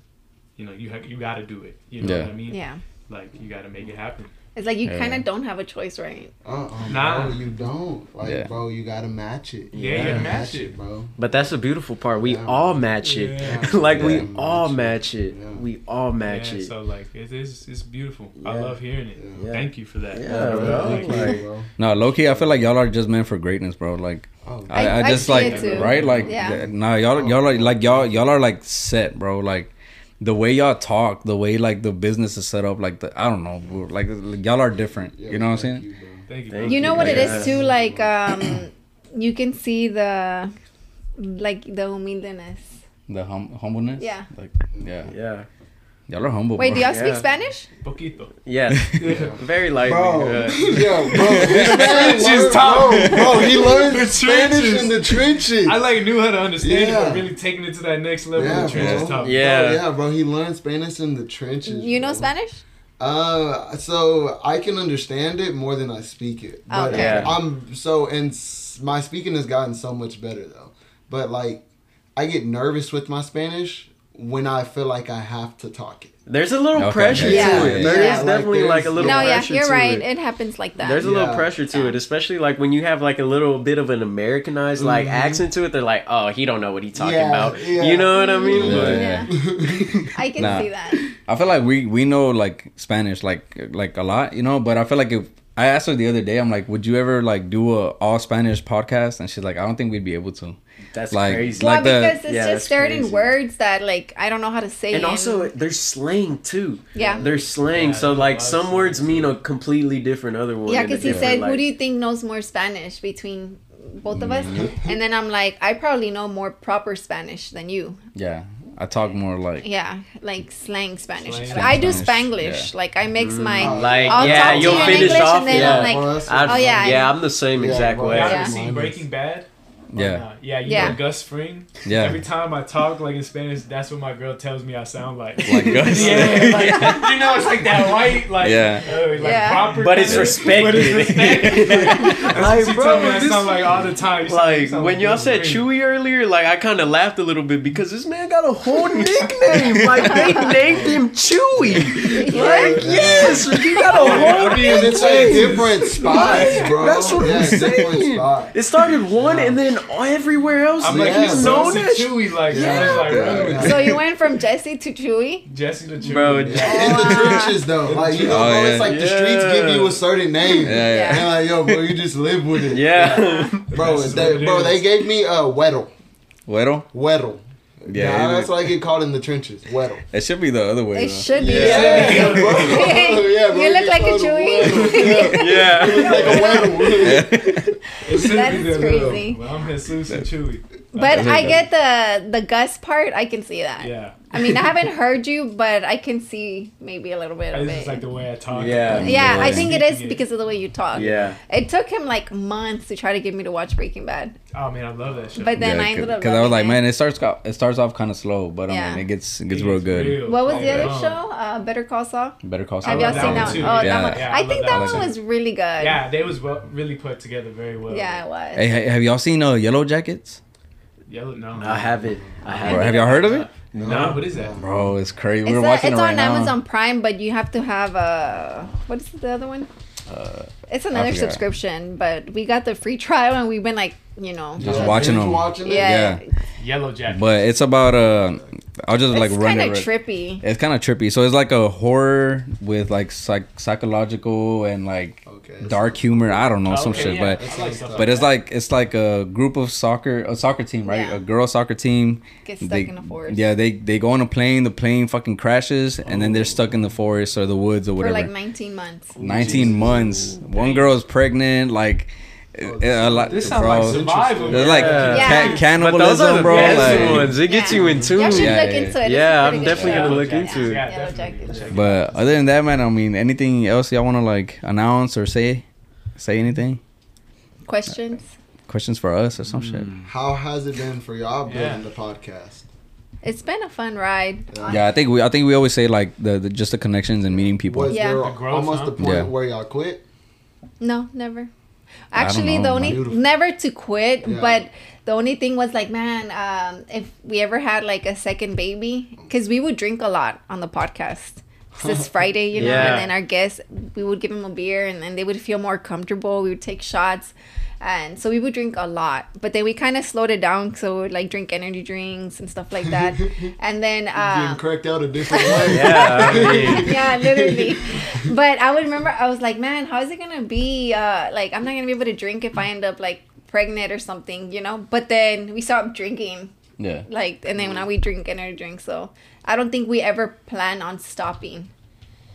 You know, you ha- you got to do it. You know yeah. what I mean? Yeah. Like you got to make it happen. It's like you yeah. kind of don't have a choice, right? Uh uh-uh, nah. Bro, you don't. Like, yeah. bro, you got to match it. You yeah, you match, match it. it, bro. But that's the beautiful part. We yeah. all match it. Yeah. like yeah, we, match all match it. It. Yeah. we all match yeah, it. We all match it. So like it is it's beautiful. Yeah. I love hearing it. Yeah. Thank you for that. Yeah, bro. Like, like, bro. No, low key, I feel like y'all are just meant for greatness, bro. Like Oh, I, I, I just like right like yeah. nah y'all y'all are, like y'all y'all are like set, bro. Like the way y'all talk, the way like the business is set up, like the, I don't know, bro. Like, like y'all are different. Yeah, you know what I'm saying? You, thank you, thank you know you. what yeah. it is too. Like um, you can see the like the humildness, the hum- humbleness. Yeah. Like yeah yeah. Y'all are humble. Wait, bro. Do y'all speak yeah. Spanish? Poquito. Yes. Yeah. Very lightly. Bro. Uh, Yo, bro. Trenches, top. Bro, bro, he learned the Spanish trenches. in the trenches. I like knew how to understand yeah. it, but really taking it to that next level yeah, of trenches bro. top. Yeah. Bro, yeah, bro. He learned Spanish in the trenches. You know bro. Spanish? Uh, so I can understand it more than I speak it. But okay. I'm so, and my speaking has gotten so much better though. But like, I get nervous with my Spanish when I feel like I have to talk it. There's a little okay. pressure yeah. to it. There's yeah. definitely like, there's, like a little no, pressure yeah, you're to right. it. It happens like that. There's a yeah. little pressure to yeah. it, especially like when you have like a little bit of an Americanized like mm-hmm. accent to it. They're like, oh, he don't know what he's talking yeah. about. Yeah. You know what I mean? Yeah. But, yeah. I can nah. see that. I feel like we, we know like Spanish like like a lot, you know, but I feel like if I asked her the other day, I'm like, would you ever like do a all Spanish podcast? And she's like, I don't think we'd be able to. That's like, crazy. Well, like because the, it's yeah, just certain crazy. words that like I don't know how to say. And, and also, there's slang too. Yeah, there's slang. Yeah, so like some words mean a completely different other word. Yeah, because he said, like, "Who do you think knows more Spanish between both of us?" And then I'm like, "I probably know more proper Spanish than you." Yeah. I talk more like... Yeah, like slang Spanish. Slang. Slang I do Spanglish. Yeah. Like, I mix my... Like, I'll yeah, talk you'll to you finish English off. And then yeah. I'm like, well, oh, yeah. Yeah, I'm the same yeah, exact well, way. Have you ever seen Breaking Bad? Yeah. Not? Yeah, you yeah. know Gus Fring? Yeah. Every time I talk, like, in Spanish, that's what my girl tells me I sound like. Like Gus? Yeah. Like, yeah. You know, it's like that white, like... Yeah. Uh, like yeah. proper... But it's respected. But it's respected. Like, bro, me this... Sound like all the time. Like, like when y'all said Chewy earlier, like, I kind of laughed a little bit because this man got a whole nickname. Like, they named him Chewy. Like, yes, he got a whole I mean, nickname. It's like different spots, bro. That's what yeah, I'm saying. It started one yeah. and then everywhere else. I'm like, he's known as Chewy. Like, yeah. like yeah. Yeah. So you went from Jesse to Chewy? Jesse to Chewy. Bro, yeah. In the trenches, though. Like, you know, oh, bro, yeah. it's like yeah. the streets give you a certain name. Yeah, yeah. And like, yo, bro, you just live with it. Yeah. yeah. Bro, they, bro, they gave me a uh, Weddle. Weddle? Weddle. Yeah, nah, that's why I get called in the trenches. Weddle. It should be the other way. It though. should be. Yeah, yeah. Bro. yeah bro, you look like a Chewy. Yeah, you look like a Weddle. That's crazy. Well, I'm Jesus and Chewy. But I get the the Gus part. I can see that. Yeah. I mean, I haven't heard you, but I can see maybe a little bit of it. It's like the way I talk. Yeah. Yeah, I think it is because of the way you talk. Yeah. It took him like months to try to get me to watch Breaking Bad. Oh man, I love that show. But then yeah, I ended up because I was like, it. man, it starts it starts off kind of slow, but yeah. I mean, it gets it gets it real good. Real. What was oh, the other yeah. show? Uh, Better Call Saul. Better Call Saul. Have y'all seen that one? Too. Oh, yeah. that one. Yeah, I, I think that, that one was really good. Yeah, they was well, really put together very well. Yeah, it was. Hey, have y'all seen uh, Yellow Jackets? Yellow? No, I haven't. I haven't. Have y'all heard of it? No. no, what is that? Bro, it's crazy. It's We're a, watching it's it right on now. Amazon Prime, but you have to have a... What is the other one? Uh, it's another subscription, but we got the free trial and we've been like, you know... Just yeah. watching them. Watching yeah. yeah. Yellow Jackets. But it's about... Uh, I'll just it's like run it. It's kind of trippy. It's kind of trippy. So it's like a horror with like psych psychological and like okay, dark humor. I don't know, oh, some okay, shit. Yeah. But it's like but like it's like it's like a group of soccer a soccer team, right? Yeah. A girl soccer team gets stuck they, in the forest. Yeah, they they go on a plane. The plane fucking crashes, oh. and then they're stuck in the forest or the woods or whatever for like nineteen months. Oh, nineteen geez. months. Ooh, One girl is pregnant. Like. Oh, this, a lot, this sounds bro. like survival. There's like yeah. Yeah. Ca cannibalism, but those are the bro. Like, ones. It gets yeah. you in tune. You should yeah, look yeah. into it. Yeah, I'm definitely gonna look yeah. into yeah, it. Yeah, but other than that, man, I mean, anything else y'all want to like announce or say? Say anything? Questions? Uh, questions for us or some mm. shit? How has it been for y'all building yeah. the podcast? It's been a fun ride. Yeah. yeah, I think we. I think we always say like the, the just the connections and meeting people. Was yeah. there the growth, almost huh? the point yeah. where y'all quit? No, never. Actually, the only Beautiful. never to quit, yeah. but the only thing was like, man, um, if we ever had like a second baby, because we would drink a lot on the podcast. It's Friday, you know, yeah. and then our guests, we would give them a beer, and then they would feel more comfortable. We would take shots, and so we would drink a lot. But then we kind of slowed it down, so we would like drink energy drinks and stuff like that. And then um, getting cracked out a different way. yeah, I mean. yeah, literally. But I would remember, I was like, man, how is it gonna be? Uh, like, I'm not gonna be able to drink if I end up like pregnant or something, you know. But then we stopped drinking. Yeah. Like, and then now we drink energy drinks, so I don't think we ever plan on stopping.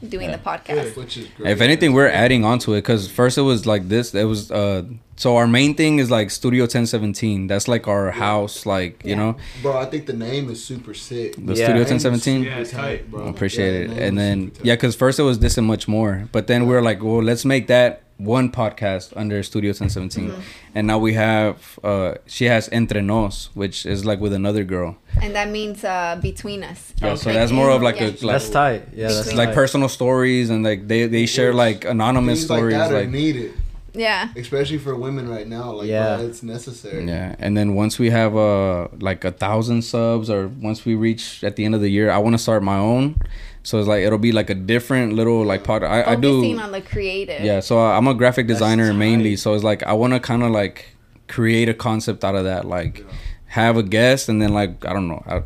doing yeah. the podcast. Yeah, which is great. If anything, we're adding on to it, because first it was like this. It was uh, so our main thing is like Studio ten seventeen. That's like our yeah. house, like, yeah. you know. Bro, I think the name is super sick. The yeah. Studio ten seventeen? Yeah, it's tight, bro. I appreciate yeah, it. The and then, yeah, because first it was this and much more. But then yeah. we were like, well, let's make that one podcast under Studio ten seventeen. Mm-hmm. And now we have uh she has Entre Nos, which is like with another girl, and that means uh between us. Yeah, okay. So that's more of like yeah. a like, that's tight. Yeah, that's like tight. Personal stories, and like they they share like anonymous Things stories like, that like are needed. Yeah, especially for women right now, like yeah bro, it's necessary. Yeah. And then once we have uh like a thousand subs, or once we reach at the end of the year, I want to start my own. So it's like it'll be like a different little like pod. I, I do focusing on the creative. Yeah, so I'm a graphic designer mainly. So it's like I want to kind of like create a concept out of that. Like yeah. have a guest, and then like I don't know. I,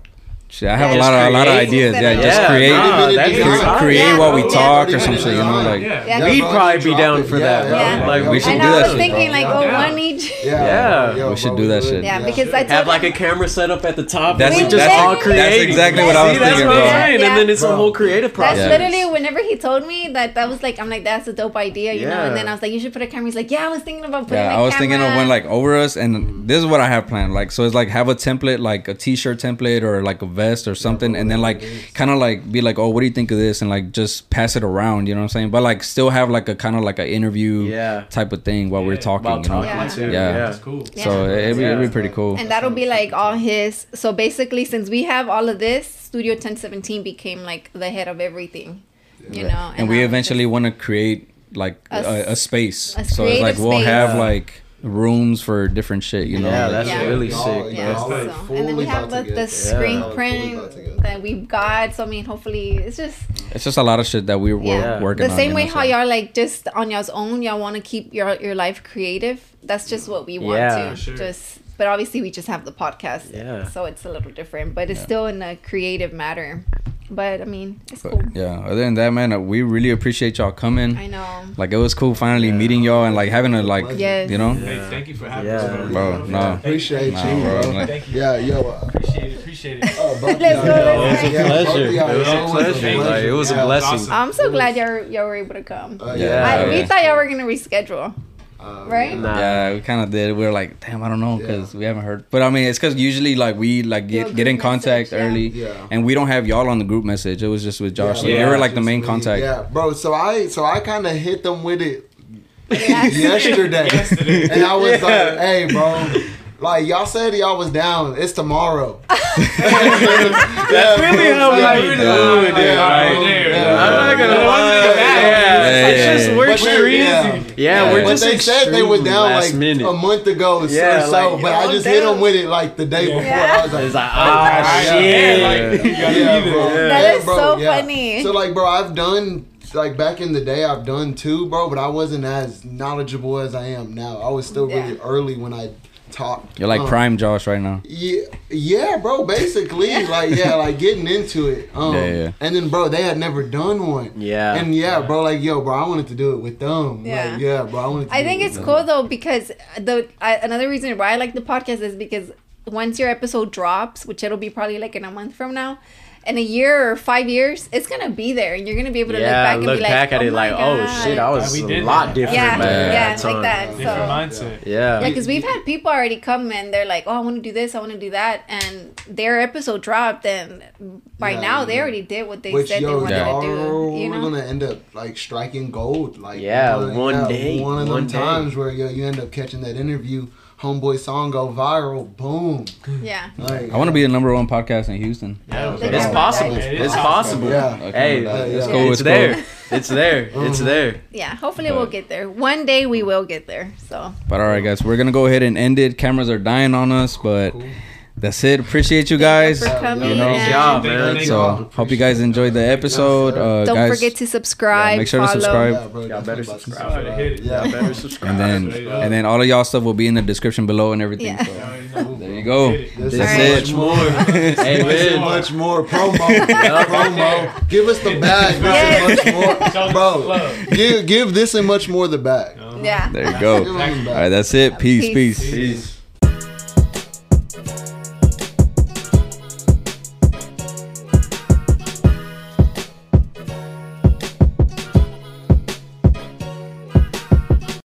shit, I have yeah, a lot of a lot of ideas. Yeah, yeah, just create, nah, cre- create yeah, while we yeah, talk or something. You know, like yeah. we'd probably be down for yeah, that. Yeah, yeah. Like yeah. we should and do I that. I was thinking bro. like, oh, yeah. one each. Yeah, yeah. Yo, we should bro, do that shit. Yeah, because I have like a camera set up at the top. That's and we that's, just all create. That's exactly what I was See, thinking. That's what I'm saying. And then it's a whole creative process. That's literally whenever he told me that, that was like, I'm like, that's a dope idea, you know. And then I was like, you should put a camera. He's like, yeah, I was thinking about putting. Yeah, I was thinking of one like over us, and this is what I have planned. Like, so it's like have a template, like a t-shirt template, or like a vest or something, yeah, and then like kind of like be like, oh, what do you think of this, and like just pass it around, you know what I'm saying, but like still have like a kind of like an interview yeah. type of thing while yeah. we're talking, you know? yeah. yeah yeah That's cool. yeah. So yeah. it'd be, it'd be pretty cool, and that'll be like all his. So basically, since we have all of this, Studio ten seventeen became like the head of everything, yeah. you know, and, and we eventually just want to create like a, a, a space a so it's like we'll space. have yeah. like rooms for different shit, you know. Yeah, like, that's yeah. really sick. Yeah, yeah. That's so, and then we have the, the screen yeah, print that we've got. So I mean, hopefully, it's just it's just a lot of shit that we were yeah. working. The same on, way you know, how so. y'all like just on y'all's own, y'all want to keep your your life creative. That's just what we want yeah, to sure. just. But obviously, we just have the podcast, yeah. so it's a little different. But it's yeah. still in a creative matter. But I mean, it's but, cool. Yeah. Other than that, man, we really appreciate y'all coming. I know. Like it was cool finally yeah. meeting y'all and like having a like, yes. you know. Yeah. Hey, thank you for having yeah. us, bro. bro no. Appreciate no, you, bro. Like, thank you. Yeah, yo. Uh, appreciate it. Appreciate it. Oh, both Let's go. It was a pleasure. It was a pleasure. Like, it was yeah, a blessing. Awesome. I'm so glad y'all y'all were able to come. Uh, yeah. yeah. I, we thought y'all were gonna reschedule. Um, right? Nah. Yeah, we kind of did. We were like, damn, I don't know, because yeah. we haven't heard. But I mean, it's because usually like we like get, get in contact message, early, yeah. Yeah. and we don't have y'all on the group message. It was just with Josh. Yeah, so yeah, they were like the main me. contact. Yeah, bro. So I so I kind of hit them with it yesterday, yesterday. and I was yeah. like, hey, bro. Like, y'all said y'all was down. It's tomorrow. That's really how we're doing it. I'm not going to lie. It's just we're crazy. Yeah, yeah, yeah, we're just they said they were down like minute. a month ago or yeah, so, like, but I just down. hit them with it like the day yeah. before. I was like, it's like, ah, oh, shit. Yeah. Yeah. Yeah, bro. Yeah. That is bro, so yeah. funny. So, like, bro, I've done... Like back in the day, I've done two, bro, but I wasn't as knowledgeable as I am now. I was still really yeah. early when I talked. You're like um, prime Josh right now. Yeah, yeah, bro. Basically, yeah. like yeah, like getting into it. Um, yeah, yeah. And then, bro, they had never done one. Yeah. And yeah, yeah. bro, like yo, bro, I wanted to do it with them. Yeah, like, yeah, bro, I wanted. To I do think it it's with cool them. though, because the I, another reason why I like the podcast is because once your episode drops, which it'll be probably like in a month from now. In a year or five years, it's gonna be there, and you're gonna be able to yeah, look back look and be like, back at oh it like, God. oh shit, I was yeah, a lot different, yeah, man. Yeah, it's like that. So, different mindset. Yeah, yeah, because we've had people already come and they're like, oh, I want to do this, I want to do that, and their episode dropped, and by yeah, now yeah. they already did what they Which, said yo, they wanted yeah. to do. You know, we're gonna end up like striking gold, like yeah, you know, one yeah, day, one of one them day. times where yo, you end up catching that interview. Homeboy song go viral, boom. Yeah. Like, I want to be the number one podcast in Houston. Yeah, it's possible. Yeah, it it's possible. possible. Yeah. Hey, yeah, yeah. it's, cool. it's, it's there. Cool. It's there. It's there. Yeah. Hopefully but, we'll get there. One day we will get there. So. But all right, guys, we're gonna go ahead and end it. Cameras are dying on us, but cool. that's it. Appreciate you guys. Thank you for coming. You know, yeah, man. So hope you guys enjoyed the episode. Uh, Don't guys, forget to subscribe. Yeah, make sure follow. to subscribe. Yeah, bro, y'all better subscribe. subscribe. Yeah, better subscribe. And then, and then all of y'all stuff will be in the description below and everything. Yeah. So there you go. That's it. Much more. Hey, much more promo. Promo. Give us the bag. Yes. Much more, bro. Give give this and much more the bag. Yeah. There you go. All right, that's it. Peace. Peace. Peace.